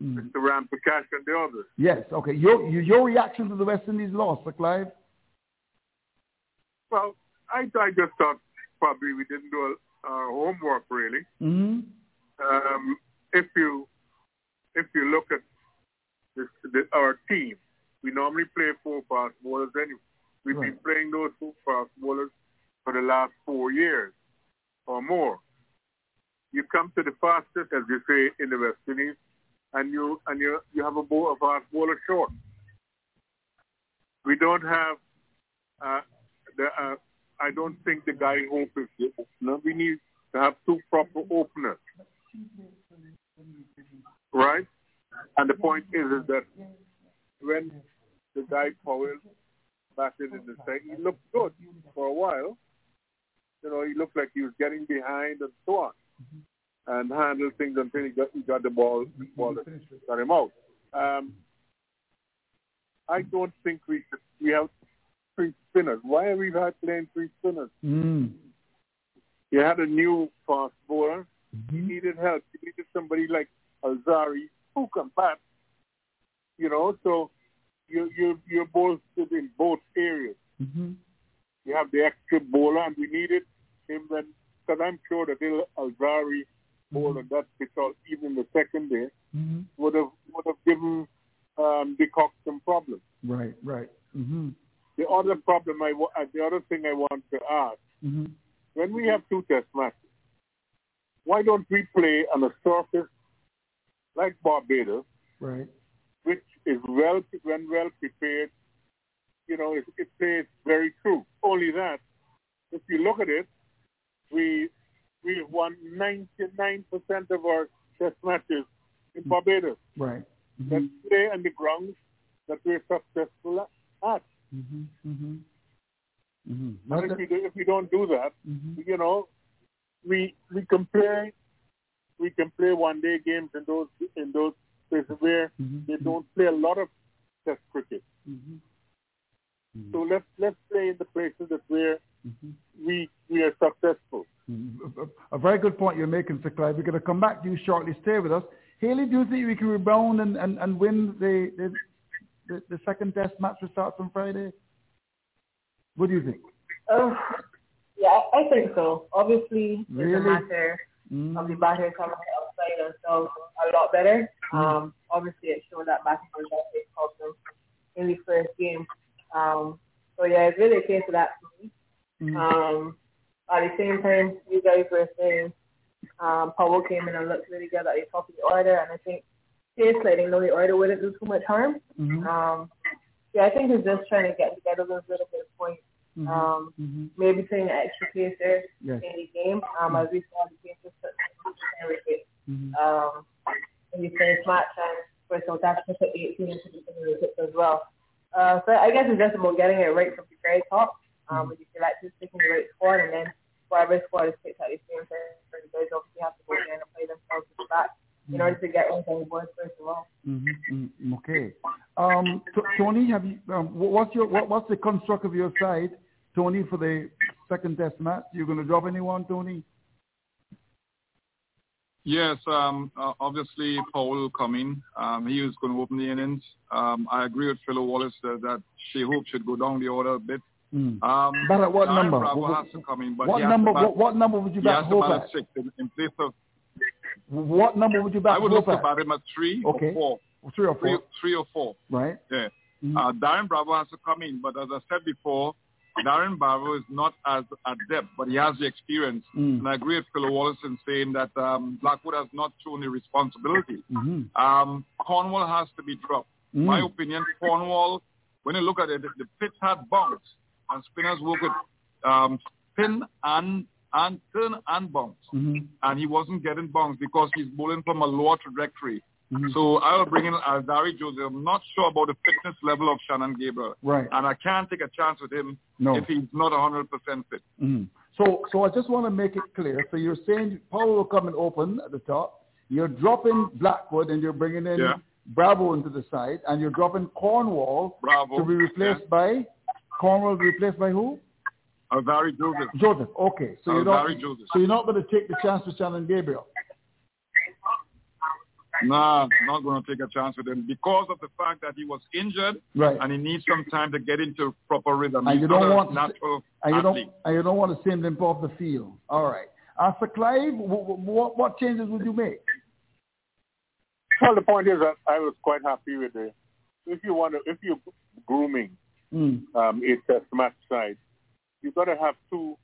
Mr. Ramprakash and the others. Yes, okay. Your reaction to the West Indies loss, Sir Clive? Well, I just thought probably we didn't do our homework, really. If you look at our team, we normally play 4 fast bowlers anyway. We've been playing those 4 fast bowlers for the last 4 years or more. You come to the fastest, as you say, in the West Indies, and you have a fast bowler short. We don't have... I don't think the guy Hope is the opener. We need to have 2 proper openers, right? And the point is that when the guy Powell batted in the second, he looked good for a while. You know, he looked like he was getting behind and so on, and handled things until he got the ball got him out. I don't think we have 3 spinners. Why are we playing 3 spinners? You had a new fast bowler. He needed help. He needed somebody like Alzari who can bat. You know, so you're bolstered in both areas. You have the extra bowler, and we needed him then, because I'm sure that Alzari bowler that pitch out even the second day would have given the Cox some problems. Right. The other thing I want to ask, when we have 2 test matches, why don't we play on a surface like Barbados, which is well prepared? You know, it plays very true. Only that, if you look at it, we won 99% of our test matches in Barbados. Right. Let's play on the grounds that we're successful at. And if we don't do that, you know, we can play 1-day games in those places where they don't play a lot of test cricket. So let's play in the places that where we are successful. A very good point you're making, Sir Clive. We're going to come back to you shortly. Stay with us. Haley, do you think we can rebound and win the second test match that starts on Friday? What do you think? Yeah, I think so. Obviously, it's a matter of the batter coming outside themselves a lot better. Obviously, it showed that batting was a big problem in the first game. So, yeah, it really came to that for me. At the same time, you guys were saying Powell came in and looked really good at the top of the order, and I think he's letting know the order wouldn't do too much harm. I think he's just trying to get together those little bit of points. Maybe playing an extra pace there in the game. As we saw, the game just took and everything. He played match and for South Africa took 18 into the tips as well. So I guess it's just about getting it right from the very top. When you select just picking the right squad, and then whatever squad is picked at the same time, for the guys obviously have to go in and play themselves to the back in order to get on the board first of all. Okay. Tony, have you? What's the construct of your side, Tony, for the second test match? You're going to drop anyone, Tony? Yes. Obviously, Paul coming. He is going to open the innings. I agree with Philo Wallace that She-Hope should go down the order a bit. But at what number? What number would you back Hope at? What number would you back Hope at? I would look about him at 3 or 4. 3 or 4. 3 or 4. Right. Yeah. Darren Bravo has to come in, but as I said before, Darren Bravo is not as adept, but he has the experience. And I agree with Philo Wallace in saying that Blackwood has not shown the responsibility. Cornwall has to be dropped. My opinion, Cornwall, when you look at it, the pitch had bounced. And spinners work with spin and turn and bounce. And he wasn't getting bounce because he's bowling from a lower trajectory. So I will bring in Azari Jose. I'm not sure about the fitness level of Shannon Gabriel. Right. And I can't take a chance with him if he's not 100% fit. So I just want to make it clear. So you're saying Powell will come and open at the top. You're dropping Blackwood and you're bringing in Bravo into the side. And you're dropping Cornwall to be replaced by... Cornwall replaced by who? Azari Joseph. Joseph, okay. So you're not going to take the chance with Shannon Gabriel? Nah, not going to take a chance with him because of the fact that he was injured and he needs some time to get into proper rhythm. And you don't want to send him off the field. All right. Sir Clive, what changes would you make? Well, the point is that I was quite happy with it. If you're grooming a test match side, you've got to have two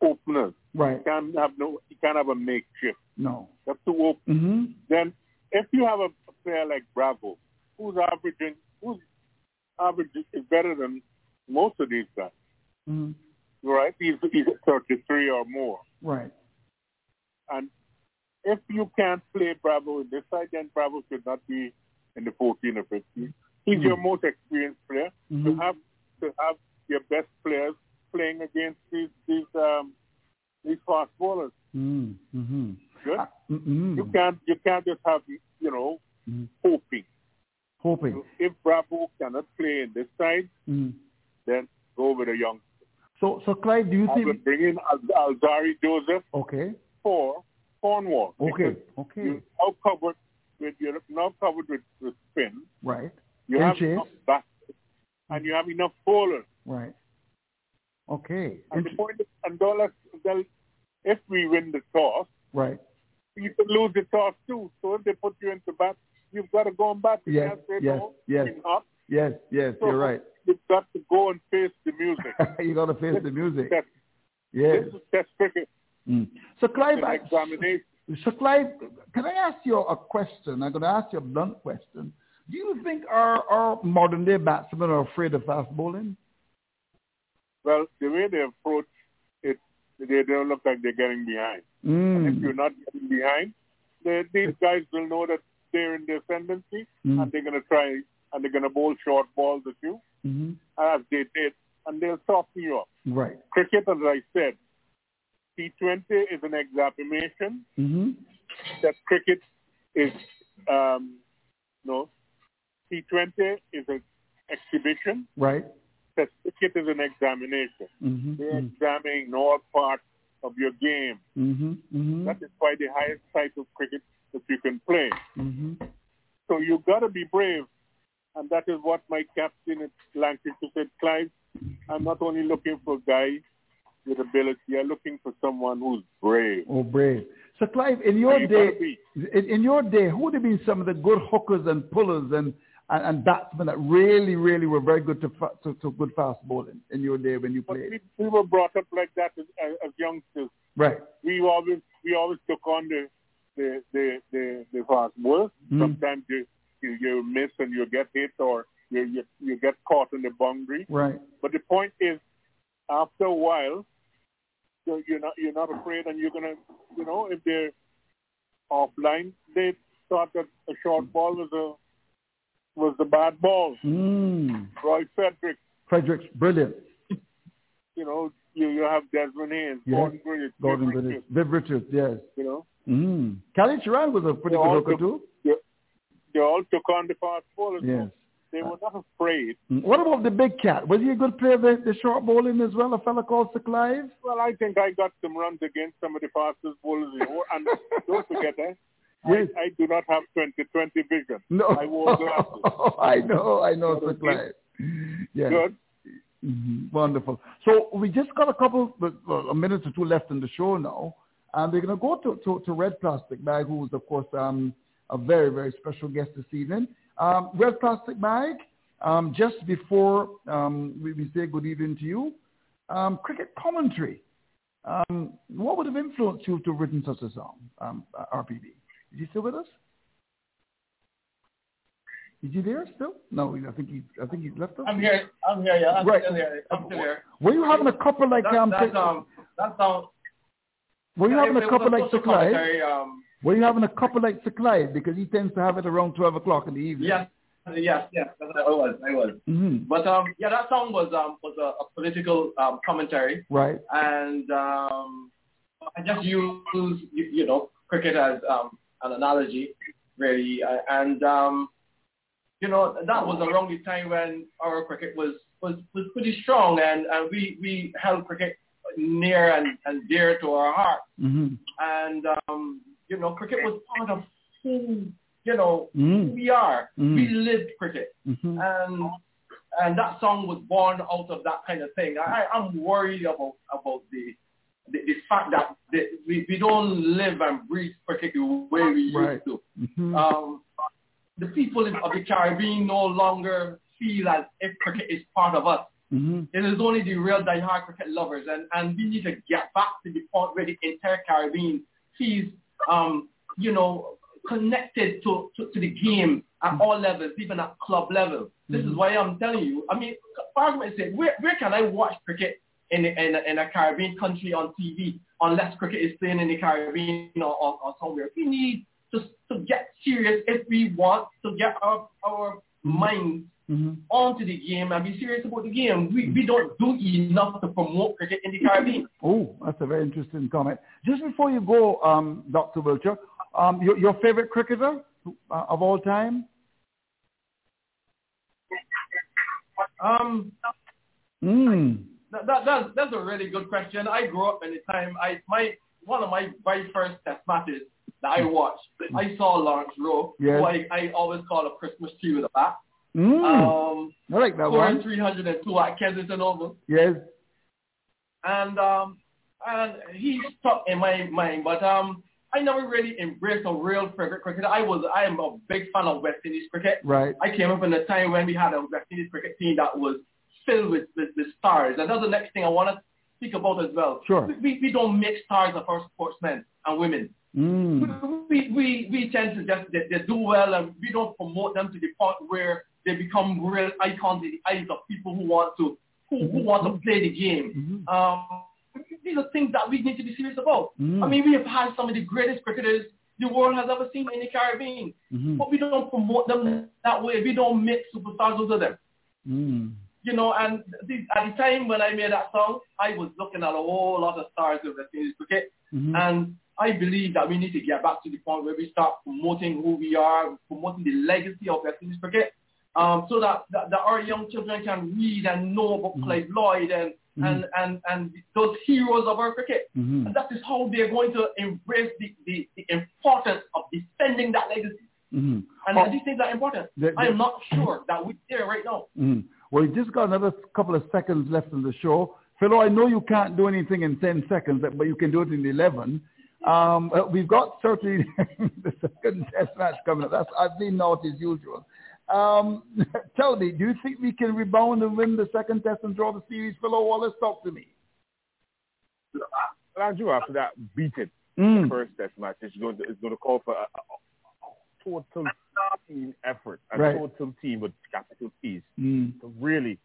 openers. Right. You can't have a makeshift. No. You have two openers. Then, if you have a player like Bravo, whose average is better than most of these guys, right? He's 33 or more. Right. And if you can't play Bravo in this side, then Bravo should not be in the 14 or 15. He's your most experienced player. To have your best players playing against these fast bowlers. Good. You can't just have hoping. So if Bravo cannot play in this side, then go with a youngster. So Clyde, do you think? I would bring in Alzari Joseph. Okay. For Cornwall. Okay. Okay. You're now covered with with spin. Right. You have enough baskets, and you have enough bowlers. Right. Okay. And the point is, if we win the toss, you can lose the toss too. So if they put you into bat, you've got to go and bat. You can't say no. Yes, so you're right. You've got to go and face the music. You've got to face the music. This is test cricket. So Clive, can I ask you a question? I'm going to ask you a blunt question. Do you think our modern-day batsmen are afraid of fast bowling? Well, the way they approach it, they don't look like they're getting behind. And if you're not getting behind, these guys will know that they're in the ascendancy, and they're going to try, and they're going to bowl short balls at you, as they did, and they'll soften you up. Right. Cricket, as I said, T20 is an examination that cricket is, T20 is an exhibition. Right. Test cricket is an examination. They're examining all parts of your game. Mm-hmm, mm-hmm. That is why the highest type of cricket that you can play. Mm-hmm. So you've got to be brave. And that is what my captain at Lancaster said, Clive, I'm not only looking for a guy with ability, I'm looking for someone who's brave. Oh, brave. So, Clive, in your day, who would have been some of the good hookers and pullers and batsmen that really, really were very good to good fast bowling in your day when you played? We were brought up like that as youngsters. Right. We always took on the fast bowlers. Mm. Sometimes you miss and you get hit or you get caught in the boundary. Right. But the point is, after a while, so you're not afraid, and you're gonna, if they're offline, they thought that a short ball was a bad ball. Mm. Roy Frederick's brilliant. You have Desmond Haynes, yes. Gordon Bridges, Viv Richards, yes. Khalid Shiran was a pretty good hooker too. They all took on the fast bowling. Yes. They were not afraid. What about the big cat? Was he a good player, the short bowling as well, a fella called Sir Clive? Well, I think I got some runs against some of the fastest bowlers. And don't forget, yes. I do not have 20/20 vision. No. I wore glasses. Oh, I know, Sir Clive. Yes. Good. Mm-hmm. Wonderful. So we just got a minute or two left in the show now, and we're going to go to Red Plastic Bag, who is, of course, a very, very special guest this evening. Red Plastic Bag, just before we say good evening to you, cricket commentary. What would have influenced you to have written such a song, RPB? Is he still with us? Is he there still? No, I think he's left us. I'm here, yeah. I'm still here. Were you having a couple like... Were you having a couple like Sir Clive? Were you having a couple like Sir Clive? Because he tends to have it around 12 o'clock in the evening. Yes. I was. Mm-hmm. But that song was a political commentary. Right. And I just used, cricket as an analogy, really. And, that was around the time when our cricket was pretty strong. And we held cricket near and dear to our heart. Mm-hmm. And... cricket was part of who, who we are. Mm. We lived cricket. Mm-hmm. And that song was born out of that kind of thing. I'm worried about the fact that we don't live and breathe cricket the way we used to. Mm-hmm. The people of the Caribbean no longer feel as if cricket is part of us. Mm-hmm. It is only the real die-hard cricket lovers. And we need to get back to the point where the entire Caribbean sees connected to the game at all levels, even at club level. Mm-hmm. This is why I'm telling you. I mean, Parliament said, where can I watch cricket in a Caribbean country on TV unless cricket is playing in the Caribbean or somewhere? We need to get serious if we want to get our minds onto the game and be serious about the game. We don't do enough to promote cricket in the Caribbean. Oh, that's a very interesting comment. Just before you go, Dr. Wiltshire, your favorite cricketer of all time? That's a really good question. I grew up in the time. One of my very first test matches that I watched, I saw Lawrence Rowe, who I always call a Christmas tree with a bat. I like that one. 302 at Kensington Oval. Yes. And he stuck in my mind, but I never really embraced a real favorite cricketer. I am a big fan of West Indies cricket. Right. I came up in a time when we had a West Indies cricket team that was filled with stars. And that's the next thing I want to speak about as well. Sure. We don't make stars of our sportsmen and women. Mm. We tend to just they do well, and we don't promote them to the point where they become real icons in the eyes of people who want to play the game. Mm-hmm. These are things that we need to be serious about. Mm. I mean, we have had some of the greatest cricketers the world has ever seen in the Caribbean, but we don't promote them that way. We don't make superstars out of them. Mm. And at the time when I made that song, I was looking at a whole lot of stars in West Indies cricket, and I believe that we need to get back to the point where we start promoting who we are, promoting the legacy of West Indies cricket, so that our young children can read and know about Clive Lloyd and and those heroes of our cricket. Mm-hmm. And that is how they're going to embrace the importance of defending that legacy. Mm-hmm. And these things are important. I am not sure that we're there right now. Mm-hmm. Well, we just got another couple of seconds left in the show. Philo, I know you can't do anything in 10 seconds, but you can do it in 11. We've got certainly the second test match coming up. I've been naughty as usual. Tell me, do you think we can rebound and win the second test and draw the series? Philo Wallace, talk to me. Andrew, after that beaten the first test match, it's going to call for a total team effort, total team with capital T's to really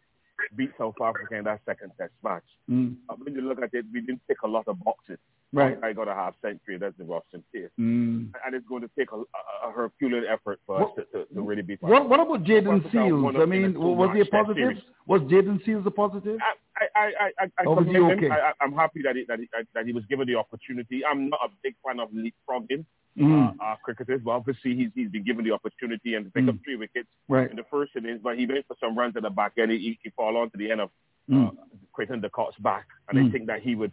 beat South Africa in that second test match. When you look at it, we didn't tick a lot of boxes. Right. I got a half century. That's the Robson case. And it's going to take a Herculean effort for us to really beat. What about Jaden Seals? I mean, was he a positive? Was Jaden Seals a positive? I'm happy that he was given the opportunity. I'm not a big fan of leapfrogging cricketers, but obviously he's been given the opportunity and to pick up 3 wickets in the first innings, but he went for some runs at the back end. He fall on to the end of Creighton Decott's back, and I think that he would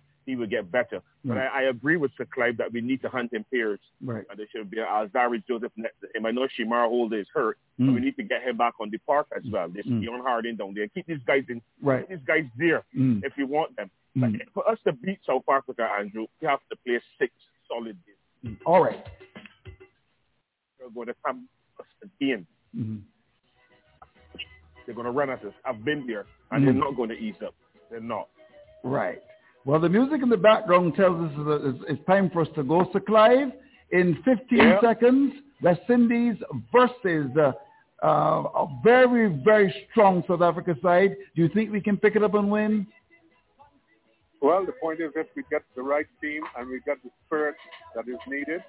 get better. But I agree with Sir Clive that we need to hunt in pairs. Right. And there should be Alzari Joseph next to him. I know Shemar Holder is hurt, but we need to get him back on the park as well. There's Dion Harding down there. Keep these guys in. Right. Keep these guys there if you want them. Like, for us to beat South Africa, Andrew, we have to play 6 solid games. All right. They're going to come to us again. They're going to run at us. I've been there, and they're not going to ease up. They're not. Right. Well, the music in the background tells us that it's time for us to go. Sir Clive, in 15 seconds, West Indies versus a very, very strong South Africa side. Do you think we can pick it up and win? Well, the point is if we get the right team and we get the spirit that is needed,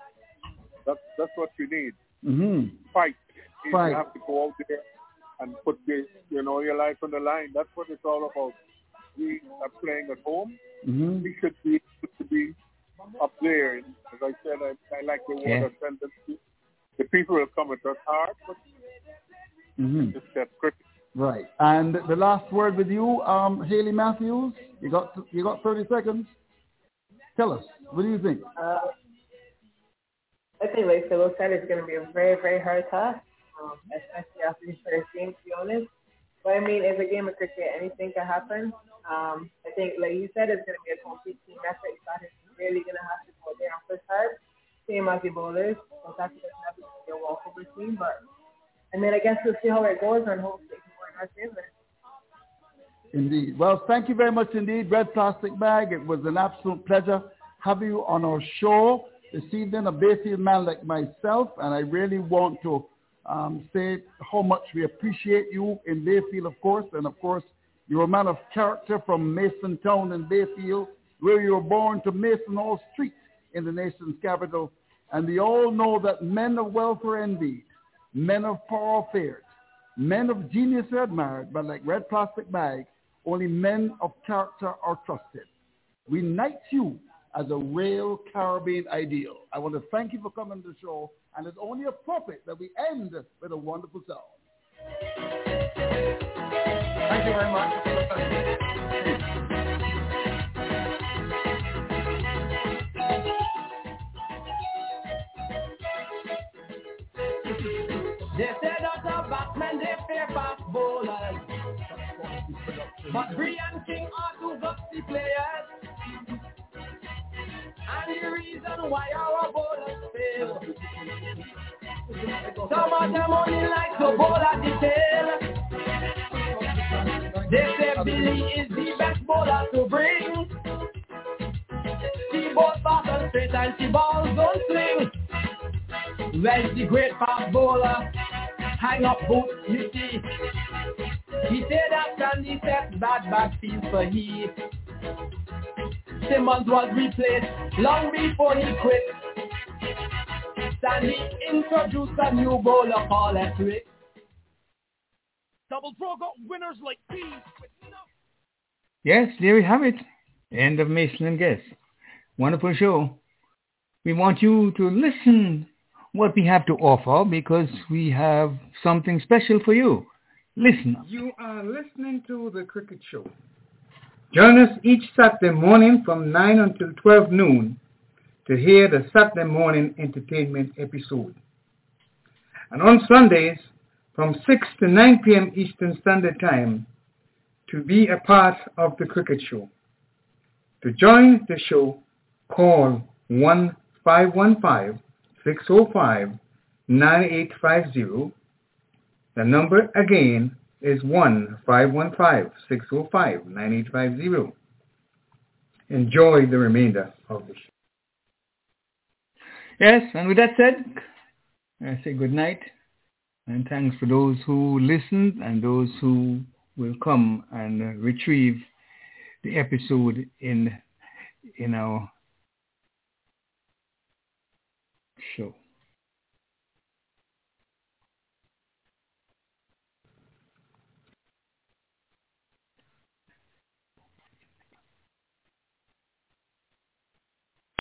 that's what you need. Mm-hmm. Fight. You have to go out there and put your life on the line. That's what it's all about. We are playing at home. Mm-hmm. We should be able to be up there. And as I said, I like the word ascendancy. The people will come at us hard, but it's that cricket. Right. And the last word with you, Haley Matthews. You got 30 seconds. Tell us, what do you think? I think, like Philo said, it's going to be a very, very hard task, especially after these first games, to be honest. But I mean, it's a game of cricket. Anything can happen. I think, like you said, it's going to be a complete team effort. South Africa is really going to have to go there on first half. Same as the bowlers. South Africa is not going to be a walkover team. And then I guess we'll see how it goes and hopefully it's more in our favor. Indeed. Well, thank you very much indeed, Red Plastic Bag. It was an absolute pleasure having you on our show this evening. A Bayfield man like myself, and I really want to say how much we appreciate you in Bayfield, of course, and of course, you're a man of character from Mason Town in Bayfield, where you were born, to Mason Hall Street in the nation's capital. And we all know that men of wealth are envied, men of power feared, men of genius are admired, but like Red Plastic Bag, only men of character are trusted. We knight you as a real Caribbean ideal. I want to thank you for coming to the show, and it's only appropriate that we end with a wonderful song. Thank you very much. They say that the batsmen, they fear fast bowlers. But Brian King ought to box the players. And the reason why our bowlers fail. Some of them only like to bowl at the tail. They say Billy is the best bowler to bring. She bowls fast and straight and she balls don't swing. Where's the great fast bowler? Hang up boots, you see. He said that Sandy set bad backfield for he. Simmons was replaced long before he quit. Stanley introduced a new bowler called Etwick. Double draw got winners like these. Yes, there we have it. End of Mason and Guest. Wonderful show. We want you to listen what we have to offer because we have something special for you. Listen. You are listening to The Cricket Show. Join us each Saturday morning from 9 until 12 noon to hear the Saturday morning entertainment episode. And on Sundays, from 6 to 9 p.m. Eastern Standard Time, to be a part of the cricket show. To join the show, call 1-515-605-9850. The number again is 1-515-605-9850. Enjoy the remainder of the show. Yes, and with that said, I say good night and thanks for those who listened and those who will come and retrieve the episode in our show.